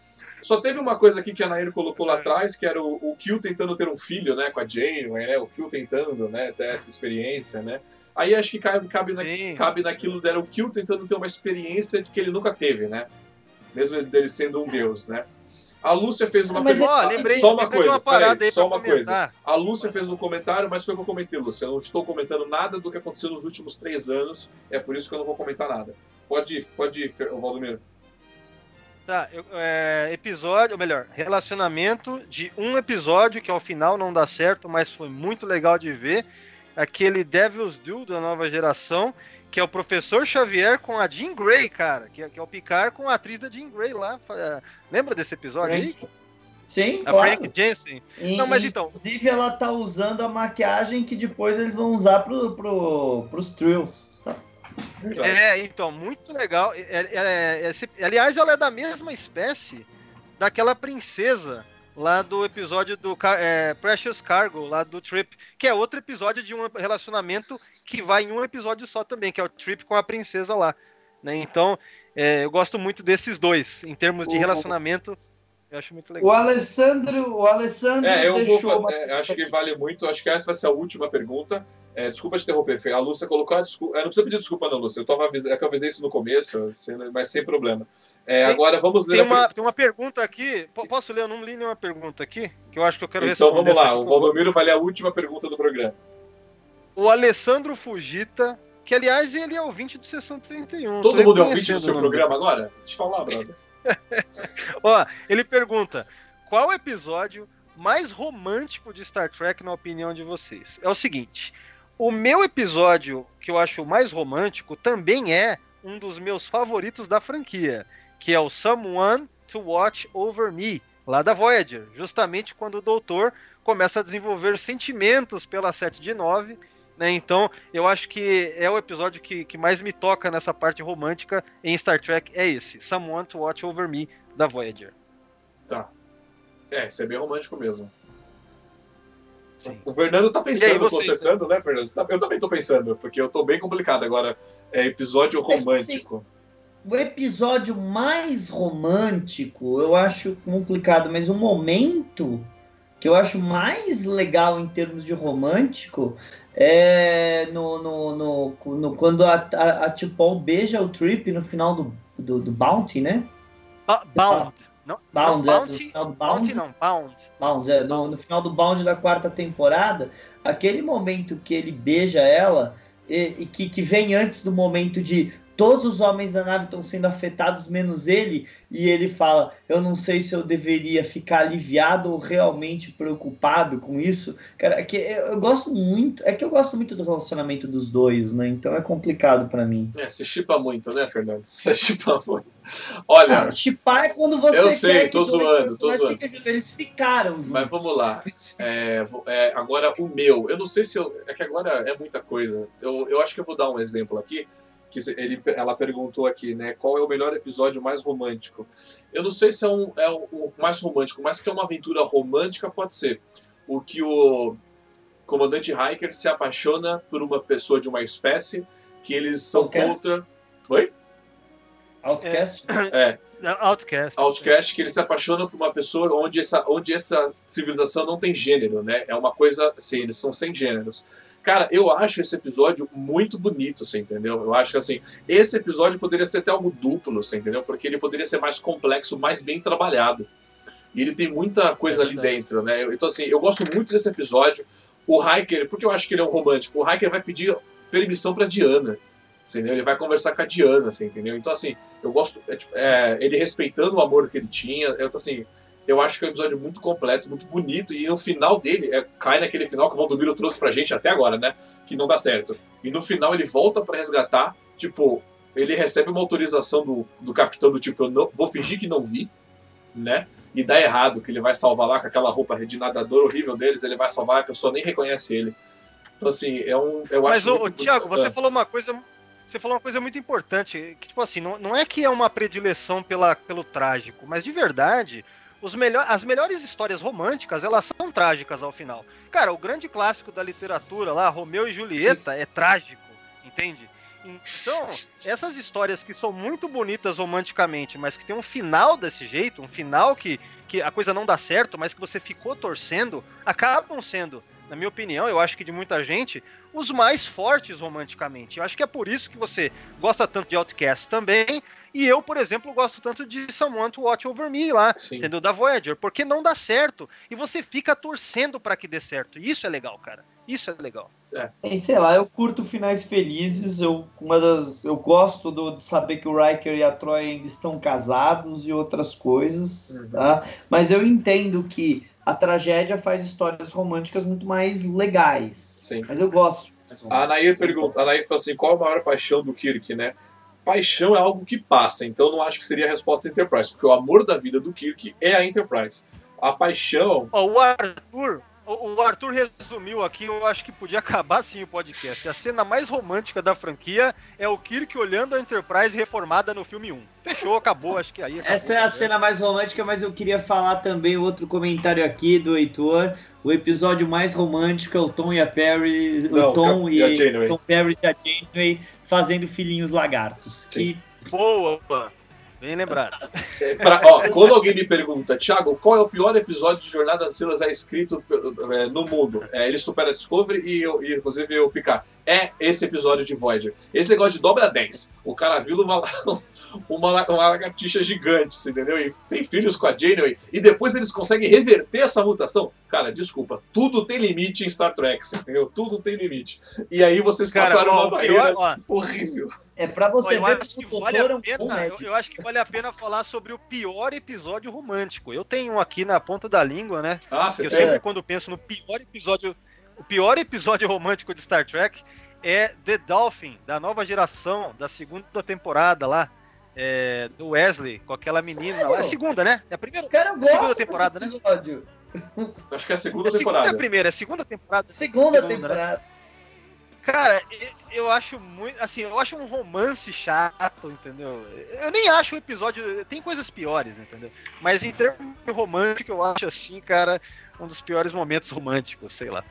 Só teve uma coisa aqui que a Nair colocou lá atrás, que era o, o Q tentando ter um filho, né, com a Janeway, né, o Q tentando, né, ter essa experiência, né. Aí acho que cabe, cabe, na, cabe naquilo, era o Q tentando ter uma experiência que ele nunca teve, né, mesmo dele sendo um deus, né. A Lúcia fez uma pergunta, ó, lembrei, só uma coisa, uma parada aí, só uma comentar. coisa. A Lúcia fez um comentário, mas foi o que eu comentei, Lúcia, eu não estou comentando nada do que aconteceu nos últimos três anos, é por isso que eu não vou comentar nada. Pode ir, pode ir, Waldomiro. Tá, eu, é, episódio, ou melhor, relacionamento de um episódio que ao final não dá certo, mas foi muito legal de ver. Aquele Devil's Due da nova geração, que é o professor Xavier com a Jean Grey, cara. Que, que é o Picard com a atriz da Jean Grey lá. Lembra desse episódio Frank. aí? Sim, a claro. Frank Jensen. E, não, mas então... Inclusive ela tá usando a maquiagem que depois eles vão usar pro, pro, pros thrills, tá? É, então, muito legal. É, é, é, aliás, ela é da mesma espécie daquela princesa lá do episódio do é, Precious Cargo, lá do Trip, que é outro episódio de um relacionamento que vai em um episódio só também, que é o Trip com a princesa lá, né? Então, é, eu gosto muito desses dois, em termos de relacionamento. Eu acho muito legal. O Alessandro, o Alessandro é, eu deixou... Vou, uma... é, acho que vale muito, acho que essa vai ser a última pergunta. É, desculpa te interromper, Fê. A Lúcia colocou a desculpa... É, não precisa pedir desculpa, não, Lúcia. Eu, tava avis... é que eu avisei isso no começo, mas sem problema. É, tem, agora vamos ler... Tem uma, per... tem uma pergunta aqui... P- posso ler? Eu não li nenhuma pergunta aqui, que eu acho que eu quero então, responder. Então vamos lá. O Waldomiro vai ler a última pergunta do programa. O Alessandro Fugita, que aliás ele é ouvinte do Sessão trinta e um. Todo mundo é ouvinte do seu programa agora? Deixa eu falar, brother. Ó, ele pergunta: qual episódio mais romântico de Star Trek na opinião de vocês? É o seguinte, o meu episódio que eu acho mais romântico também é um dos meus favoritos da franquia, que é o Someone to Watch Over Me, lá da Voyager, justamente quando o doutor começa a desenvolver sentimentos pela sete de nove, né? Então eu acho que é o episódio que, que mais me toca nessa parte romântica em Star Trek, é esse, Someone to Watch Over Me, da Voyager. Tá. É, isso é bem romântico mesmo. Sim. O Fernando tá pensando, aí, vocês, consertando, né, Fernando? Eu também tô pensando, porque eu tô bem complicado agora. É episódio romântico. O episódio mais romântico, eu acho complicado, mas o momento que eu acho mais legal em termos de romântico é no, no, no, no, quando a, a, a T'Pol beija o Trip no final do, do, do Bounty, né? Ah, Bounty. Não, Bound, não, é, Bound, no final do Bound, Bound, não, Bound. Bound, é, no, no final do Bound da quarta temporada, aquele momento que ele beija ela, e, e que, que vem antes do momento de todos os homens da nave estão sendo afetados, menos ele, e ele fala, eu não sei se eu deveria ficar aliviado ou realmente preocupado com isso. Cara, é que eu gosto muito, é que eu gosto muito do relacionamento dos dois, né? Então é complicado pra mim. É, você shippa muito, né, Fernando? Você shippa muito. Olha... Shippar é quando você... Eu sei, quer tô zoando, tô zoando. Eles ficaram juntos. Mas vamos lá. É, é, agora o meu, eu não sei se eu... É que agora é muita coisa. Eu, eu acho que eu vou dar um exemplo aqui. Que ele, ela perguntou aqui, né, qual é o melhor episódio mais romântico. Eu não sei se é um, é um mais romântico, mas que é uma aventura romântica, pode ser. O que o comandante Riker se apaixona por uma pessoa de uma espécie que eles são Outcast. Contra... Oi? Outcast? É. Outcast. Outcast, que eles se apaixonam por uma pessoa onde essa, onde essa civilização não tem gênero, né? É uma coisa assim, eles são sem gêneros. Cara, eu acho esse episódio muito bonito, você entendeu? Eu acho que, assim, esse episódio poderia ser até algo duplo, você entendeu? Porque ele poderia ser mais complexo, mais bem trabalhado. E ele tem muita coisa é ali dentro, né? Então, assim, eu gosto muito desse episódio. O Riker, porque eu acho que ele é um romântico, o Riker vai pedir permissão pra Diana, você entendeu? Ele vai conversar com a Diana, você entendeu? Então, assim, eu gosto... É, é, ele respeitando o amor que ele tinha, eu, assim... Eu acho que é um episódio muito completo, muito bonito, e no final dele, é, cai naquele final que o Waldomiro trouxe pra gente até agora, né? Que não dá certo. E no final ele volta pra resgatar, tipo, ele recebe uma autorização do, do capitão do tipo, eu não, vou fingir que não vi, né? E dá errado, que ele vai salvar lá com aquela roupa de nadador horrível deles, ele vai salvar, a pessoa nem reconhece ele. Então, assim, é um... Eu Mas, acho ô, muito Thiago, bonito. Você falou uma coisa... Você falou uma coisa muito importante, que, tipo assim, não, não é que é uma predileção pela, pelo trágico, mas de verdade... Os melhor, as melhores histórias românticas, elas são trágicas ao final. Cara, o grande clássico da literatura lá, Romeu e Julieta, é trágico, entende? Então, essas histórias que são muito bonitas romanticamente, mas que tem um final desse jeito, um final que, que a coisa não dá certo, mas que você ficou torcendo, acabam sendo, na minha opinião, eu acho que de muita gente, os mais fortes romanticamente. Eu acho que é por isso que você gosta tanto de Outcast também. E eu, por exemplo, gosto tanto de Someone to Watch Over Me lá, Sim. entendeu? Da Voyager, porque não dá certo. E você fica torcendo pra que dê certo. Isso é legal, cara. Isso é legal. É. E, sei lá, eu curto finais felizes. Eu, uma das, eu gosto do, de saber que o Riker e a Troi ainda estão casados e outras coisas, uhum. tá? Mas eu entendo que a tragédia faz histórias românticas muito mais legais. Sim. Mas eu gosto. A Anair pergunta, a Anair falou assim, qual a maior paixão do Kirk, né? Paixão é algo que passa, então não acho que seria a resposta Enterprise, porque o amor da vida do Kirk é a Enterprise. A paixão... Oh, o, Arthur, o Arthur resumiu aqui, eu acho que podia acabar sim o podcast. A cena mais romântica da franquia é o Kirk olhando a Enterprise reformada no filme um. Show, acabou, acho que aí acabou. Essa é a cena mais romântica, mas eu queria falar também outro comentário aqui do Heitor. O episódio mais romântico é o Tom e a Perry, não, o Tom e a Janeway. Tom Perry e a Janeway fazendo filhinhos lagartos. Que... Boa, bem lembrado. É, pra, ó, quando alguém me pergunta, Thiago, qual é o pior episódio de Jornada das Estrelas é escrito é, no mundo? É, ele supera a Discovery e, eu, e inclusive eu picar. É esse episódio de Voyager. Esse negócio de dobra dez. O cara viu uma, uma, uma lagartixa gigante, entendeu? E tem filhos com a Janeway. E depois eles conseguem reverter essa mutação. Cara, desculpa, tudo tem limite em Star Trek, entendeu? Tudo tem limite. E aí vocês cara, passaram ó, uma barreira ó, horrível. É pra você ó, eu ver acho que vale a pena, eu, eu acho que vale a pena falar sobre o pior episódio romântico. Eu tenho um aqui na ponta da língua, né? Ah, você eu tem? Sempre quando penso no pior episódio, o pior episódio romântico de Star Trek é The Dolphin, da nova geração, da segunda temporada lá. É, do Wesley, com aquela menina Sério? Lá. É a segunda, né? É a primeira cara, eu segunda temporada, né? Acho que é a segunda, a segunda temporada. É a primeira, é a segunda temporada. Segunda, segunda temporada. Né? Cara, eu acho muito. Assim, eu acho um romance chato, entendeu? Eu nem acho o episódio. Tem coisas piores, entendeu? Mas em termos romântico, eu acho assim, cara, um dos piores momentos românticos, sei lá.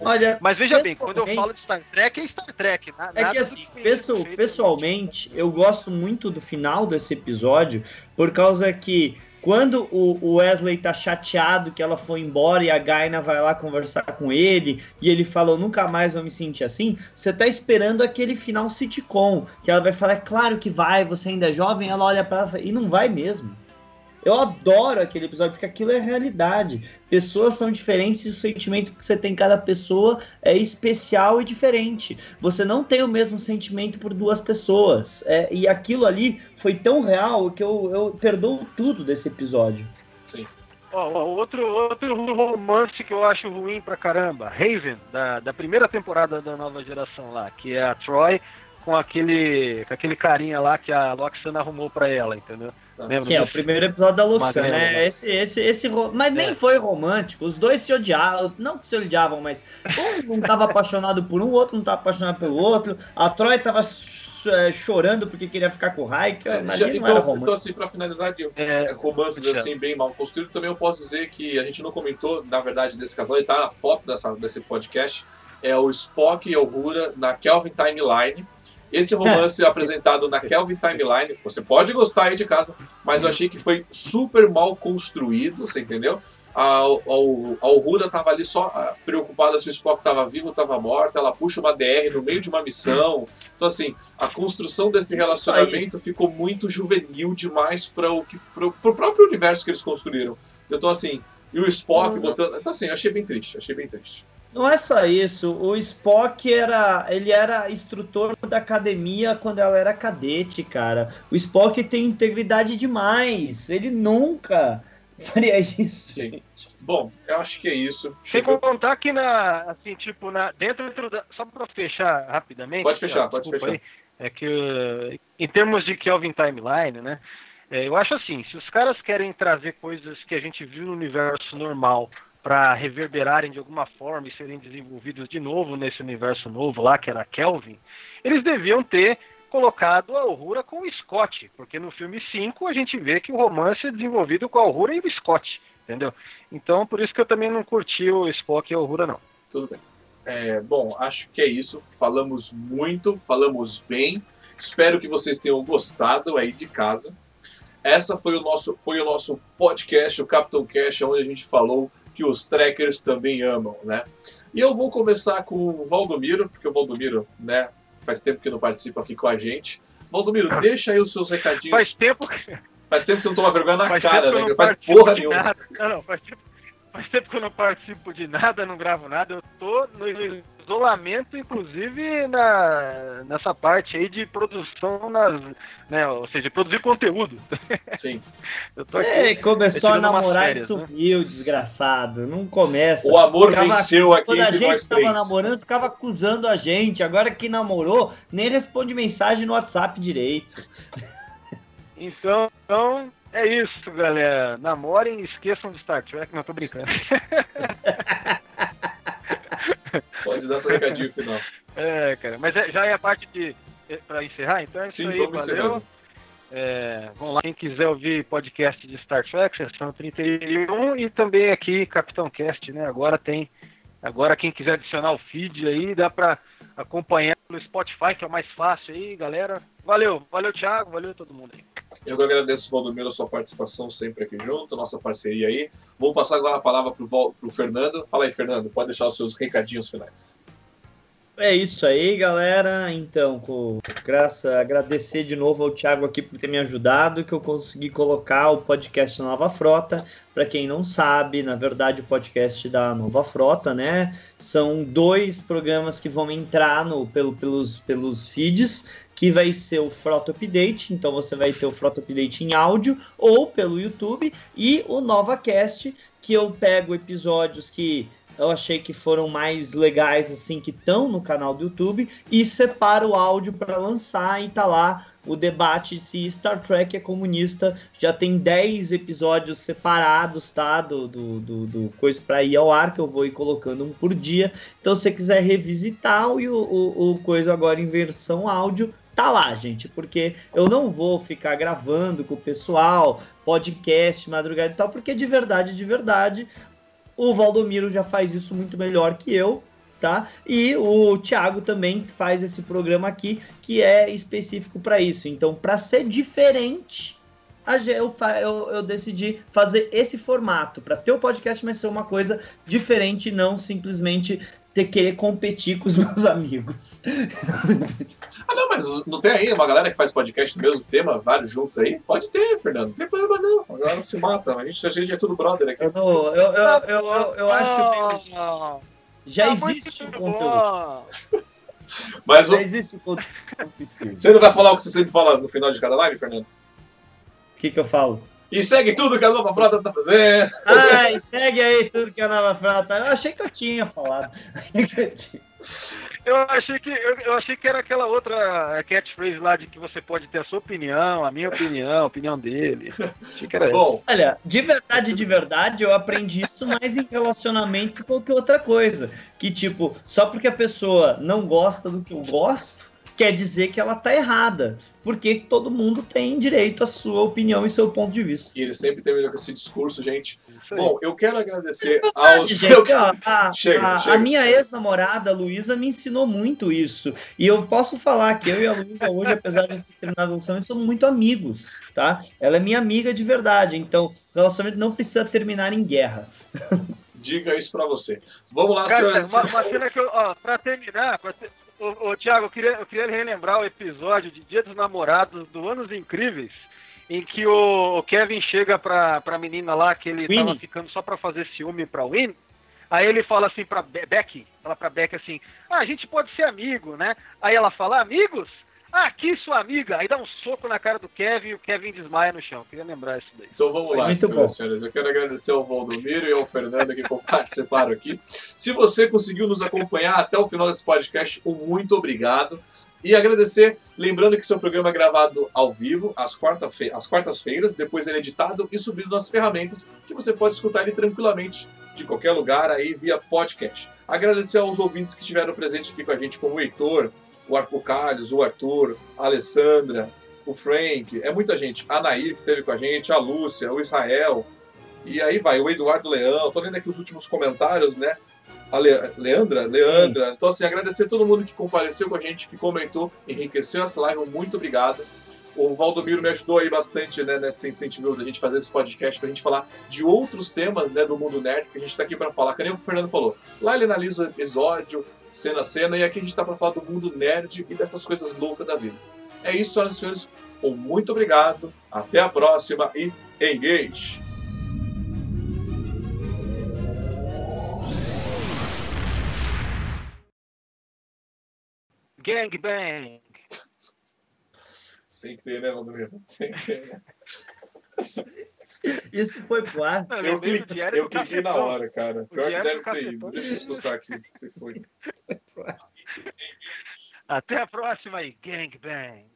Olha, mas veja bem, quando eu falo de Star Trek, é Star Trek. Na, é que assim, pessoal, pessoalmente, eu gosto muito do final desse episódio, por causa que quando o Wesley tá chateado que ela foi embora e a Gaina vai lá conversar com ele, e ele fala, eu nunca mais vou me sentir assim, você tá esperando aquele final sitcom, que ela vai falar, é claro que vai, você ainda é jovem, ela olha pra ela e não vai mesmo. Eu adoro aquele episódio, porque aquilo é realidade. Pessoas são diferentes e o sentimento que você tem em cada pessoa é especial e diferente. Você não tem o mesmo sentimento por duas pessoas. É, e aquilo ali foi tão real que eu, eu perdoo tudo desse episódio. Sim. Oh, oh, outro, outro romance que eu acho ruim pra caramba, Raven, da, da primeira temporada da Nova Geração lá, que é a Troi com aquele, com aquele carinha lá que a Loxana arrumou pra ela, entendeu? Lembra que é o primeiro episódio da Loxana, né? Esse, esse, esse, mas nem é. Foi romântico, os dois se odiavam, não que se odiavam, mas um não tava apaixonado por um, o outro não tava apaixonado pelo outro, a Troi tava chorando porque queria ficar com o Raik. É, então, então, assim, pra finalizar, de é, romances assim, bem mal construídos, também eu posso dizer que a gente não comentou, na verdade, desse casal, ele tá na foto dessa, desse podcast, é o Spock e o Uhura na Kelvin Timeline. Esse romance apresentado na Kelvin Timeline, você pode gostar aí de casa, mas eu achei que foi super mal construído, você entendeu? A, a, a Uhura tava ali só preocupada se o Spock tava vivo ou tava morta, ela puxa uma D R no meio de uma missão. Então assim, a construção desse relacionamento ficou muito juvenil demais para o que, pro, pro próprio universo que eles construíram. Eu tô assim, e o Spock botando... Então assim, eu achei bem triste, achei bem triste. Não é só isso, o Spock era, ele era instrutor da academia quando ela era cadete, cara. O Spock tem integridade demais, ele nunca faria isso. Sim. Bom, eu acho que é isso. Sem contar que na, assim, tipo, na, dentro, dentro da, só para fechar rapidamente. Pode fechar, ó, pode fechar. Aí, é que em termos de Kelvin Timeline, né? É, eu acho assim, se os caras querem trazer coisas que a gente viu no universo normal para reverberarem de alguma forma e serem desenvolvidos de novo nesse universo novo lá, que era Kelvin, eles deviam ter colocado a Uhura com o Scott, porque no filme cinco a gente vê que o romance é desenvolvido com a Uhura e o Scott, entendeu? Então, por isso que eu também não curti o Spock e a Uhura, não. Tudo bem. É, bom, acho que é isso. Falamos muito, falamos bem. Espero que vocês tenham gostado aí de casa. Essa foi o nosso, foi o nosso podcast, o Capitão Cash, onde a gente falou que os trekkers também amam, né? E eu vou começar com o Waldomiro, porque o Waldomiro, né, faz tempo que não participa aqui com a gente. Waldomiro, deixa aí os seus recadinhos. Faz tempo que... Faz tempo que você não toma vergonha na faz cara, né? Não faz porra nenhuma. Nada. Não, não, faz tempo... faz tempo que eu não participo de nada, não gravo nada. Eu tô no isolamento, inclusive, na... nessa parte aí de produção, nas... né? Ou seja, produzir conteúdo. Sim. Eu tô aqui, você começou a namorar férias, e sumiu, né? Desgraçado. Não começa. O amor ficava... venceu aqui entre nós três. Quando a gente tava namorando, ficava acusando a gente. Agora que namorou, nem responde mensagem no WhatsApp direito. Então... então... é isso, galera. Namorem e esqueçam de Star Trek. Não, tô brincando. Pode dar seu recadinho final. É, cara. Mas é, já é a parte de... É, pra encerrar, então é sim, isso aí. Valeu. É, vão lá. Quem quiser ouvir podcast de Star Trek, sessão trinta e um. E também aqui, Capitão Cast, né? Agora tem... Agora quem quiser adicionar o feed aí, dá pra acompanhar no Spotify, que é o mais fácil aí, galera. Valeu. Valeu, Thiago. Valeu todo mundo aí. Eu que agradeço, Waldomiro, a sua participação sempre aqui junto, nossa parceria aí. Vou passar agora a palavra pro, Val, pro Fernando. Fala aí, Fernando, pode deixar os seus recadinhos finais. É isso aí, galera. Então, com graça, agradecer de novo ao Thiago aqui por ter me ajudado, que eu consegui colocar o podcast Nova Frota. Para quem não sabe, na verdade, o podcast da Nova Frota, né? São dois programas que vão entrar no, pelo, pelos, pelos feeds, que vai ser o Frota Update, então você vai ter o Frota Update em áudio ou pelo YouTube, e o NovaCast, que eu pego episódios que eu achei que foram mais legais, assim, que estão no canal do YouTube, e separo o áudio para lançar, e tá lá o debate se Star Trek é comunista. Já tem dez episódios separados, tá? Do, do, do, do coisa para ir ao ar, que eu vou ir colocando um por dia. Então, se você quiser revisitar o, o, o coisa agora em versão áudio, tá lá, gente, porque eu não vou ficar gravando com o pessoal, podcast, madrugada e tal, porque de verdade, de verdade, o Waldomiro já faz isso muito melhor que eu, tá? E o Thiago também faz esse programa aqui, que é específico para isso. Então, para ser diferente, eu, eu, eu decidi fazer esse formato, para ter o podcast, mas ser uma coisa diferente, não simplesmente ter querer competir com os meus amigos. Ah, não, mas não tem aí uma galera que faz podcast do mesmo tema, vários juntos aí? Pode ter, Fernando, não tem problema não. A galera não se mata, a gente, a gente é tudo brother aqui. Eu, eu, eu, eu, eu, eu acho que meio... já, tá existe um conteúdo. Mas já o... existe um conteúdo. Você não vai falar o que você sempre fala no final de cada live, Fernando? O que que eu falo? E segue tudo que a Nova Frota tá fazendo. Ah, e segue aí tudo que a Nova Frota... Eu achei que eu tinha falado. Eu achei que, eu, eu achei que era aquela outra catchphrase lá de que você pode ter a sua opinião, a minha opinião, a opinião dele. Achei que era bom. Essa. Olha, de verdade, de verdade, eu aprendi isso mais em relacionamento que qualquer outra coisa. Que tipo, só porque a pessoa não gosta do que eu gosto, quer dizer que ela tá errada, porque todo mundo tem direito à sua opinião e seu ponto de vista. E ele sempre termina com esse discurso, gente. Bom, eu quero agradecer é verdade, aos... Gente, eu... ó, a, chega, a, chega. a minha ex-namorada, Luísa, me ensinou muito isso. E eu posso falar que eu e a Luísa hoje, apesar de ter terminado o relacionamento, somos muito amigos, tá? Ela é minha amiga de verdade, então o relacionamento não precisa terminar em guerra. Diga isso pra você. Vamos lá, senhor. Pra terminar... Pra ter... Ô, ô, Thiago, eu queria, eu queria relembrar o episódio de Dia dos Namorados do Anos Incríveis, em que o, o Kevin chega pra, pra menina lá, que ele Winnie. Tava ficando só pra fazer ciúme pra Winnie. Aí ele fala assim pra Be- Becky, fala pra Becky assim, ah, a gente pode ser amigo, né? Aí ela fala, amigos? Ah, aqui sua amiga! Aí dá um soco na cara do Kevin e o Kevin desmaia no chão. Eu queria lembrar isso daí. Então vamos lá, senhoras e senhores. Eu quero agradecer ao Waldomiro e ao Fernando que participaram aqui. Se você conseguiu nos acompanhar até o final desse podcast, um muito obrigado. E agradecer, lembrando que esse é um programa gravado ao vivo, às, quarta-fe- às quartas-feiras, depois ele é editado e subido nas ferramentas, que você pode escutar ele tranquilamente, de qualquer lugar aí, via podcast. Agradecer aos ouvintes que estiveram presentes aqui com a gente, como o Heitor, o Arco Carlos, o Arthur, a Alessandra, o Frank, é muita gente. A Nair, que esteve com a gente, a Lúcia, o Israel, e aí vai, o Eduardo Leão. Tô lendo aqui os últimos comentários, né? A Le- Leandra? Leandra. Sim. Então, assim, agradecer a todo mundo que compareceu com a gente, que comentou, enriqueceu essa live. Muito obrigado. O Waldomiro me ajudou aí bastante, né, nesse incentivo da gente fazer esse podcast, pra gente falar de outros temas, né, do mundo nerd, que a gente tá aqui pra falar. Que nem o Fernando falou. Lá ele analisa o episódio, cena a cena, e aqui a gente tá pra falar do mundo nerd e dessas coisas loucas da vida. É isso, senhoras e senhores. Um muito obrigado, até a próxima e engage! Gangbang! Tem que ter, né, Valdomiro? Tem que ter, né? Isso foi pro ar. Eu, clique, eu cliquei na hora, cara. Pior que deve ter ido. Deixa eu escutar aqui se foi. Até a próxima aí, gangbang.